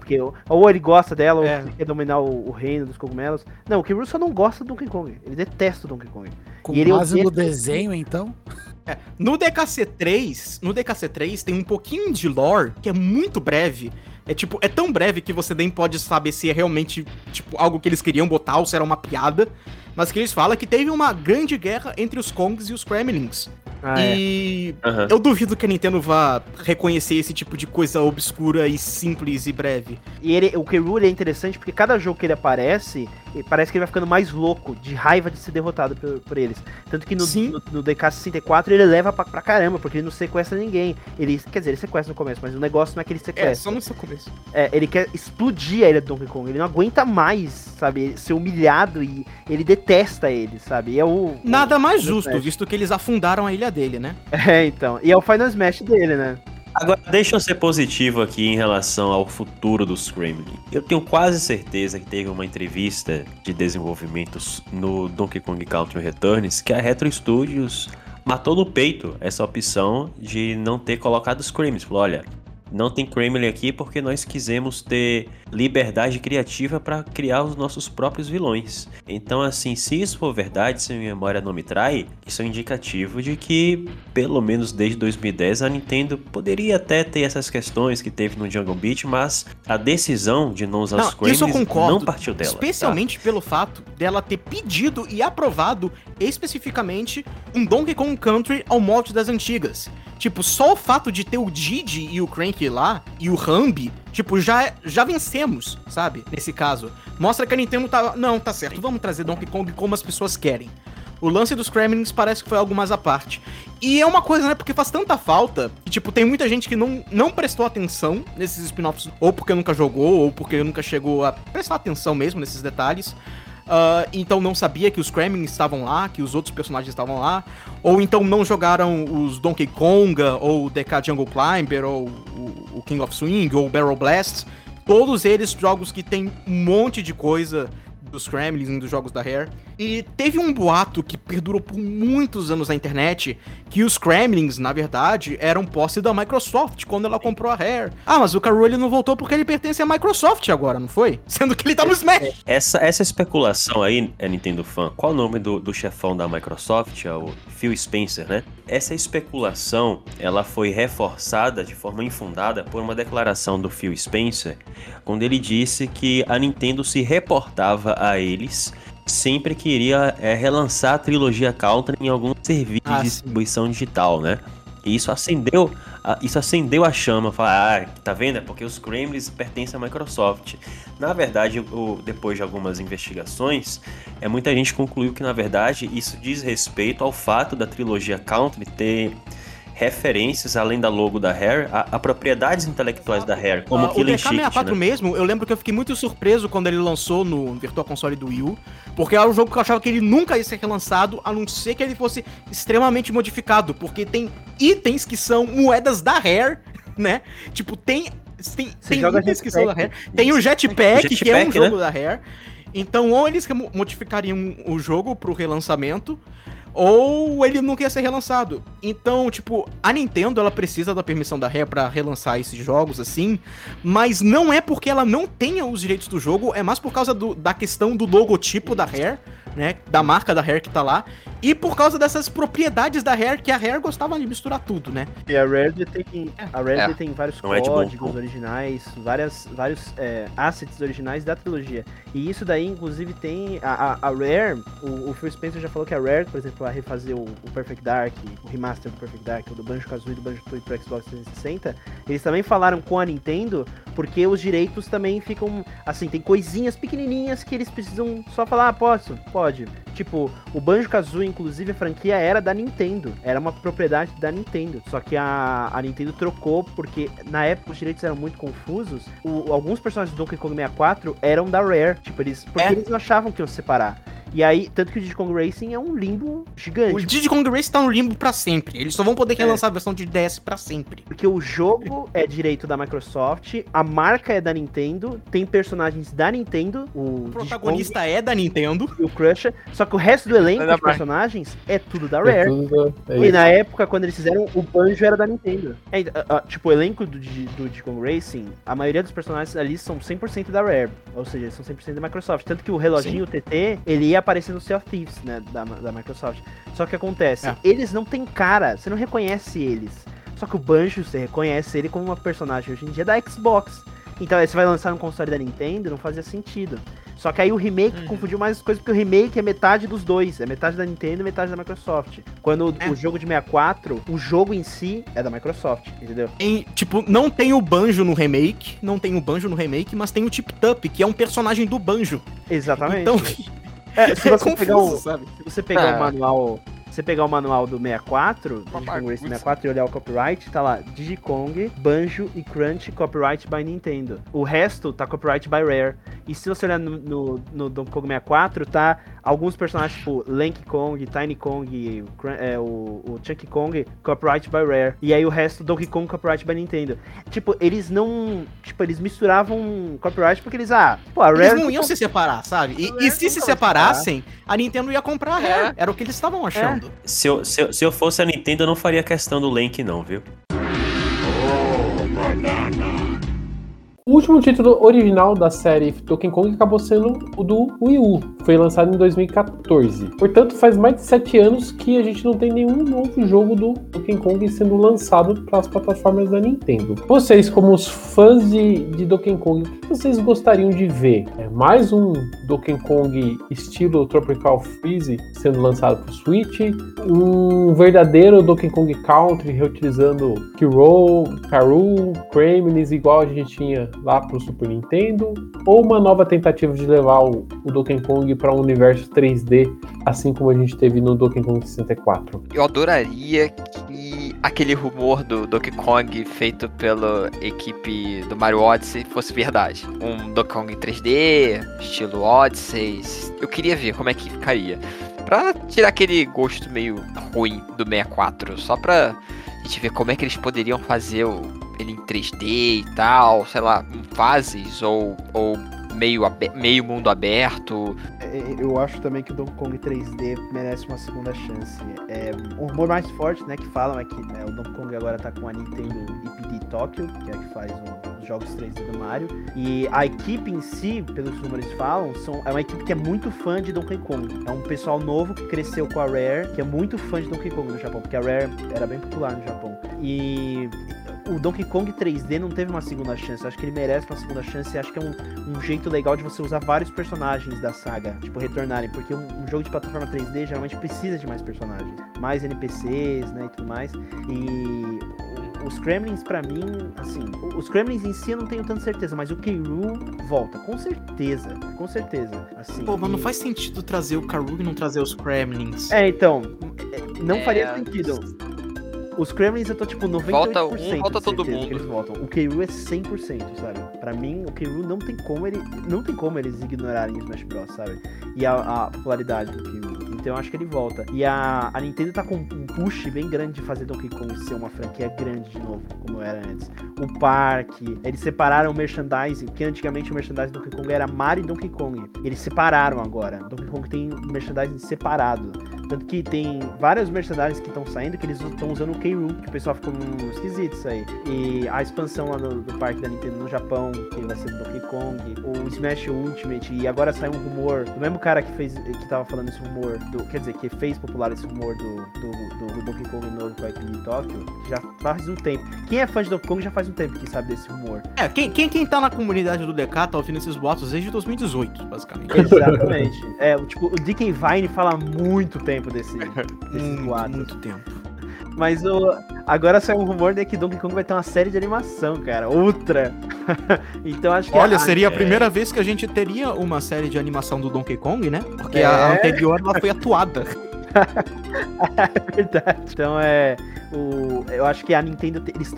Porque ou ele gosta dela, ou ele quer dominar o reino dos cogumelos. Não, o K. Rool só não gosta do Donkey Kong. Ele detesta o Donkey Kong. Com e ele base no desenho, então? É. No DKC 3 tem um pouquinho de lore que é muito breve. É tipo, é tão breve que você nem pode saber se é realmente tipo, algo que eles queriam botar ou se era uma piada. Mas que eles falam que teve uma grande guerra entre os Kongs e os Kremlings. Eu duvido que a Nintendo vá reconhecer esse tipo de coisa obscura e simples e breve. E o K. Rool é interessante porque cada jogo que ele aparece, parece que ele vai ficando mais louco, de raiva de ser derrotado por eles. Tanto que no DK64 ele leva pra caramba, porque ele não sequestra ninguém. Quer dizer, ele sequestra no começo, mas o negócio não é que ele sequestra. É, só no seu começo. É, ele quer explodir a ilha do Donkey Kong, ele não aguenta mais, sabe, ser humilhado e ele detesta ele, sabe. E é nada mais justo, visto que eles afundaram a ilha dele, né? É, então. E é o Final Smash dele, né? Agora, deixa eu ser positivo aqui em relação ao futuro dos Kremlin. Eu tenho quase certeza que teve uma entrevista de desenvolvimentos no Donkey Kong Country Returns que a Retro Studios matou no peito essa opção de não ter colocado os Kremlins. Falou, olha, não tem Kremlin aqui porque nós quisemos ter liberdade criativa para criar os nossos próprios vilões. Então, assim, se isso for verdade, se minha memória não me trai, isso é um indicativo de que, pelo menos desde 2010, a Nintendo poderia até ter essas questões que teve no Jungle Beat, mas a decisão de não usar os Kremlins não partiu dela. Especialmente pelo fato dela ter pedido e aprovado, especificamente, um Donkey Kong Country ao molde das antigas. Tipo, só o fato de ter o Diddy e o Cranky lá, e o Rambi, tipo, já vencemos, sabe? Nesse caso. Mostra que a Nintendo tá... Não, tá certo, vamos trazer Donkey Kong como as pessoas querem. O lance dos Kremlings parece que foi algo mais à parte. E é uma coisa, né, porque faz tanta falta, que, tipo, tem muita gente que não prestou atenção nesses spin-offs, ou porque nunca jogou, ou porque nunca chegou a prestar atenção mesmo nesses detalhes. Então não sabia que os Kremlins estavam lá, que os outros personagens estavam lá, ou então não jogaram os Donkey Kong, ou o DK Jungle Climber, ou o King of Swing, ou o Barrel Blast. Todos eles jogos que tem um monte de coisa dos Kremlins e dos jogos da Rare. E teve um boato que perdurou por muitos anos na internet, que os Kremlins, na verdade, eram posse da Microsoft quando ela comprou a Rare. Ah, mas o K. Rool ele não voltou porque ele pertence à Microsoft agora, não foi? Sendo que ele tá no Smash. Essa especulação aí, é Nintendo Fã, qual o nome do chefão da Microsoft? É o Phil Spencer, né? Essa especulação, ela foi reforçada de forma infundada por uma declaração do Phil Spencer, quando ele disse que a Nintendo se reportava a eles sempre que iria relançar a trilogia Country em algum serviço de distribuição digital, né? E isso acendeu a chama, falar, tá vendo? É porque os Kremlins pertencem à Microsoft. Na verdade, depois de algumas investigações, muita gente concluiu que, na verdade, isso diz respeito ao fato da trilogia Country ter referências, além da logo da Rare, a propriedades intelectuais da Rare, como o Killing Instinct, né? O DK64 mesmo, eu lembro que eu fiquei muito surpreso quando ele lançou no Virtual Console do Wii U, porque era um jogo que eu achava que ele nunca ia ser relançado, a não ser que ele fosse extremamente modificado, porque tem itens que são moedas da Rare, né? Tipo, tem itens que são da Rare, tem o Jetpack, que é um jogo, né, da Rare. Então, ou eles modificariam o jogo pro relançamento, ou ele nunca ia ser relançado. Então, tipo, a Nintendo, ela precisa da permissão da Rare pra relançar esses jogos, assim, mas não é porque ela não tenha os direitos do jogo, é mais por causa da questão do logotipo da Rare, né, da marca da Rare que tá lá, e por causa dessas propriedades da Rare, que a Rare gostava de misturar tudo, né. E a Rare tem vários códigos originais, vários assets originais da trilogia. E isso daí, inclusive, tem a Rare, o Phil Spencer já falou que a Rare, por exemplo, a refazer o Perfect Dark, o remaster do Perfect Dark, o do Banjo-Kazooie e do Banjo-Tooie pro Xbox 360, eles também falaram com a Nintendo, porque os direitos também ficam, assim, tem coisinhas pequenininhas que eles precisam só falar, posso? Pode. Tipo, o Banjo-Kazooie, inclusive, a franquia era da Nintendo, era uma propriedade da Nintendo, só que a Nintendo trocou, porque na época os direitos eram muito confusos, alguns personagens do Donkey Kong 64 eram da Rare, tipo, eles não achavam que iam separar. E aí, tanto que o Diddy Kong Racing é um limbo gigante. O Diddy Kong Racing tá um limbo pra sempre. Eles só vão poder relançar a versão de DS pra sempre. Porque o jogo é direito da Microsoft, a marca é da Nintendo, tem personagens da Nintendo. O protagonista Kong, é da Nintendo. E o Crusher. Só que o resto do elenco de personagens é tudo da Rare. E na época, quando eles fizeram, o Banjo era da Nintendo. Tipo, o elenco do Diddy Kong Racing, a maioria dos personagens ali são 100% da Rare. Ou seja, são 100% da Microsoft. Tanto que o reloginho, o TT, ele ia aparecer no Sea of Thieves, né, da Microsoft. Só que acontece, eles não têm cara, você não reconhece eles. Só que o Banjo, você reconhece ele como uma personagem hoje em dia da Xbox. Então aí você vai lançar no console da Nintendo, não fazia sentido. Só que aí o remake confundiu mais as coisas, porque o remake é metade dos dois. É metade da Nintendo e metade da Microsoft. Quando o jogo de 64, o jogo em si é da Microsoft, entendeu? Não tem o Banjo no remake, mas tem o Tip Top, que é um personagem do Banjo. Exatamente. Então... Se você pegar o manual do 64, Diddy Kong Racing 64, e olhar o copyright, tá lá, Diddy Kong, Banjo e Crunch, copyright by Nintendo. O resto tá copyright by Rare. E se você olhar no Donkey Kong 64, tá alguns personagens, tipo Lanky Kong, Tiny Kong, o Chunky Kong, copyright by Rare. E aí o resto, Donkey Kong, copyright by Nintendo. Tipo, eles não... Tipo, eles misturavam copyright porque eles... a Rare... Eles não iam se separar, sabe? E se separassem, a Nintendo ia comprar a Rare. Era o que eles estavam achando. Se eu fosse a Nintendo, eu não faria questão do Link, não, viu? O último título original da série Donkey Kong acabou sendo o do Wii U. Foi lançado em 2014. Portanto, faz mais de 7 anos que a gente não tem nenhum novo jogo do Donkey Kong sendo lançado para as plataformas da Nintendo. Vocês, como os fãs de Donkey Kong, o que vocês gostariam de ver? Mais um Donkey Kong estilo Tropical Freeze sendo lançado para o Switch? Um verdadeiro Donkey Kong Country reutilizando K. Rool, Kremlings, igual a gente tinha lá pro Super Nintendo, ou uma nova tentativa de levar o Donkey Kong para um universo 3D, assim como a gente teve no Donkey Kong 64. Eu adoraria que aquele rumor do Donkey Kong feito pela equipe do Mario Odyssey fosse verdade. Um Donkey Kong 3D, estilo Odyssey, eu queria ver como é que ficaria. Pra tirar aquele gosto meio ruim do 64, só pra gente ver como é que eles poderiam fazer ele em 3D e tal, sei lá, fases ou meio mundo aberto. Eu acho também que o Donkey Kong 3D merece uma segunda chance. O rumor mais forte, né, que falam é que, né, o Donkey Kong agora tá com a Nintendo IPD Tokyo, que é a que faz os jogos 3D do Mario. E a equipe em si, pelos que os números falam, é uma equipe que é muito fã de Donkey Kong. É um pessoal novo que cresceu com a Rare, que é muito fã de Donkey Kong no Japão, porque a Rare era bem popular no Japão. E... o Donkey Kong 3D não teve uma segunda chance. Acho que ele merece uma segunda chance. Acho que é um jeito legal de você usar vários personagens da saga, tipo, retornarem. Porque um jogo de plataforma 3D geralmente precisa de mais personagens, mais NPCs, né, e tudo mais. E os Kremlings, pra mim, assim... Os Kremlings em si eu não tenho tanta certeza, mas o K. Rool volta, com certeza. Com certeza, assim... Pô, mas não faz sentido trazer o K. Rool e não trazer os Kremlings. Não faria sentido... Os Kremlins eu tô, tipo, 98%. Volta todo mundo. Eles voltam. O K. Rool é 100%, sabe? Pra mim, o K. Rool não tem como eles ignorarem o Smash Bros, sabe? E a popularidade do K. Rool. Então eu acho que ele volta. E a Nintendo tá com um push bem grande de fazer Donkey Kong ser uma franquia grande de novo, como era antes. O parque, eles separaram o merchandising, que antigamente o merchandising do Donkey Kong era Mario e Donkey Kong. Eles separaram agora. Donkey Kong tem merchandising separado. Tanto que tem vários mercenários que estão saindo que eles estão usando o K. Rool, que o pessoal ficou esquisito isso aí. E a expansão lá do parque da Nintendo no Japão, que vai ser do Donkey Kong, o Smash Ultimate, e agora sai um rumor, o mesmo cara que tava falando esse rumor, que fez popular esse rumor do Donkey Kong novo que vai ter em Tóquio, já faz um tempo. Quem é fã de Donkey Kong já faz um tempo que sabe desse rumor. Quem tá na comunidade do DK tá ouvindo esses boatos desde 2018, basicamente. Exatamente. O DK Vine fala muito tempo desse boato. Muito tempo. Mas agora saiu um rumor de que Donkey Kong vai ter uma série de animação, cara. Outra. Então acho que... Olha, seria a primeira vez que a gente teria uma série de animação do Donkey Kong, né? Porque a anterior ela foi atuada. É verdade. Então eu acho que a Nintendo... Eles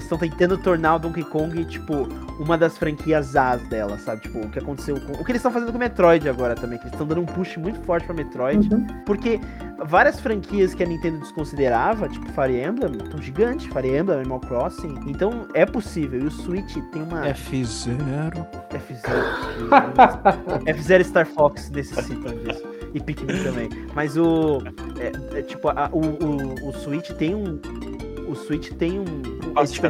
eles estão tentando tornar o Donkey Kong, tipo, uma das franquias As dela, sabe? Tipo, o que aconteceu com... O que eles estão fazendo com o Metroid agora também, que eles estão dando um push muito forte pra Metroid, porque várias franquias que a Nintendo desconsiderava, tipo Fire Emblem, tão gigante, Fire Emblem, Animal Crossing, então é possível. E o Switch tem uma... F-Zero Star Fox desse ciclo disso. E Pikmin também. Mas o Switch tem um... O Switch tem acho que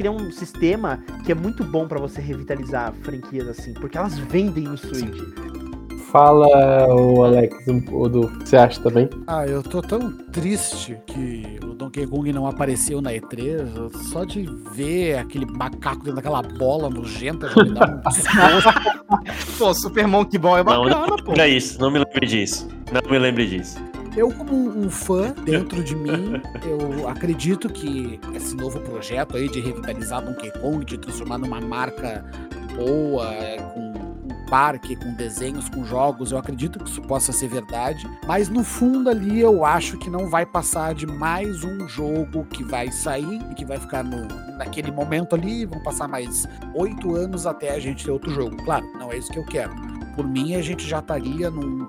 ele é um sistema que é muito bom pra você revitalizar franquias assim, porque elas vendem no Switch. Fala, o Alex, o que você acha também? Ah, eu tô tão triste que o Donkey Kong não apareceu na E3, só de ver aquele macaco dentro daquela bola nojenta, já me dá um desgosto. Pô, Super Monkey Ball é bacana, não, pô. Não é isso, não me lembre disso. Eu, como um fã, dentro de mim, eu acredito que esse novo projeto aí de revitalizar Donkey Kong, de transformar numa marca boa, com um parque, com desenhos, com jogos, eu acredito que isso possa ser verdade, mas no fundo ali eu acho que não vai passar de mais um jogo que vai sair e que vai ficar naquele momento ali, vão passar mais 8 anos até a gente ter outro jogo. Claro, não é isso que eu quero. Por mim, a gente já estaria num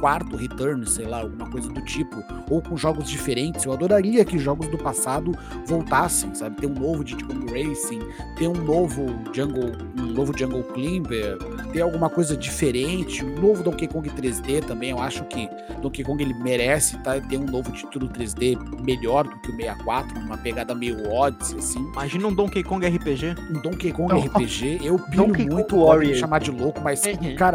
quarto return, sei lá, alguma coisa do tipo, ou com jogos diferentes. Eu adoraria que jogos do passado voltassem, sabe? Ter um novo Diddy Kong Racing, ter um novo Jungle Climber, ter alguma coisa diferente, um novo Donkey Kong 3D também. Eu acho que Donkey Kong ele merece, tá? Ter um novo título 3D melhor do que o 64, uma pegada meio Odyssey, assim. Imagina um Donkey Kong RPG. Eu piro muito, pode me chamar de louco, mas, cara,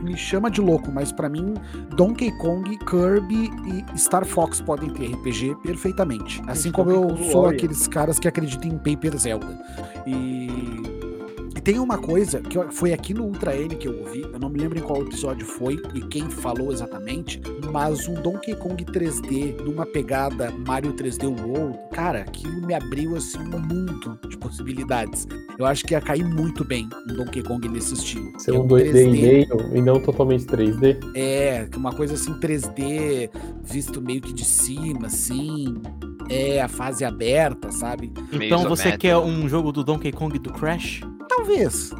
me chama de louco, mas pra mim Donkey Kong, Kirby e Star Fox podem ter RPG perfeitamente. Assim como eu sou aqueles caras que acreditam em Paper Zelda. E tem uma coisa que foi aqui no Ultra N que eu ouvi, eu não me lembro em qual episódio foi e quem falou exatamente, mas um Donkey Kong 3D numa pegada Mario 3D World, cara, aquilo me abriu assim um mundo de possibilidades. Eu acho que ia cair muito bem um Donkey Kong nesse estilo. Ser um 2D e meio e não totalmente 3D? É, uma coisa assim 3D visto meio que de cima, assim... É, a fase aberta, sabe? Então você quer um jogo do Donkey Kong e do Crash? Talvez,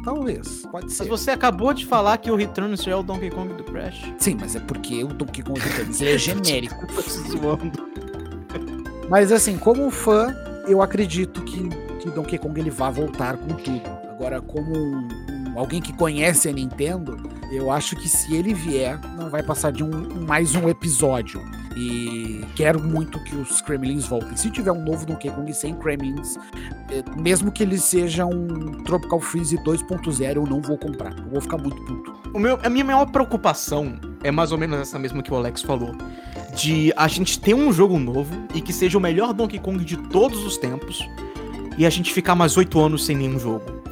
pode ser. Mas você acabou de falar que o Returns já é o Donkey Kong do Crash? Sim, mas é porque o Donkey Kong Returns é genérico. Mas assim, como fã, eu acredito que Donkey Kong ele vai voltar com tudo. Agora, como alguém que conhece a Nintendo, eu acho que se ele vier, não vai passar de mais um episódio. E quero muito que os Kremlings voltem. Se tiver um novo Donkey Kong sem Kremlings, mesmo que ele seja um Tropical Freeze 2.0, eu não vou comprar. Eu vou ficar muito puto. A minha maior preocupação é mais ou menos essa mesma que o Alex falou. De a gente ter um jogo novo e que seja o melhor Donkey Kong de todos os tempos e a gente ficar mais 8 anos sem nenhum jogo.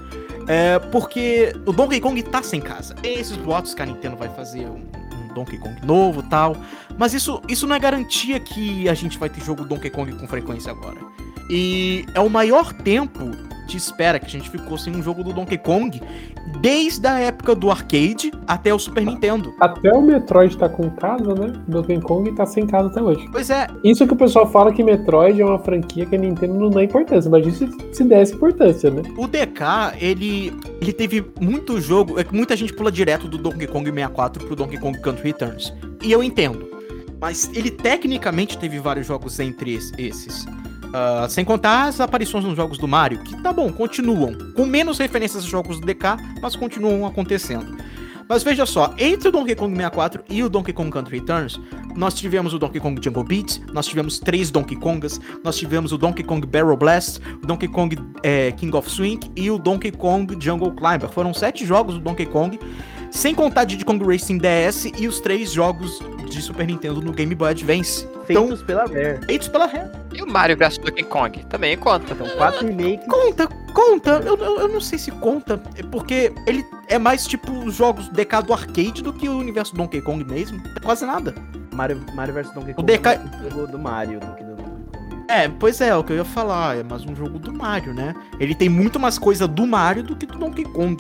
É porque o Donkey Kong tá sem casa. Esses boatos que a Nintendo vai fazer um Donkey Kong novo e tal. Mas isso não é garantia que a gente vai ter jogo Donkey Kong com frequência agora. E é o maior tempo de espera que a gente ficou sem um jogo do Donkey Kong desde a época do arcade até o Super Nintendo. Até o Metroid tá com casa, né? Donkey Kong tá sem casa até hoje. Pois é. Isso que o pessoal fala que Metroid é uma franquia que a Nintendo não dá importância, mas isso se desse importância, né? O DK, ele teve muito jogo, muita gente pula direto do Donkey Kong 64 pro Donkey Kong Country Returns. E eu entendo. Mas ele tecnicamente teve vários jogos entre esses. Sem contar as aparições nos jogos do Mario, que tá bom, continuam. Com menos referências aos jogos do DK, mas continuam acontecendo. Mas veja só, entre o Donkey Kong 64 e o Donkey Kong Country Returns, nós tivemos o Donkey Kong Jungle Beat, nós tivemos 3 Donkey Kongas, nós tivemos o Donkey Kong Barrel Blast, o Donkey Kong King of Swing e o Donkey Kong Jungle Climber. Foram 7 jogos do Donkey Kong, sem contar Diddy Kong Racing DS e os 3 jogos de Super Nintendo no Game Boy Advance. Feitos pela Rare. E o Mario vs Donkey Kong também conta. Então, 4 remakes. Conta. Eu não sei se conta, porque ele é mais tipo os jogos DK do arcade do que o universo do Donkey Kong mesmo. Quase nada. Mario vs Donkey Kong. O DK é jogo do Mario do que do Donkey Kong. É, pois é o que eu ia falar. É mais um jogo do Mario, né? Ele tem muito mais coisa do Mario do que do Donkey Kong.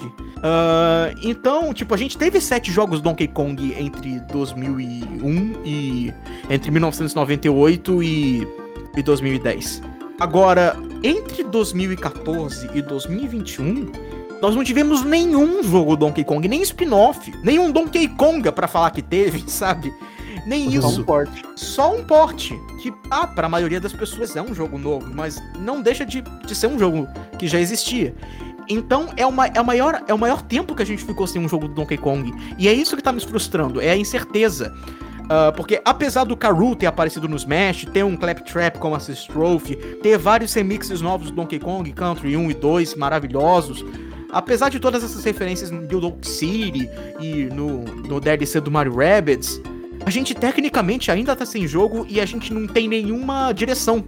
Então, tipo, a gente teve 7 jogos Donkey Kong entre 2001 e... entre 1998 e 2010. Agora, entre 2014 e 2021, nós não tivemos nenhum jogo Donkey Kong, nem spin-off, nenhum Donkey Konga pra falar que teve, sabe? Nem isso. Só um port. Só um port. Que, pra maioria das pessoas é um jogo novo, mas não deixa de ser um jogo que já existia. Então, é o maior tempo que a gente ficou sem um jogo do Donkey Kong. E é isso que tá me frustrando, é a incerteza. Porque apesar do K. Rool ter aparecido no Smash, ter um Claptrap como Assist Trophy, ter vários remixes novos do Donkey Kong Country 1 e 2 maravilhosos, apesar de todas essas referências no Donkey City e no DLC do Mario Rabbids, a gente tecnicamente ainda tá sem jogo e a gente não tem nenhuma direção.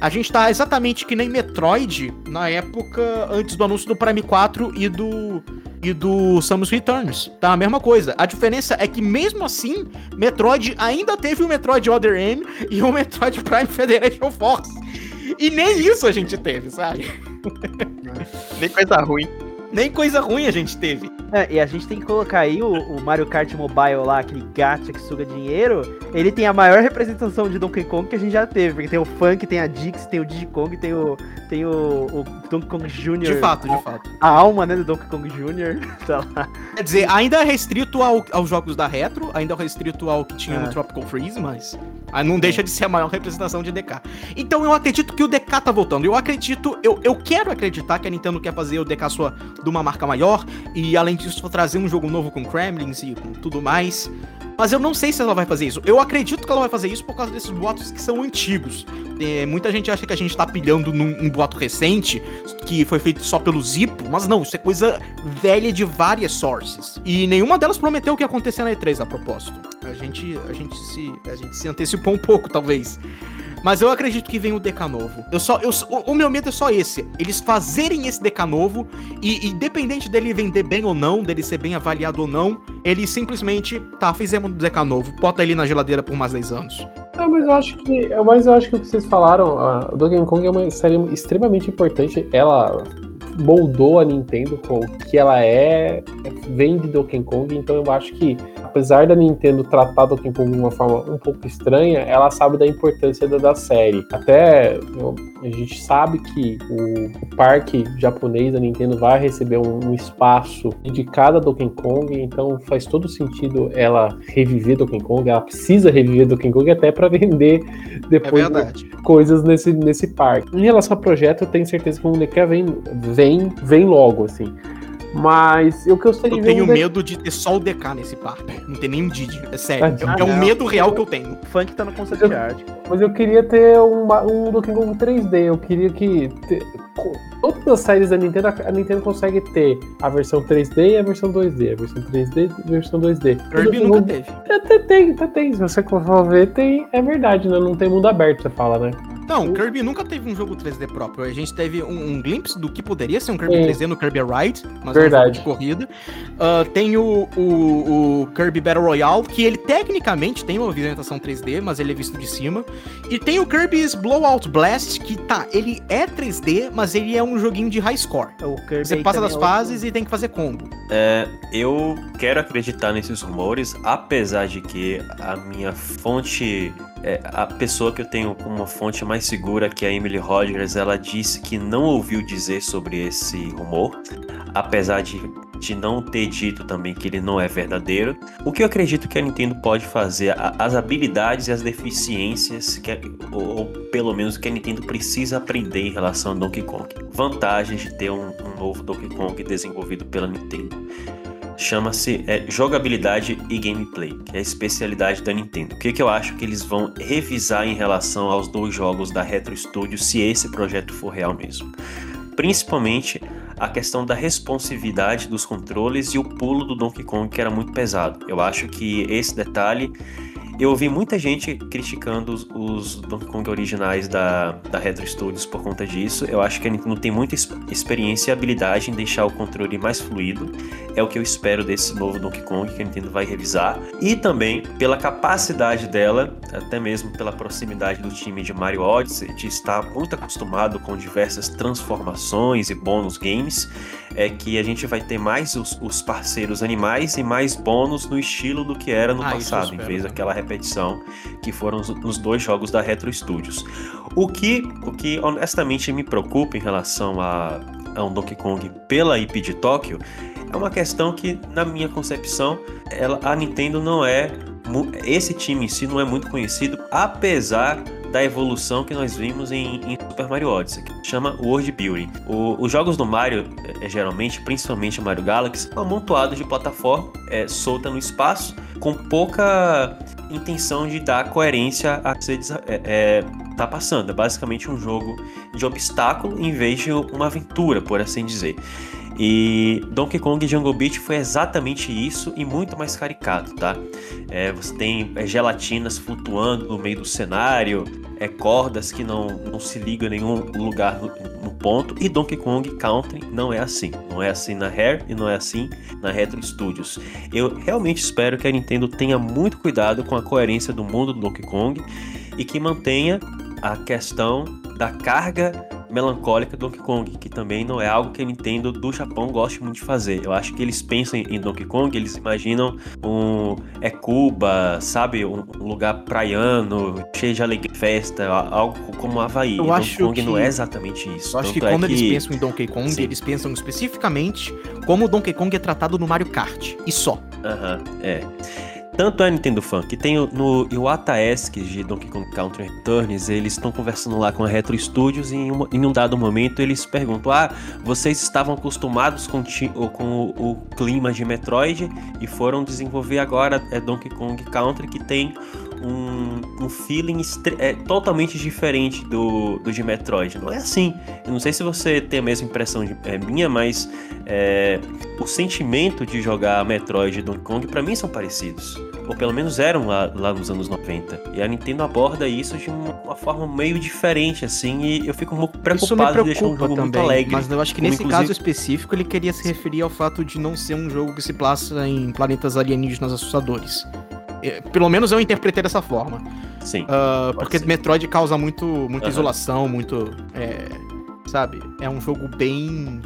A gente tá exatamente que nem Metroid na época antes do anúncio do Prime 4 e do Samus Returns, tá? A mesma coisa. A diferença é que mesmo assim, Metroid ainda teve o Metroid Other M e o Metroid Prime Federation Force. E nem isso a gente teve, sabe? Nem coisa ruim. Nem coisa ruim a gente teve. É, e a gente tem que colocar aí o Mario Kart Mobile lá, aquele gacha que suga dinheiro. Ele tem a maior representação de Donkey Kong que a gente já teve. Porque tem o Funk, tem a Dixie, tem o Diddy Kong, tem o Donkey Kong Jr. De fato. A alma, né, do Donkey Kong Jr. Tá lá. Quer dizer, ainda é restrito aos jogos da Retro, ainda é restrito ao que tinha no Tropical Freeze, mas não deixa de ser a maior representação de DK. Então eu acredito que o DK tá voltando. Eu quero acreditar que a Nintendo quer fazer o DK sua de uma marca maior, e além disso vou trazer um jogo novo com Kremlings e com tudo mais, mas eu não sei se ela vai fazer isso. Eu acredito que ela vai fazer isso por causa desses boatos que são antigos. Muita gente acha que a gente tá pilhando num boato recente, que foi feito só pelo Zippo, mas não, isso é coisa velha de várias sources, e nenhuma delas prometeu o que ia acontecer na E3, a propósito. A gente se antecipou um pouco, talvez. Mas eu acredito que vem o DK novo. O meu medo é só esse. Eles fazerem esse DK novo e independente dele vender bem ou não, dele ser bem avaliado ou não, ele simplesmente, fizemos o DK novo, bota ele na geladeira por mais 10 anos. Mas eu acho que o que vocês falaram, o Donkey Kong é uma série extremamente importante. Ela moldou a Nintendo com o que ela vem de Donkey Kong, então eu acho que apesar da Nintendo tratar Donkey Kong de uma forma um pouco estranha, ela sabe da importância da série. Até a gente sabe que o parque japonês da Nintendo vai receber um espaço dedicado a Donkey Kong, então faz todo sentido ela reviver Donkey Kong, ela precisa reviver Donkey Kong até para vender depois coisas nesse parque. Em relação ao projeto, eu tenho certeza que o Neca vem logo, assim. Mas o que eu seria. Eu tenho medo de ter só o DK nesse parque. Não tem nem o Diddy. É sério. É um medo real que eu tenho. O Funk tá no conceito de arte. Mas eu queria ter um Donkey Kong 3D. Eu queria que. Todas as séries da Nintendo, a Nintendo consegue ter a versão 3D e a versão 2D. A versão 3D e a versão 2D. Kirby nunca teve. Até tem. Se você for ver, tem. É verdade, né? Não tem mundo aberto, você fala, né? Não, Kirby nunca teve um jogo 3D próprio. A gente teve um glimpse do que poderia ser um Kirby 3D no Kirby Ride, mas verdade. De corrida. Tem o Kirby Battle Royale, que ele tecnicamente tem uma apresentação 3D, mas ele é visto de cima. E tem o Kirby's Blowout Blast, que ele é 3D, mas ele é um joguinho de high score. O Kirby você passa das fases e tem que fazer combo. Eu quero acreditar nesses rumores, apesar de que a minha fonte... a pessoa que eu tenho como uma fonte mais segura, que é a Emily Rogers, ela disse que não ouviu dizer sobre esse rumor, apesar de não ter dito também que ele não é verdadeiro. O que eu acredito que a Nintendo pode fazer, as habilidades e as deficiências, ou pelo menos o que a Nintendo precisa aprender em relação a Donkey Kong. Vantagens de ter um novo Donkey Kong desenvolvido pela Nintendo. Chama-se jogabilidade e gameplay, que é a especialidade da Nintendo. O que eu acho que eles vão revisar em relação aos dois jogos da Retro Studios, se esse projeto for real mesmo. Principalmente a questão da responsividade dos controles e o pulo do Donkey Kong, que era muito pesado. Eu acho que esse detalhe... Eu ouvi muita gente criticando os Donkey Kong originais da Retro Studios por conta disso. Eu acho que a Nintendo tem muita experiência e habilidade em deixar o controle mais fluido. É o que eu espero desse novo Donkey Kong que a Nintendo vai revisar. E também pela capacidade dela, até mesmo pela proximidade do time de Mario Odyssey, de estar muito acostumado com diversas transformações e bônus games, é que a gente vai ter mais os parceiros animais e mais bônus no estilo do que era no passado, em vez daquela repetição, que foram os dois jogos da Retro Studios. O que honestamente me preocupa em relação a um Donkey Kong pela IP de Tóquio é uma questão que, na minha concepção, a Nintendo não é... Esse time em si não é muito conhecido, apesar da evolução que nós vimos em Super Mario Odyssey, que chama World Building. Os jogos do Mario, geralmente, principalmente o Mario Galaxy, são amontoados de plataforma solta no espaço, com pouca intenção de dar coerência a que você está passando. É basicamente um jogo de obstáculo em vez de uma aventura, por assim dizer. E Donkey Kong Jungle Beat foi exatamente isso e muito mais caricato, tá? Você tem gelatinas flutuando no meio do cenário, cordas que não se ligam em nenhum lugar no ponto. E Donkey Kong Country não é assim. Não é assim na Rare e não é assim na Retro Studios. Eu realmente espero que a Nintendo tenha muito cuidado com a coerência do mundo do Donkey Kong e que mantenha a questão da carga melancólica do Donkey Kong, que também não é algo que a Nintendo do Japão gosta muito de fazer. Eu acho que eles pensam em Donkey Kong, eles imaginam Cuba, sabe? Um lugar praiano, cheio de alegria e festa, algo como Havaí. Eu acho Donkey Kong não é exatamente isso. Eu acho que quando eles pensam em Donkey Kong, sim, eles pensam especificamente como o Donkey Kong é tratado no Mario Kart, e só. Aham, Tanto a Nintendo Fã, que tem no Iwata Esque de Donkey Kong Country Returns, eles estão conversando lá com a Retro Studios e em um dado momento eles perguntam: vocês estavam acostumados com o clima de Metroid e foram desenvolver agora Donkey Kong Country, que tem um feeling totalmente diferente do de Metroid. Não é assim. Eu não sei se você tem a mesma impressão minha, mas o sentimento de jogar Metroid e Donkey Kong pra mim são parecidos. Ou pelo menos eram lá nos anos 90. E a Nintendo aborda isso de uma forma meio diferente, assim, e eu fico muito preocupado de deixar um jogo também, muito alegre. Mas eu acho que nesse caso específico ele queria se referir ao fato de não ser um jogo que se passa em planetas alienígenas assustadores. Pelo menos eu interpretei dessa forma. Sim. Porque ser. Metroid causa muita isolação, muito... sabe? É um jogo bem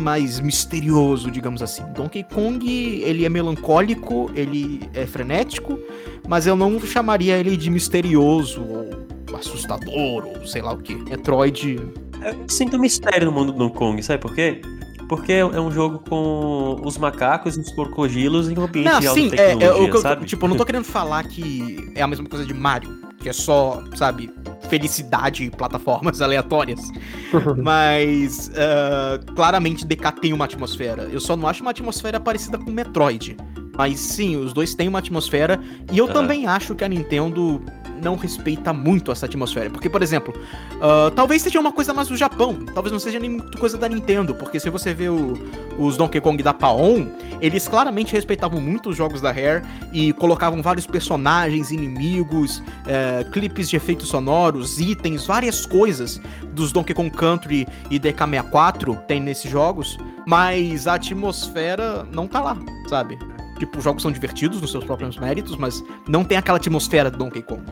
mais misterioso, digamos assim. Donkey Kong, ele é melancólico, ele é frenético, mas eu não chamaria ele de misterioso, ou assustador, ou sei lá o que. Metroid... Eu sinto mistério no mundo do Donkey Kong, sabe por quê? Porque é um jogo com os macacos e os crocodilos em um ambiente de alta tecnologia, sabe? Eu não tô querendo falar que é a mesma coisa de Mario, que é só, sabe, felicidade e plataformas aleatórias. Mas, claramente, DK tem uma atmosfera. Eu só não acho uma atmosfera parecida com Metroid. Mas, sim, os dois têm uma atmosfera. E eu também acho que a Nintendo não respeita muito essa atmosfera. Porque, por exemplo, talvez seja uma coisa mais do Japão. Talvez não seja nem muito coisa da Nintendo. Porque se você vê os Donkey Kong da Paon, eles claramente respeitavam muito os jogos da Rare e colocavam vários personagens, inimigos, clipes de efeitos sonoros, itens, várias coisas dos Donkey Kong Country e DK64 tem nesses jogos. Mas a atmosfera não tá lá, sabe? Tipo, os jogos são divertidos nos seus próprios méritos, mas não tem aquela atmosfera do Donkey Kong.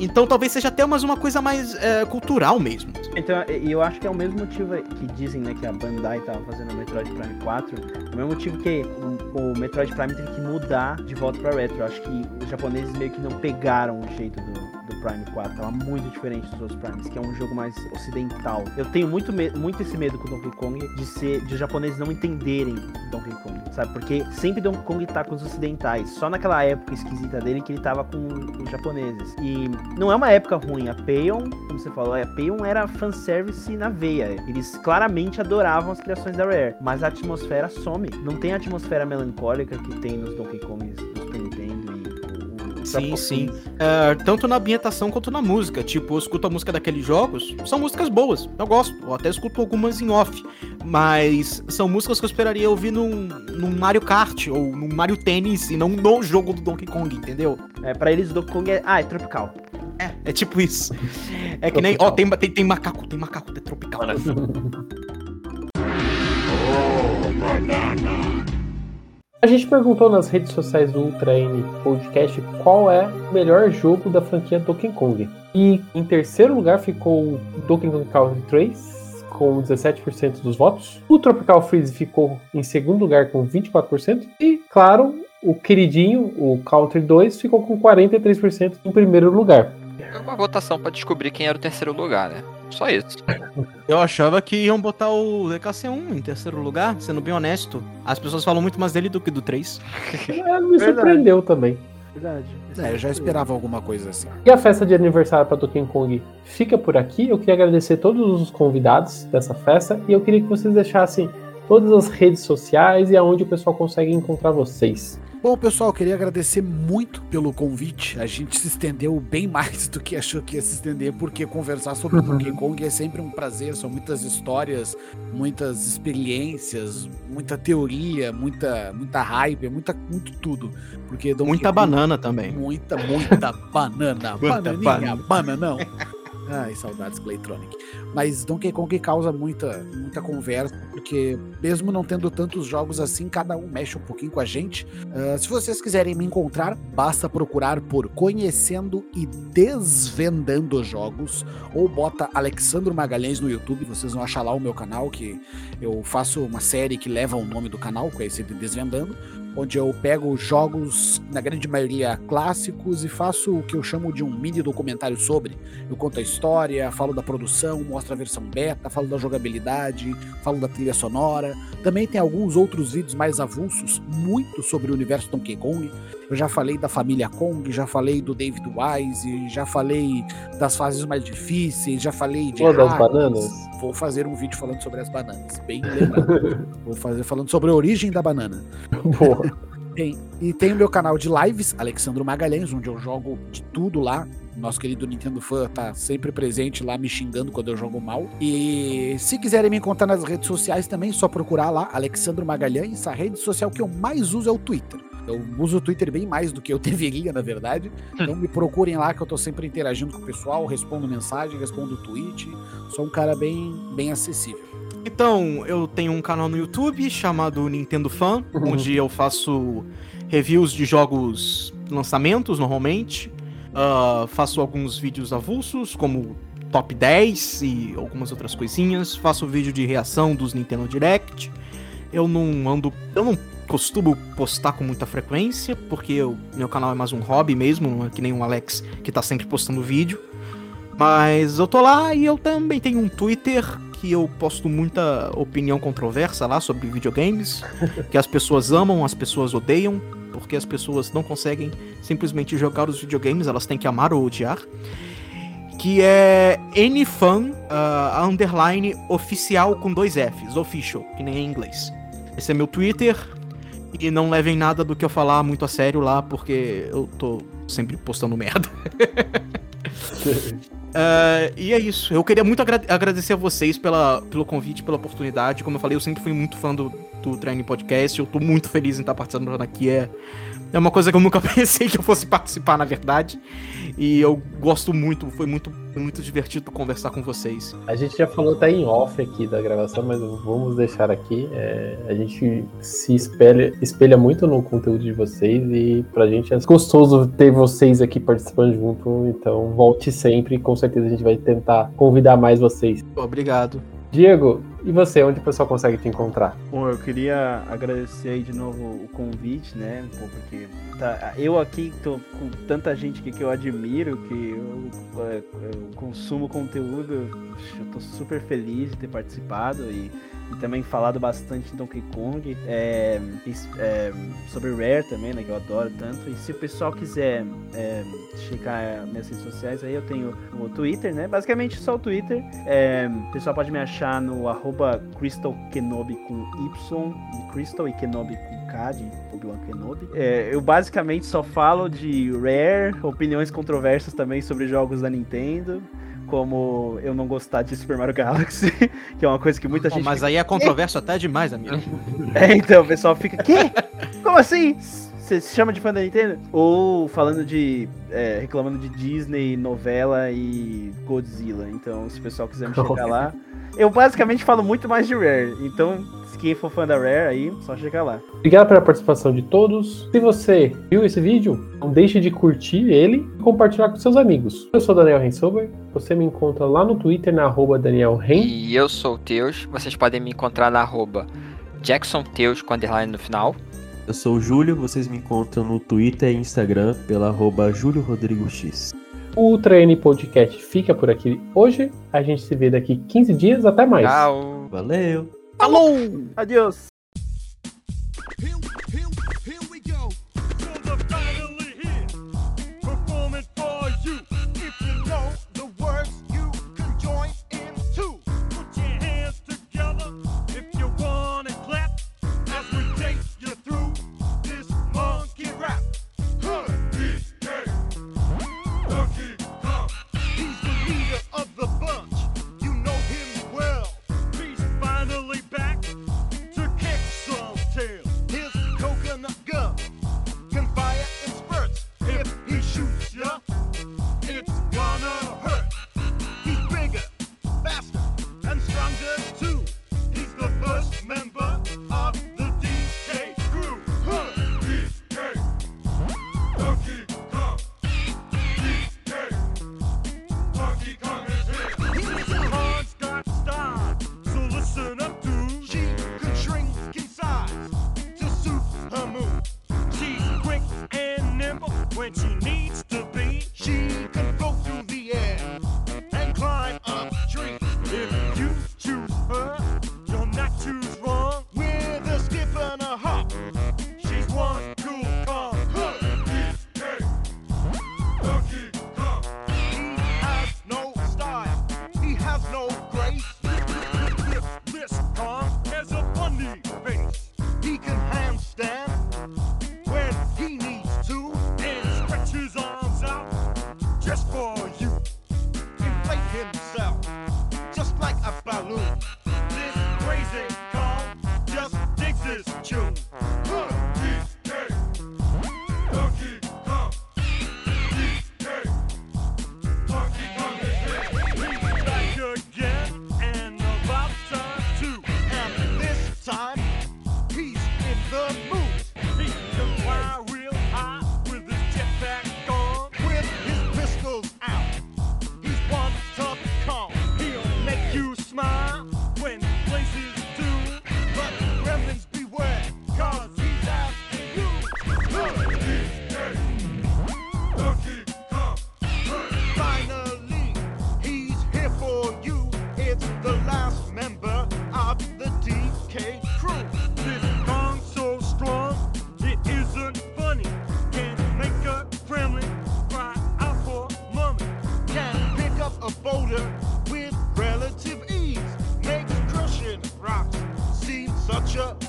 Então talvez seja até uma coisa mais cultural mesmo. Então, eu acho que é o mesmo motivo que dizem, né, que a Bandai tava fazendo o Metroid Prime 4, é o mesmo motivo que o Metroid Prime teve que mudar de volta pra Retro. Eu acho que os japoneses meio que não pegaram o jeito do Prime 4, tava muito diferente dos outros Primes, que é um jogo mais ocidental. Eu tenho muito esse medo com Donkey Kong de os japoneses não entenderem Donkey Kong, sabe? Porque sempre Donkey Kong tá com os ocidentais, só naquela época esquisita dele que ele tava com os japoneses. E não é uma época ruim, a Payon, como você falou, a Payon era fanservice na veia. Eles claramente adoravam as criações da Rare, mas a atmosfera some. Não tem a atmosfera melancólica que tem nos Donkey Kongs, nos Super Nintendo e... Sim. Tanto na ambientação quanto na música. Tipo, eu escuto a música daqueles jogos, são músicas boas, eu gosto. Eu até escuto algumas em off, mas são músicas que eu esperaria ouvir num Mario Kart ou num Mario Tennis e não no jogo do Donkey Kong, entendeu? Pra eles o Donkey Kong é tropical. É tipo isso. É que nem... Ó, tem macaco, é tropical. A gente perguntou nas redes sociais do Ultra N Podcast qual é o melhor jogo da franquia Donkey Kong. E em terceiro lugar ficou Donkey Kong Country 3, com 17% dos votos. O Tropical Freeze ficou em segundo lugar com 24%. E, claro, o queridinho, o Country 2, ficou com 43% em primeiro lugar. É uma votação pra descobrir quem era o terceiro lugar, né? Só isso. Eu achava que iam botar o DKC1 em terceiro lugar, sendo bem honesto. As pessoas falam muito mais dele do que do 3. É, me surpreendeu também. Verdade. É, eu já esperava alguma coisa assim. E a festa de aniversário para Donkey Kong fica por aqui. Eu queria agradecer todos os convidados dessa festa e eu queria que vocês deixassem todas as redes sociais e aonde o pessoal consegue encontrar vocês. Bom, pessoal, queria agradecer muito pelo convite. A gente se estendeu bem mais do que achou que ia se estender, porque conversar sobre Donkey Kong é sempre um prazer. São muitas histórias, muitas experiências, muita teoria, muita hype, muito tudo. Porque muita banana também. Muita banana. Bananinha, bananão. Ai, saudades Playtronic. Mas Donkey Kong causa muita conversa, porque mesmo não tendo tantos jogos assim, cada um mexe um pouquinho com a gente. Se vocês quiserem me encontrar, basta procurar por Conhecendo e Desvendando Jogos, ou bota Alexandre Magalhães no YouTube, vocês vão achar lá o meu canal, que eu faço uma série que leva o nome do canal, Conhecendo e Desvendando, onde eu pego jogos, na grande maioria clássicos, e faço o que eu chamo de um mini documentário sobre. Eu conto a história, falo da produção, mostro a versão beta, falo da jogabilidade, falo da trilha sonora. Também tem alguns outros vídeos mais avulsos, muito sobre o universo Donkey Kong. Eu já falei da família Kong, já falei do David Wise, já falei das fases mais difíceis, já falei de... das bananas. Vou fazer um vídeo falando sobre as bananas, bem lembrado. Vou fazer falando sobre a origem da banana. Boa. E tem o meu canal de lives, Alexandre Magalhães, onde eu jogo de tudo lá. Nosso querido Nintendo Fã tá sempre presente lá me xingando quando eu jogo mal. E se quiserem me encontrar nas redes sociais também, só procurar lá, Alexandre Magalhães. A rede social que eu mais uso é o Twitter. Eu uso o Twitter bem mais do que eu deveria, na verdade. Então me procurem lá, que eu tô sempre interagindo com o pessoal, respondo mensagem, respondo tweet. Sou um cara bem acessível. Então, eu tenho um canal no YouTube chamado Nintendo Fã, onde eu faço reviews de jogos, lançamentos, normalmente. Faço alguns vídeos avulsos, como Top 10 e algumas outras coisinhas. Faço vídeo de reação dos Nintendo Direct. Eu não costumo postar com muita frequência, porque meu canal é mais um hobby mesmo, não é que nem o Alex, que tá sempre postando vídeo. Mas eu tô lá e eu também tenho um Twitter, que eu posto muita opinião controversa lá sobre videogames, que as pessoas amam, as pessoas odeiam, porque as pessoas não conseguem simplesmente jogar os videogames, elas têm que amar ou odiar, que é nfan, underline oficial com 2 Fs, official, que nem em inglês. Esse é meu Twitter, e não levem nada do que eu falar muito a sério lá, porque eu tô sempre postando merda. E é isso. Eu queria muito agradecer a vocês pelo convite, pela oportunidade. Como eu falei, eu sempre fui muito fã do Training Podcast. Eu tô muito feliz em estar participando aqui. É uma coisa que eu nunca pensei que eu fosse participar, na verdade. E eu gosto muito, foi muito divertido conversar com vocês. A gente já falou até em off aqui da gravação, mas vamos deixar aqui. A gente se espelha muito no conteúdo de vocês e pra gente é gostoso ter vocês aqui participando junto. Então volte sempre, com certeza a gente vai tentar convidar mais vocês. Obrigado. Diego, e você? Onde o pessoal consegue te encontrar? Bom, eu queria agradecer aí de novo o convite, né? Porque eu aqui tô com tanta gente aqui que eu admiro, que eu consumo conteúdo, eu tô super feliz de ter participado e também falado bastante de Donkey Kong, sobre Rare também, né, que eu adoro tanto. E se o pessoal quiser checar minhas redes sociais, aí eu tenho o Twitter, né, basicamente só o Twitter. O pessoal pode me achar no @crystalkenobi com Y, Crystal e Kenobi com K, de Obi-Wan Kenobi. Eu basicamente só falo de Rare, opiniões controversas também sobre jogos da Nintendo, como eu não gostar de Super Mario Galaxy, que é uma coisa que muita gente... Mas aí é controverso até demais, amigo. Então, o pessoal fica... Quê? Como assim? Você se chama de fã da Nintendo? Ou falando de... reclamando de Disney, novela e Godzilla. Então, se o pessoal quiser me chegar lá... Eu basicamente falo muito mais de Rare, então... Quem for fã da Rare aí, só chegar lá. Obrigado pela participação de todos. Se você viu esse vídeo, não deixe de curtir ele e compartilhar com seus amigos. Eu sou o Daniel Rensober, você me encontra lá no Twitter na @DanielRen. E eu sou o Teus, vocês podem me encontrar na @JacksonTeus com underline no final. Eu sou o Júlio, vocês me encontram no Twitter e Instagram pela @JúlioRodriguex. O Ultra N Podcast fica por aqui hoje. A gente se vê daqui 15 dias, até mais. Tchau. Valeu. Alô. Adeus. With relative ease, makes crushing rocks seem such a